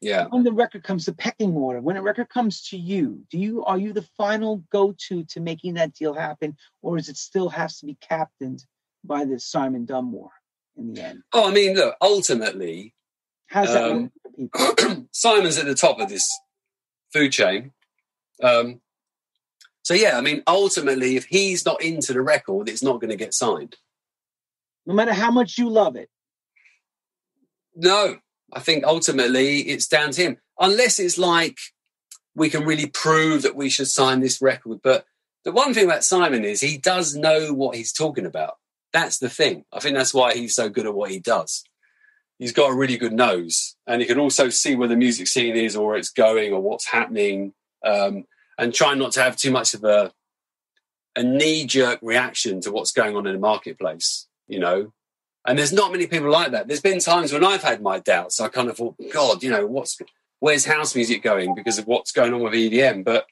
Yeah. When the record comes to pecking order, when a record comes to you, are you the final go-to to making that deal happen, or is it still has to be captained by the Simon Dunmore? In the end. Oh, I mean, look, ultimately, how's that Simon's at the top of this food chain. Ultimately, if he's not into the record, it's not going to get signed. No matter how much you love it? No, I think ultimately it's down to him. Unless it's like we can really prove that we should sign this record. But the one thing about Simon is he does know what he's talking about. That's the thing. I think that's why he's so good at what he does. He's got a really good nose, and he can also see where the music scene is, or where it's going, or what's happening, and try not to have too much of a knee-jerk reaction to what's going on in the marketplace, And there's not many people like that. There's been times when I've had my doubts. I kind of thought, God, where's house music going because of what's going on with EDM? But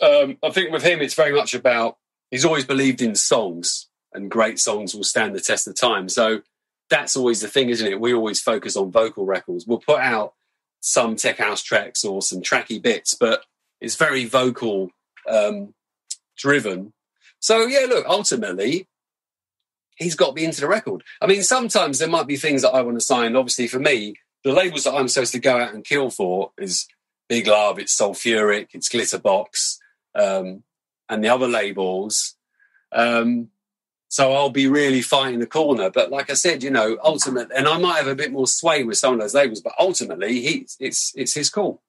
I think with him, it's very much about he's always believed in songs. And great songs will stand the test of time. So that's always the thing, isn't it? We always focus on vocal records. We'll put out some tech house tracks or some tracky bits, but it's very vocal driven. So, ultimately, he's got to be into the record. I mean, sometimes there might be things that I want to sign. Obviously, for me, the labels that I'm supposed to go out and kill for is Big Love, it's Sulfuric, it's Glitterbox, and the other labels. So I'll be really fighting the corner. But like I said, ultimately, and I might have a bit more sway with some of those labels, but ultimately, it's his call.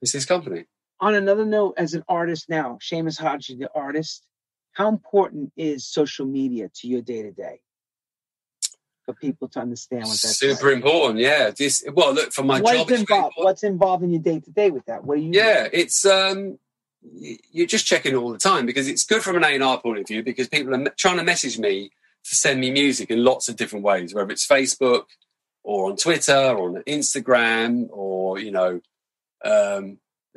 It's his company. On another note, as an artist now, Seamus Haji, the artist, how important is social media to your day-to-day for people to understand what that's super like? Important, yeah. For my job... What's involved in your day-to-day with that? What do you... Yeah, it's... You're just checking it all the time because it's good from an A&R point of view because people are trying to message me to send me music in lots of different ways, whether it's Facebook or on Twitter or on Instagram or, is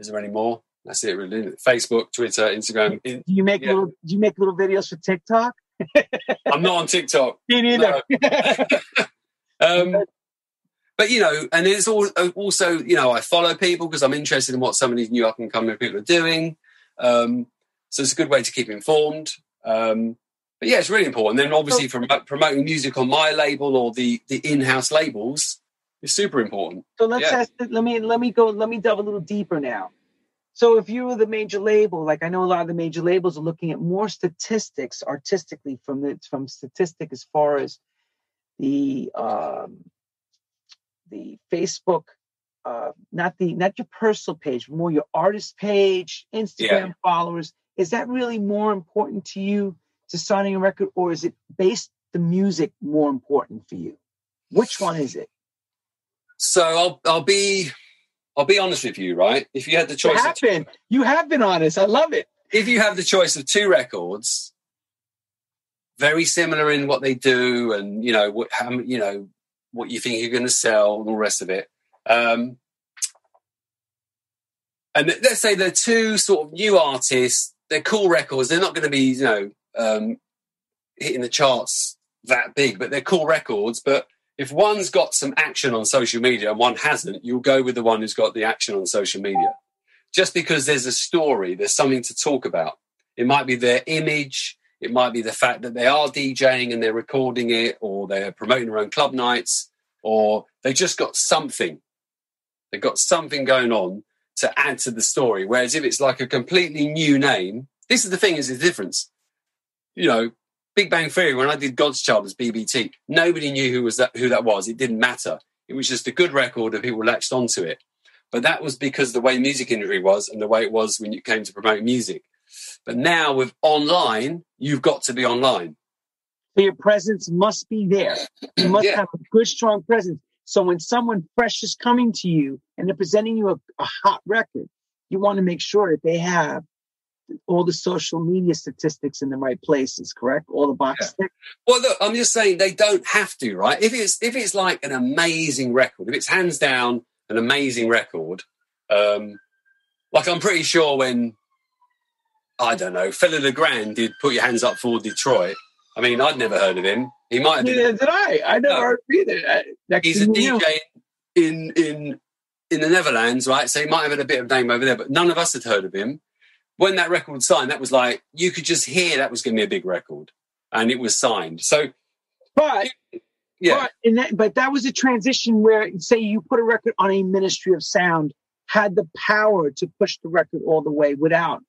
there any more? That's it really. Facebook, Twitter, Instagram. Do you make little videos for TikTok? I'm not on TikTok. Me neither. No. But, and it's also, I follow people because I'm interested in what some of these new up-and-coming people are doing. So it's a good way to keep informed. But yeah, it's really important. Then obviously promoting music on my label or the in-house labels is super important. So let's ask, let me delve a little deeper now. So if you were the major label, like I know a lot of the major labels are looking at more statistics artistically from statistic as far as the Facebook, not your personal page, more your artist page, Instagram followers. Is that really more important to you to signing a record, or is it based the music more important for you? Which one is it? So I'll be honest with you, right? If you had the choice, you have been honest. I love it. If you have the choice of two records, very similar in what they do, and you know what, how, you know what you think you're going to sell, and all the rest of it. And let's say they're two sort of new artists. They're cool records. They're not going to be, you know, hitting the charts that big, but they're cool records. But if one's got some action on social media and one hasn't, you'll go with the one who's got the action on social media. Just because there's a story, there's something to talk about. It might be their image. It might be the fact that they are DJing and they're recording it, or they're promoting their own club nights, or they just got something. They've got something going on to add to the story. Whereas if it's like a completely new name, this is the thing, is the difference. You know, Big Bang Theory, when I did God's Child as BBT, nobody knew who that was. It didn't matter. It was just a good record and people latched onto it. But that was because the way music industry was and the way it was when you came to promote music. But now with online, you've got to be online. So your presence must be there. You must have a good, strong presence. So when someone fresh is coming to you and they're presenting you a hot record, you want to make sure that they have all the social media statistics in the right places, correct? All the boxes. Yeah. Well, look, I'm just saying they don't have to, right? If it's like an amazing record, if it's hands down an amazing record, like I'm pretty sure when, I don't know, Fela Legrand did Put Your Hands Up for Detroit. I mean, I'd never heard of him. He might have been. Neither did I. I never heard of him either. He's a DJ in the Netherlands, right? So he might have had a bit of name over there, but none of us had heard of him. When that record was signed, that was like, you could just hear that was going to be a big record. And it was signed. So, But that was a transition where, say, you put a record on a Ministry of Sound, had the power to push the record all the way without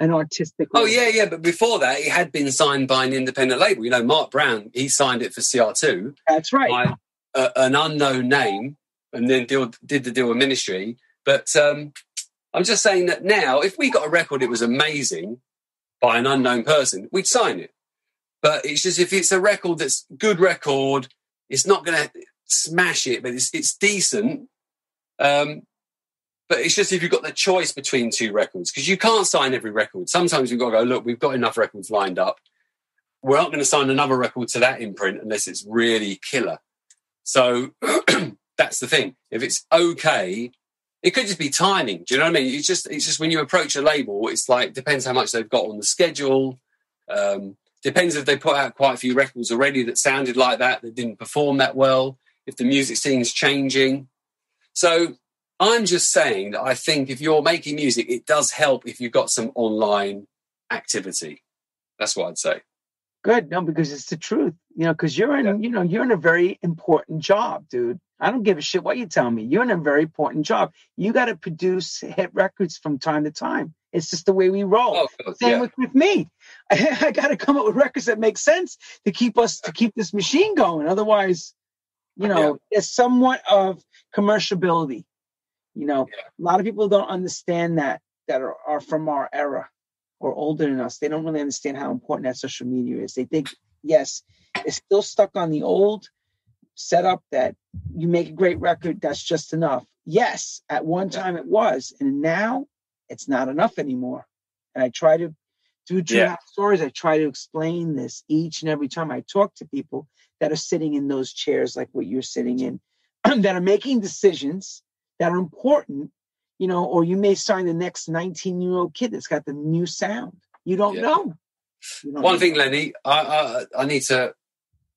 an artistic label. But before that, it had been signed by an independent label. You know, Mark Brown, he signed it for CR2. That's right. By an unknown name, and then did the deal with Ministry. But I'm just saying that now, if we got a record it was amazing by an unknown person, we'd sign it. But it's just, if it's a record that's good record, it's not going to smash it, but it's decent. But it's just if you've got the choice between two records, because you can't sign every record. Sometimes you've got to go, look, we've got enough records lined up. We're not going to sign another record to that imprint unless it's really killer. So that's the thing. If it's okay, it could just be timing. Do you know what I mean? It's just when you approach a label, it's like, depends how much they've got on the schedule. Depends if they put out quite a few records already that sounded like that didn't perform that well, if the music scene's changing. So I'm just saying that I think if you're making music, it does help if you've got some online activity. That's what I'd say. Good. No, because it's the truth. You know, because you're in a very important job, dude. I don't give a shit what you tell me. You're in a very important job. You got to produce hit records from time to time. It's just the way we roll. Same with me. I got to come up with records that make sense to keep this machine going. Otherwise, you know, it's somewhat of commerciality. You know, a lot of people don't understand that are from our era or older than us. They don't really understand how important that social media is. They think, yes, it's still stuck on the old setup that you make a great record, that's just enough. Yes, at one time it was, and now it's not enough anymore. And I try to do stories. I try to explain this each and every time I talk to people that are sitting in those chairs like what you're sitting in, that are making decisions that are important, you know, or you may sign the next 19-year-old kid that's got the new sound. You don't know. One thing, Lenny, I need to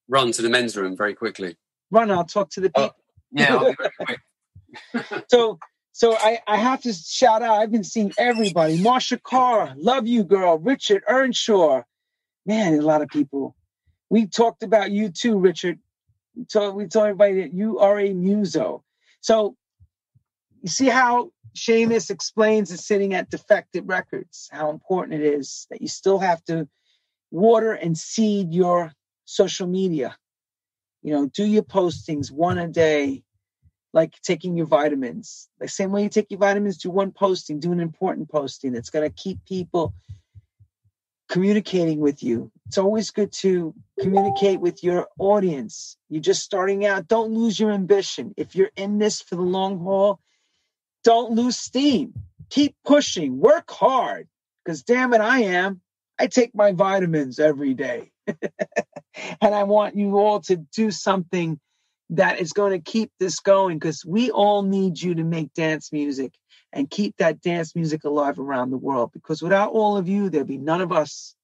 run to the men's room very quickly. Run, I'll talk to the people. I'll be very quick. So I have to shout out, I've been seeing everybody. Marsha Carr, love you, girl. Richard Earnshaw, man, a lot of people. We talked about you too, Richard. We told everybody that you are a muso. So you see how Seamus explains it sitting at Defected Records, how important it is that you still have to water and seed your social media. You know, do your postings one a day, like taking your vitamins. The same way you take your vitamins, do one posting, do an important posting that's going to keep people communicating with you. It's always good to communicate with your audience. You're just starting out. Don't lose your ambition. If you're in this for the long haul, don't lose steam. Keep pushing. Work hard. Because damn it, I am. I take my vitamins every day. And I want you all to do something that is going to keep this going, because we all need you to make dance music and keep that dance music alive around the world. Because without all of you, there'd be none of us.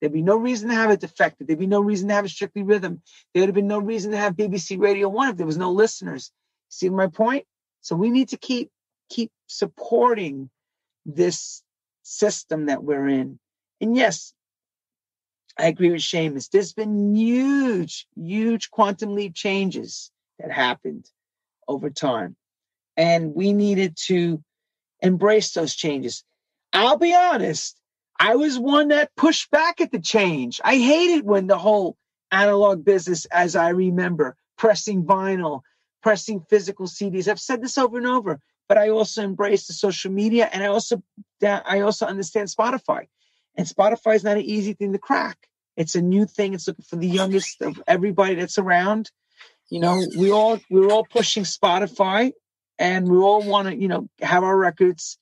There'd be no reason to have it Defected. There'd be no reason to have a Strictly Rhythm. There would have been no reason to have BBC Radio 1 if there was no listeners. See my point? So we need to keep supporting this system that we're in. And yes, I agree with Seamus. There's been huge, huge quantum leap changes that happened over time. And we needed to embrace those changes. I'll be honest. I was one that pushed back at the change. I hated when the whole analog business, as I remember, pressing vinyl, pressing physical CDs. I've said this over and over, but I also embrace the social media, and I also understand Spotify. And Spotify is not an easy thing to crack. It's a new thing. It's looking for the youngest of everybody that's around. You know, we're all pushing Spotify, and we all want to, you know, have our records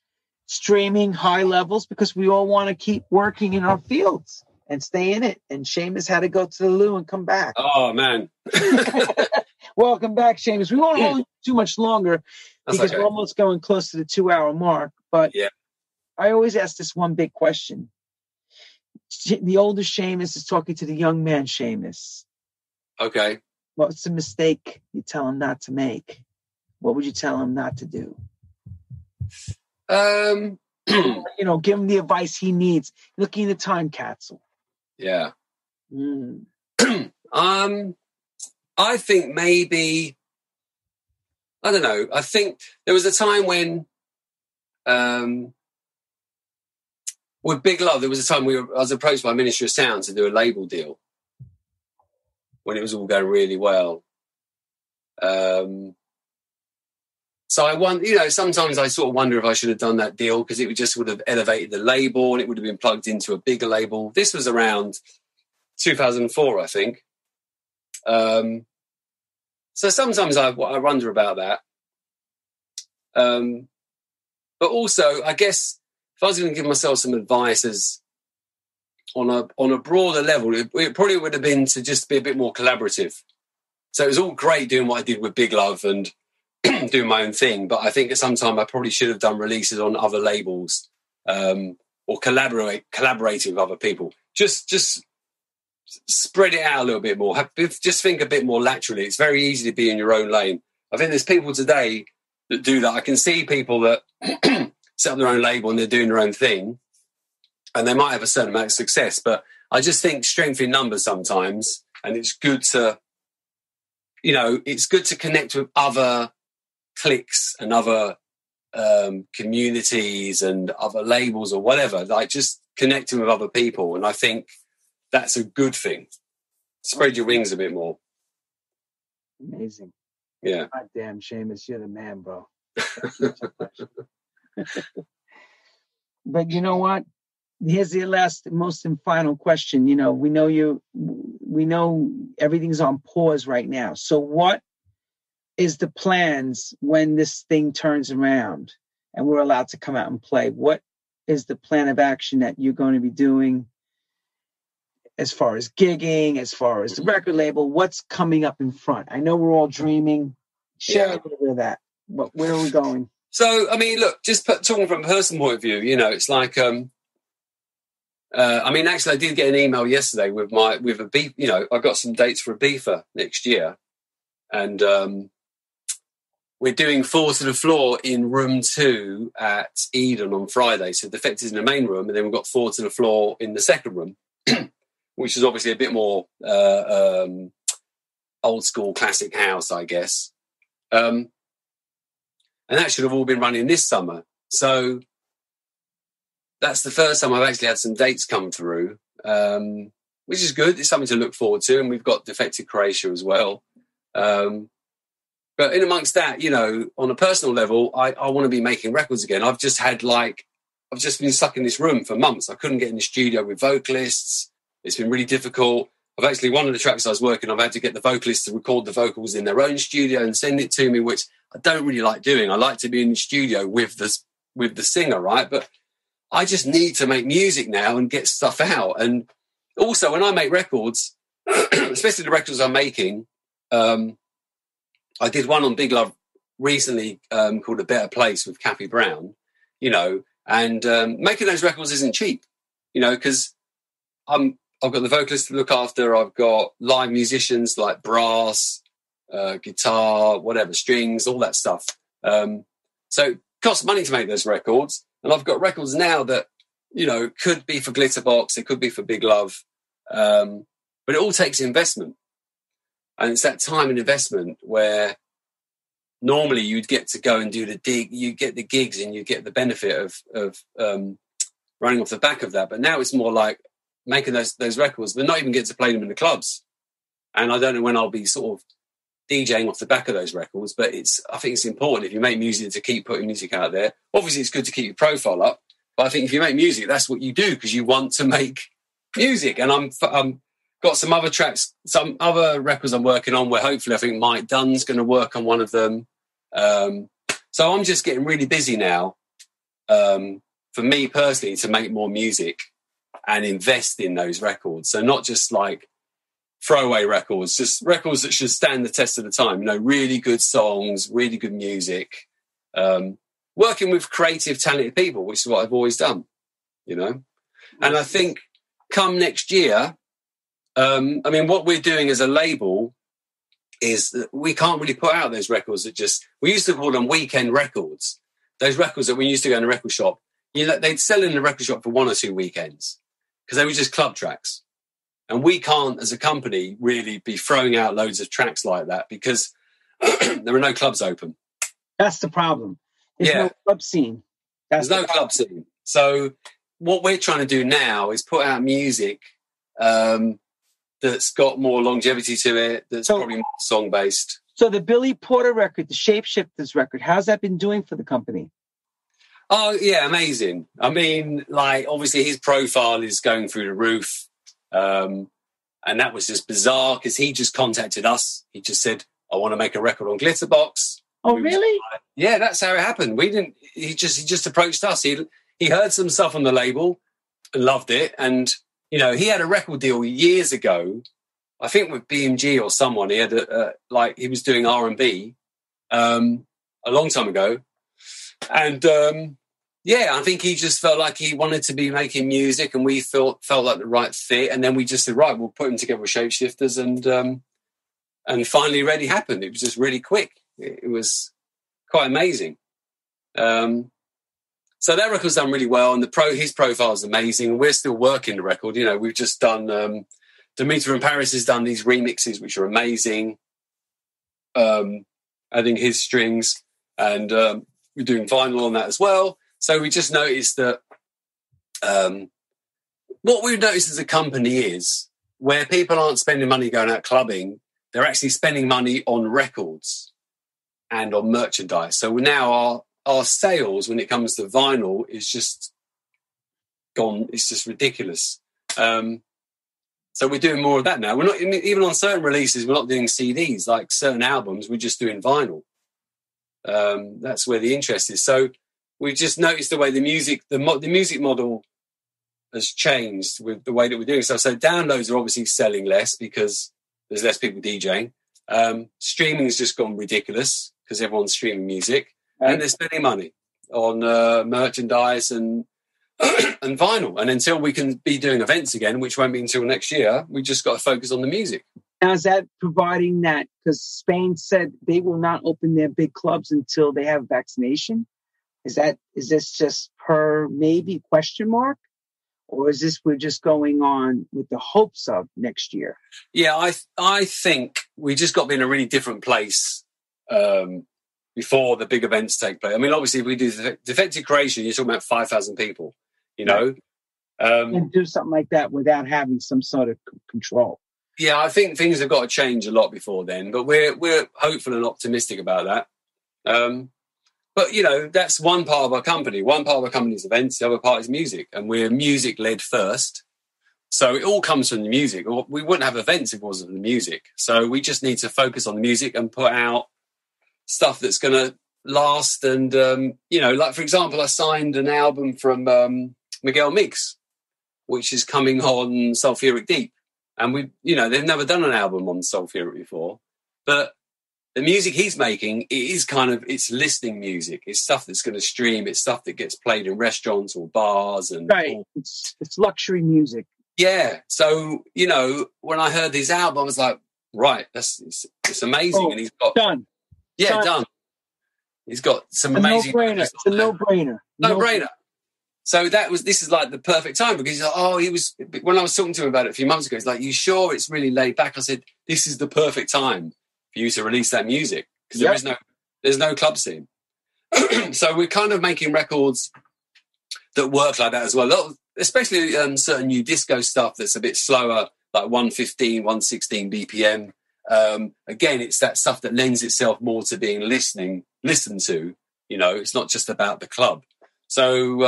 streaming high levels, because we all want to keep working in our fields and stay in it. And Seamus had to go to the loo and come back. Oh, man. Welcome back, Seamus. We won't hold you too much longer. That's because okay. We're almost going close to the 2-hour mark. But yeah. I always ask this one big question. The older Seamus is talking to the young man Seamus. Okay. What's the mistake you tell him not to make? What would you tell him not to do? You know, give him the advice he needs. Looking in the time capsule. Yeah. Mm. I think maybe, I don't know. I think there was a time when, with Big Love, there was a time I was approached by Ministry of Sound to do a label deal when it was all going really well. So I want, you know, sometimes I sort of wonder if I should have done that deal, because it just would have elevated the label and it would have been plugged into a bigger label. This was around 2004, I think. So sometimes I wonder about that. But also, I guess, if I was going to give myself some advice as on a broader level, it probably would have been to just be a bit more collaborative. So it was all great doing what I did with Big Love and doing my own thing, but I think at some time I probably should have done releases on other labels, or collaborating with other people. Just spread it out a little bit more. Just think a bit more laterally. It's very easy to be in your own lane. I think there's people today that do that. I can see people that set up their own label and they're doing their own thing, and they might have a certain amount of success, but I just think strength in numbers sometimes, and it's good to, you know, it's good to connect with other cliques and other communities and other labels or whatever, like just connecting with other people. And I think that's a good thing. Spread your wings a bit more. Amazing. Yeah. God damn, Seamus, you're the man, bro. But you know what? Here's the last, most and final question. You know, we know everything's on pause right now. So what is the plans when this thing turns around and we're allowed to come out and play? What is the plan of action that you're going to be doing as far as gigging, as far as the record label? What's coming up in front? I know we're all dreaming. Share a little bit of that. Where are we going? So, I mean, look, just talking from a personal point of view, you know, it's like, I mean, actually, I did get an email yesterday with a beef, you know, I got some dates for a beefer next year, and we're doing Fall to the Floor in room 2 at Eden on Friday. So the Defect is in the main room, and then we've got Fall to the Floor in the second room. which is obviously a bit more old school classic house, I guess. And that should have all been running this summer. So that's the first time I've actually had some dates come through, which is good. It's something to look forward to. And we've got Defected Croatia as well. But in amongst that, you know, on a personal level, I want to be making records again. I've just been stuck in this room for months. I couldn't get in the studio with vocalists. It's been really difficult. I've actually, one of the tracks I was working on, I've had to get the vocalists to record the vocals in their own studio and send it to me, which I don't really like doing. I like to be in the studio with the singer, right? But I just need to make music now and get stuff out. And also when I make records, especially the records I'm making, I did one on Big Love recently called A Better Place with Kathy Brown, you know, and making those records isn't cheap, you know, because I've got the vocalists to look after. I've got live musicians like brass, guitar, whatever, strings, all that stuff. So it costs money to make those records. And I've got records now that, you know, could be for Glitterbox, it could be for Big Love, but it all takes investment. And it's that time and investment where normally you'd get to go and do the dig, you get the gigs and you get the benefit of running off the back of that. But now it's more like making those records, but not even get to play them in the clubs. And I don't know when I'll be sort of DJing off the back of those records, but I think it's important if you make music to keep putting music out there. Obviously it's good to keep your profile up, but I think if you make music, that's what you do because you want to make music. And I'm got some other tracks, some other records I'm working on where hopefully I think Mike Dunn's going to work on one of them. So I'm just getting really busy now for me personally to make more music and invest in those records. So not just like throwaway records, just records that should stand the test of the time. You know, really good songs, really good music, working with creative, talented people, which is what I've always done, you know. And I think come next year, I mean, what we're doing as a label is that we can't really put out those records that just, we used to call them weekend records. Those records that we used to go in the record shop, you know, they'd sell in the record shop for one or two weekends because they were just club tracks. And we can't, as a company, really be throwing out loads of tracks like that because there are no clubs open. That's the problem. There's no club scene. There's no club scene. So what we're trying to do now is put out music that's got more longevity to it, that's probably more song-based. So the Billy Porter record, the Shapeshifters record, how's that been doing for the company? Oh, yeah, amazing. I mean, like, obviously his profile is going through the roof. And that was just bizarre because he just contacted us. He just said, I want to make a record on Glitterbox. Oh, really? Yeah, that's how it happened. He just approached us. He heard some stuff on the label and loved it. And, you know, he had a record deal years ago, I think with BMG or someone. He had he was doing R&B a long time ago. And, I think he just felt like he wanted to be making music and we felt like the right fit. And then we just said, right, we'll put him together with Shapeshifters and finally really happened. It was just really quick. It was quite amazing. So that record's done really well and his profile is amazing. We're still working the record. You know, we've just done, Demeter in Paris has done these remixes, which are amazing. Adding his strings and we're doing vinyl on that as well. So we just noticed that what we've noticed as a company is where people aren't spending money going out clubbing, they're actually spending money on records and on merchandise. So now our sales when it comes to vinyl is just gone. It's just ridiculous. So we're doing more of that now. We're not even on certain releases. We're not doing CDs like certain albums. We're just doing vinyl. That's where the interest is. So we've just noticed the way the music model has changed with the way that we're doing stuff. So downloads are obviously selling less because there's less people DJing. Streaming has just gone ridiculous because everyone's streaming music and they're spending money on merchandise and and vinyl. And until we can be doing events again, which won't be until next year, we just got to focus on the music. Now, is that providing that? Because Spain said they will not open their big clubs until they have vaccination. Is this just per maybe question mark? Or is this we're just going on with the hopes of next year? Yeah, I think we just got to be in a really different place before the big events take place. I mean, obviously, if we do Defected Creation, you're talking about 5,000 people, you know. And do something like that without having some sort of control. Yeah, I think things have got to change a lot before then, but we're hopeful and optimistic about that. But, you know, that's one part of our company. One part of our company is events, the other part is music, and we're music-led first. So it all comes from the music. We wouldn't have events if it wasn't for the music. So we just need to focus on the music and put out stuff that's going to last. And, you know, like, for example, I signed an album from Miguel Mix, which is coming on Sulphuric Deep. And, we, you know, they've never done an album on Sulphuric before, but the music he's making, it is kind of, it's listening music. It's stuff that's going to stream. It's stuff that gets played in restaurants or bars. And right. It's luxury music. Yeah. So, you know, when I heard his album, I was like, right, it's amazing. Oh, and he's got... Done. Yeah, done. He's got some amazing... It's a no-brainer. So this is like the perfect time, because he's like, when I was talking to him about it a few months ago, he's like, you sure it's really laid back? I said, this is the perfect time for you to release that music, because there's no club scene. So we're kind of making records that work like that as well, especially certain new disco stuff that's a bit slower, like 115, 116 BPM. Again, it's that stuff that lends itself more to being listened to. You know, it's not just about the club. So,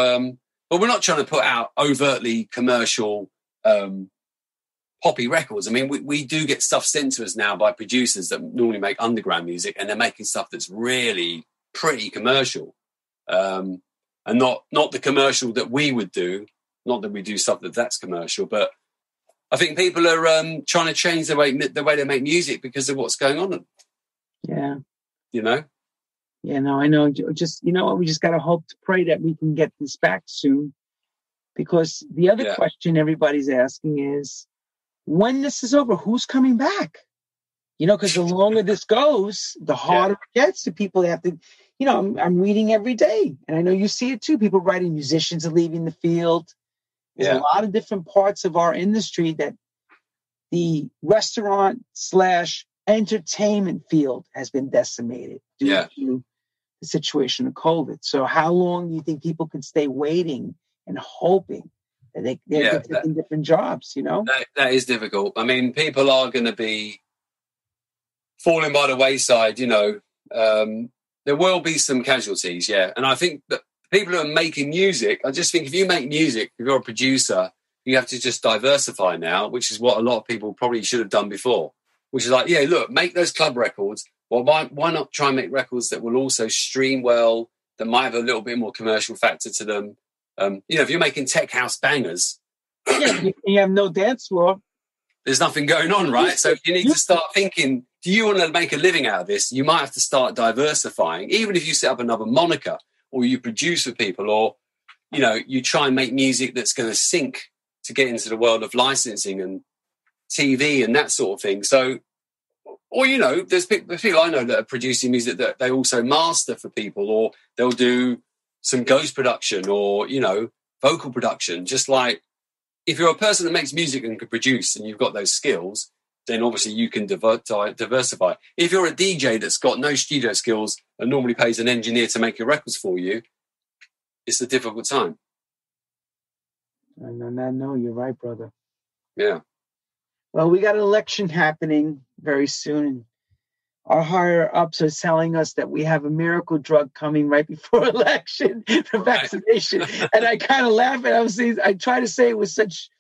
but we're not trying to put out overtly commercial poppy records. I mean, we do get stuff sent to us now by producers that normally make underground music, and they're making stuff that's really pretty commercial, and not the commercial that we would do. Not that we do stuff that's commercial, but I think people are trying to change the way they make music because of what's going on. Yeah, you know. Yeah, no, I know. Just, you know what, we just got to hope to pray that we can get this back soon, because the other question everybody's asking is, when this is over, who's coming back? You know, because the longer this goes, the harder it gets. The people have to, you know, I'm reading every day, and I know you see it too. People writing, musicians are leaving the field. There's a lot of different parts of our industry that the restaurant/entertainment field has been decimated due to the situation of COVID. So how long do you think people can stay waiting and hoping? They're taking different jobs, you know? That is difficult. I mean, people are going to be falling by the wayside, you know. There will be some casualties, And I think that people who are making music, I just think if you make music, if you're a producer, you have to just diversify now, which is what a lot of people probably should have done before, which is like, yeah, look, make those club records. Well, why not try and make records that will also stream well, that might have a little bit more commercial factor to them? You know, if you're making tech house bangers, you have no dance floor. There's nothing going on, right? So you need to start thinking, do you want to make a living out of this? You might have to start diversifying, even if you set up another moniker or you produce for people, or, you know, you try and make music that's going to sync to get into the world of licensing and TV and that sort of thing. So, or, you know, there's people I know that are producing music that they also master for people, or they'll do some ghost production, or, you know, vocal production. Just like, if you're a person that makes music and can produce and you've got those skills, then obviously you can diversify. If you're a DJ that's got no studio skills and normally pays an engineer to make your records for you, it's a difficult time. No, you're right, brother. Yeah. Well, we got an election happening very soon. Our higher ups are telling us that we have a miracle drug coming right before election for vaccination. And I kind of laugh at it. I try to say it with such,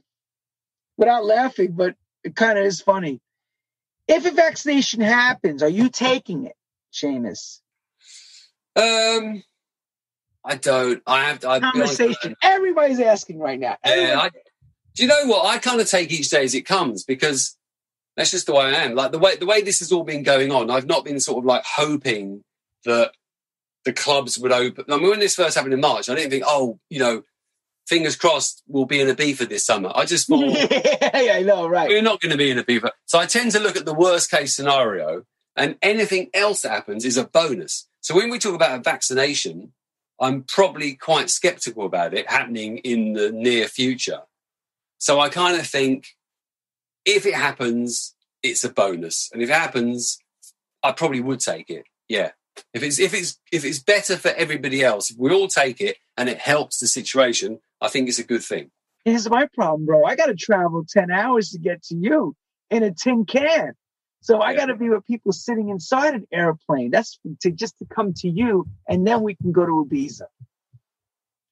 without laughing, but it kind of is funny. If a vaccination happens, are you taking it, Seamus? I don't. I have to. Conversation. Everybody's asking right now. Do you know what? I kind of take each day as it comes, because that's just the way I am. Like the way this has all been going on, I've not been sort of like hoping that the clubs would open. I mean, when this first happened in March, I didn't think, oh, you know, fingers crossed we'll be in Ibiza this summer. I just thought, I know, right? We're not going to be in Ibiza. So I tend to look at the worst case scenario, and anything else that happens is a bonus. So when we talk about a vaccination, I'm probably quite sceptical about it happening in the near future. So I kind of think if it happens, it's a bonus. And if it happens, I probably would take it. Yeah. If it's better for everybody else, if we all take it and it helps the situation, I think it's a good thing. Here's my problem, bro. I got to travel 10 hours to get to you in a tin can. So I got to be with people sitting inside an airplane. That's just to come to you, and then we can go to Ibiza.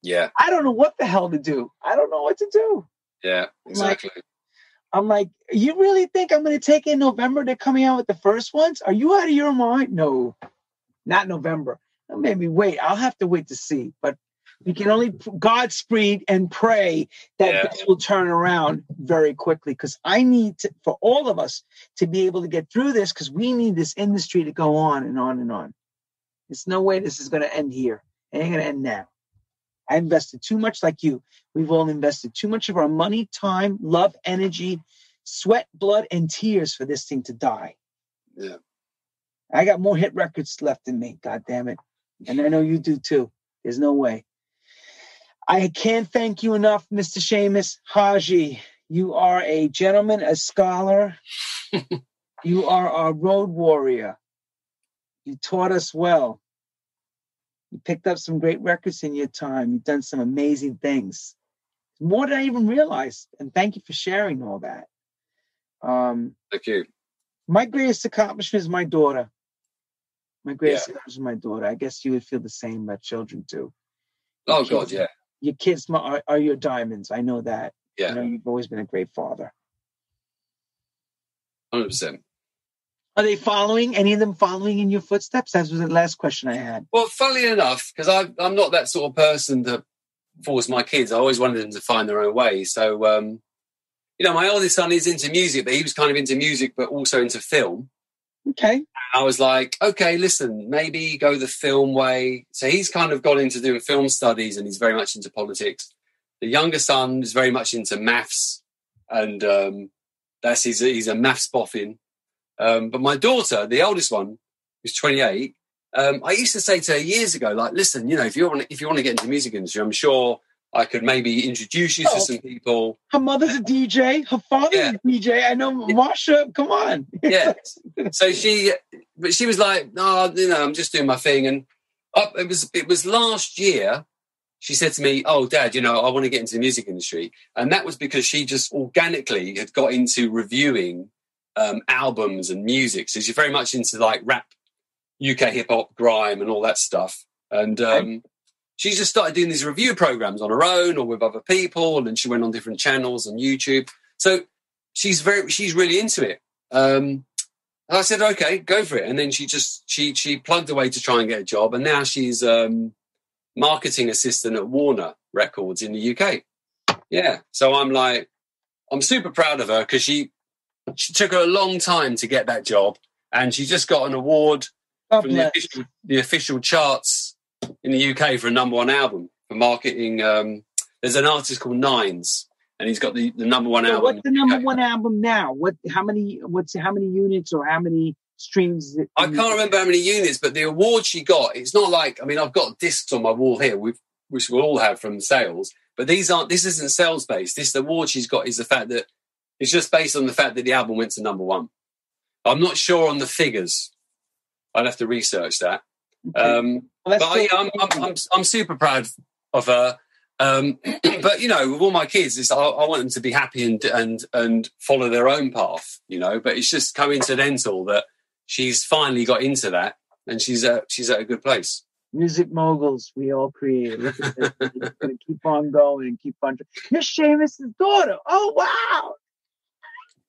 Yeah. I don't know what the hell to do. I don't know what to do. Yeah, exactly. I'm like, you really think I'm going to take in November? They're coming out with the first ones? Are you out of your mind? No, not November. Maybe wait. I'll have to wait to see. But we can only Godspeed and pray that this will turn around very quickly, because I need to, for all of us to be able to get through this, because we need this industry to go on and on and on. There's no way this is going to end here. It ain't going to end now. I invested too much, like you. We've all invested too much of our money, time, love, energy, sweat, blood, and tears for this thing to die. Yeah. I got more hit records left in me, God damn it. And I know you do too. There's no way. I can't thank you enough, Mr. Seamus Haji. You are a gentleman, a scholar. You are our road warrior. You taught us well. You picked up some great records in your time. You've done some amazing things. More than I even realized. And thank you for sharing all that. Thank you. My greatest accomplishment is my daughter. My greatest accomplishment is my daughter. I guess you would feel the same about children too. Oh, God, yeah. Your kids are your diamonds. I know that. Yeah. I know you've always been a great father. 100%. Are they following? Any of them following in your footsteps? That was the last question I had. Well, funnily enough, because I'm not that sort of person to force my kids. I always wanted them to find their own way. So, my oldest son is into music, but he was kind of into music, but also into film. Okay. I was like, okay, listen, maybe go the film way. So he's kind of gone into doing film studies and he's very much into politics. The younger son is very much into maths and he's a maths boffin. But my daughter, the oldest one, who's 28, I used to say to her years ago, like, listen, if you want to get into the music industry, I'm sure I could maybe introduce you to some people. Her mother's a DJ. Her father's a DJ. I know Marsha. Come on. Yeah. So she was like, no, I'm just doing my thing. And it was last year she said to me, oh, Dad, I want to get into the music industry. And that was because she just organically had got into reviewing albums and music. So she's very much into like rap, UK hip hop, grime and all that stuff. And she's just started doing these review programs on her own or with other people. And then she went on different channels on YouTube. So she's really into it. And I said, okay, go for it. And then she plugged away to try and get a job. And now she's marketing assistant at Warner Records in the UK. Yeah. So I'm super proud of her because she took her a long time to get that job. And she just got an award from the official charts in the UK for a number one album for marketing. There's an artist called Nines, and he's got the number one album. What's the number one album now? How many units or how many streams? I can't remember how many units, but the award she got, it's not like, I've got discs on my wall here, which we'll all have from sales, but this isn't sales based. This award she's got is the fact that it's just based on the fact that the album went to number one. I'm not sure on the figures. I'd have to research that. Okay. I'm super proud of her. But with all my kids, I want them to be happy and follow their own path, but it's just coincidental that she's finally got into that and she's at a good place. Music moguls we all created. It's going to keep on going and keep on. You're Seamus' daughter. Oh, wow.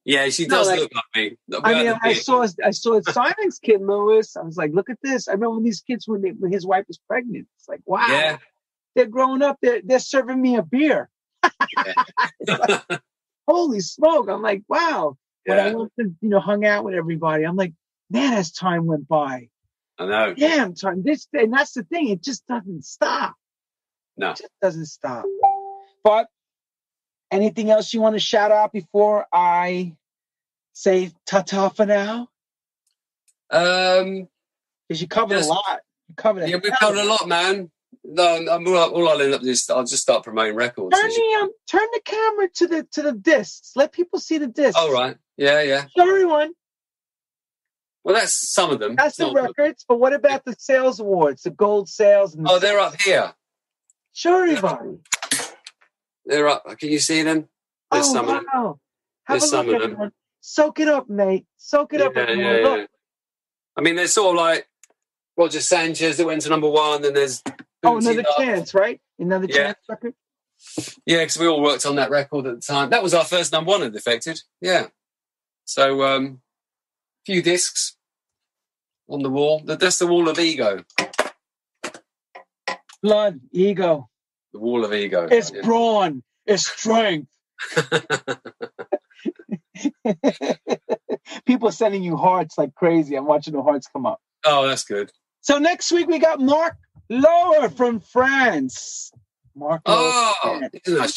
Yeah, she does look like me. I saw Simon's kid, Lewis. I was like, look at this. I remember when these kids, when his wife was pregnant. It's like, wow. Yeah. They're growing up. They're serving me a beer. It's like, holy smoke. I'm like, wow. Yeah. When I went to, hung out with everybody, I'm like, man, as time went by. I know. Damn time. And that's the thing. It just doesn't stop. No. It just doesn't stop. But anything else you want to shout out before I say ta-ta for now? Because you covered a lot. You covered a lot, man. No, all I'll end up is I'll just start promoting records. Turn the camera to the discs. Let people see the discs. All right. Yeah, yeah. Show everyone. Well, that's some of them. That's the records, but what about the sales awards, the gold sales? And oh, they're up here. Show everybody. They're up. Can you see them? There's some of them. There's some of them. Soak it up, mate. Soak it up. Yeah. I mean, they're sort of like Roger Sanchez that went to number one, and there's... Another Chance, right? Another Chance record? Yeah, because we all worked on that record at the time. That was our first number one at Defected. Yeah. So, few discs on the wall. That's the wall of ego. Blood, ego. The wall of ego. It's brawn. It's strength. People are sending you hearts like crazy. I'm watching the hearts come up. Oh, that's good. So next week we got Mark Lower from France. We got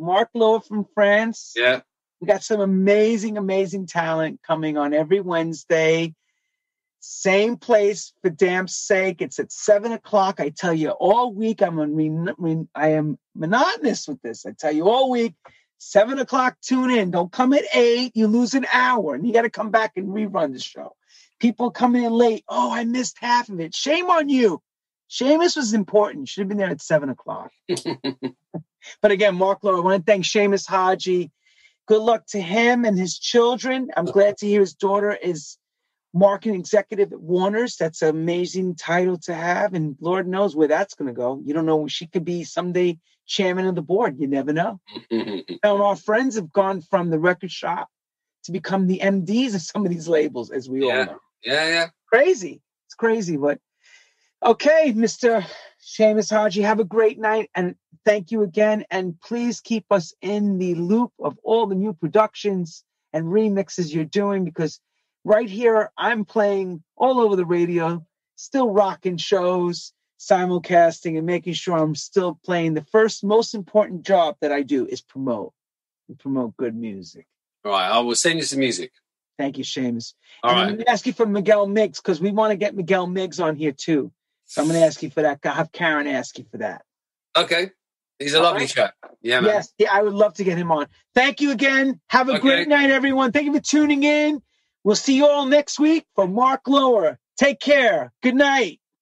Mark Lower from France. Yeah. We got some amazing, amazing talent coming on every Wednesday. Same place, for damn sake. It's at 7:00. I tell you all week, I am monotonous with this. I tell you all week, 7:00, tune in. Don't come at 8. You lose an hour and you got to come back and rerun the show. People come in late. Oh, I missed half of it. Shame on you. Seamus was important. You should have been there at 7:00. But again, Mark Lowe, I want to thank Seamus Haji. Good luck to him and his children. I'm glad to hear his daughter is marketing executive at Warner's. That's an amazing title to have. And Lord knows where that's going to go. You don't know. She could be someday chairman of the board. You never know. And our friends have gone from the record shop to become the MDs of some of these labels, as we all know. Yeah, yeah. Crazy. It's crazy. But okay, Mr. Seamus Haji, have a great night. And thank you again. And please keep us in the loop of all the new productions and remixes you're doing, because right here, I'm playing all over the radio, still rocking shows, simulcasting, and making sure I'm still playing the first most important job that I do is promote and promote good music. All right. I will send you some music. Thank you, Seamus. All right. I'm going to ask you for Miguel Miggs, because we want to get Miguel Miggs on here too. So I'm going to ask you for that. I'll have Karen ask you for that. Okay. He's a lovely chap. Yeah, man. Yes. Yeah, I would love to get him on. Thank you again. Have a great night, everyone. Thank you for tuning in. We'll see you all next week for Mark Lower. Take care. Good night.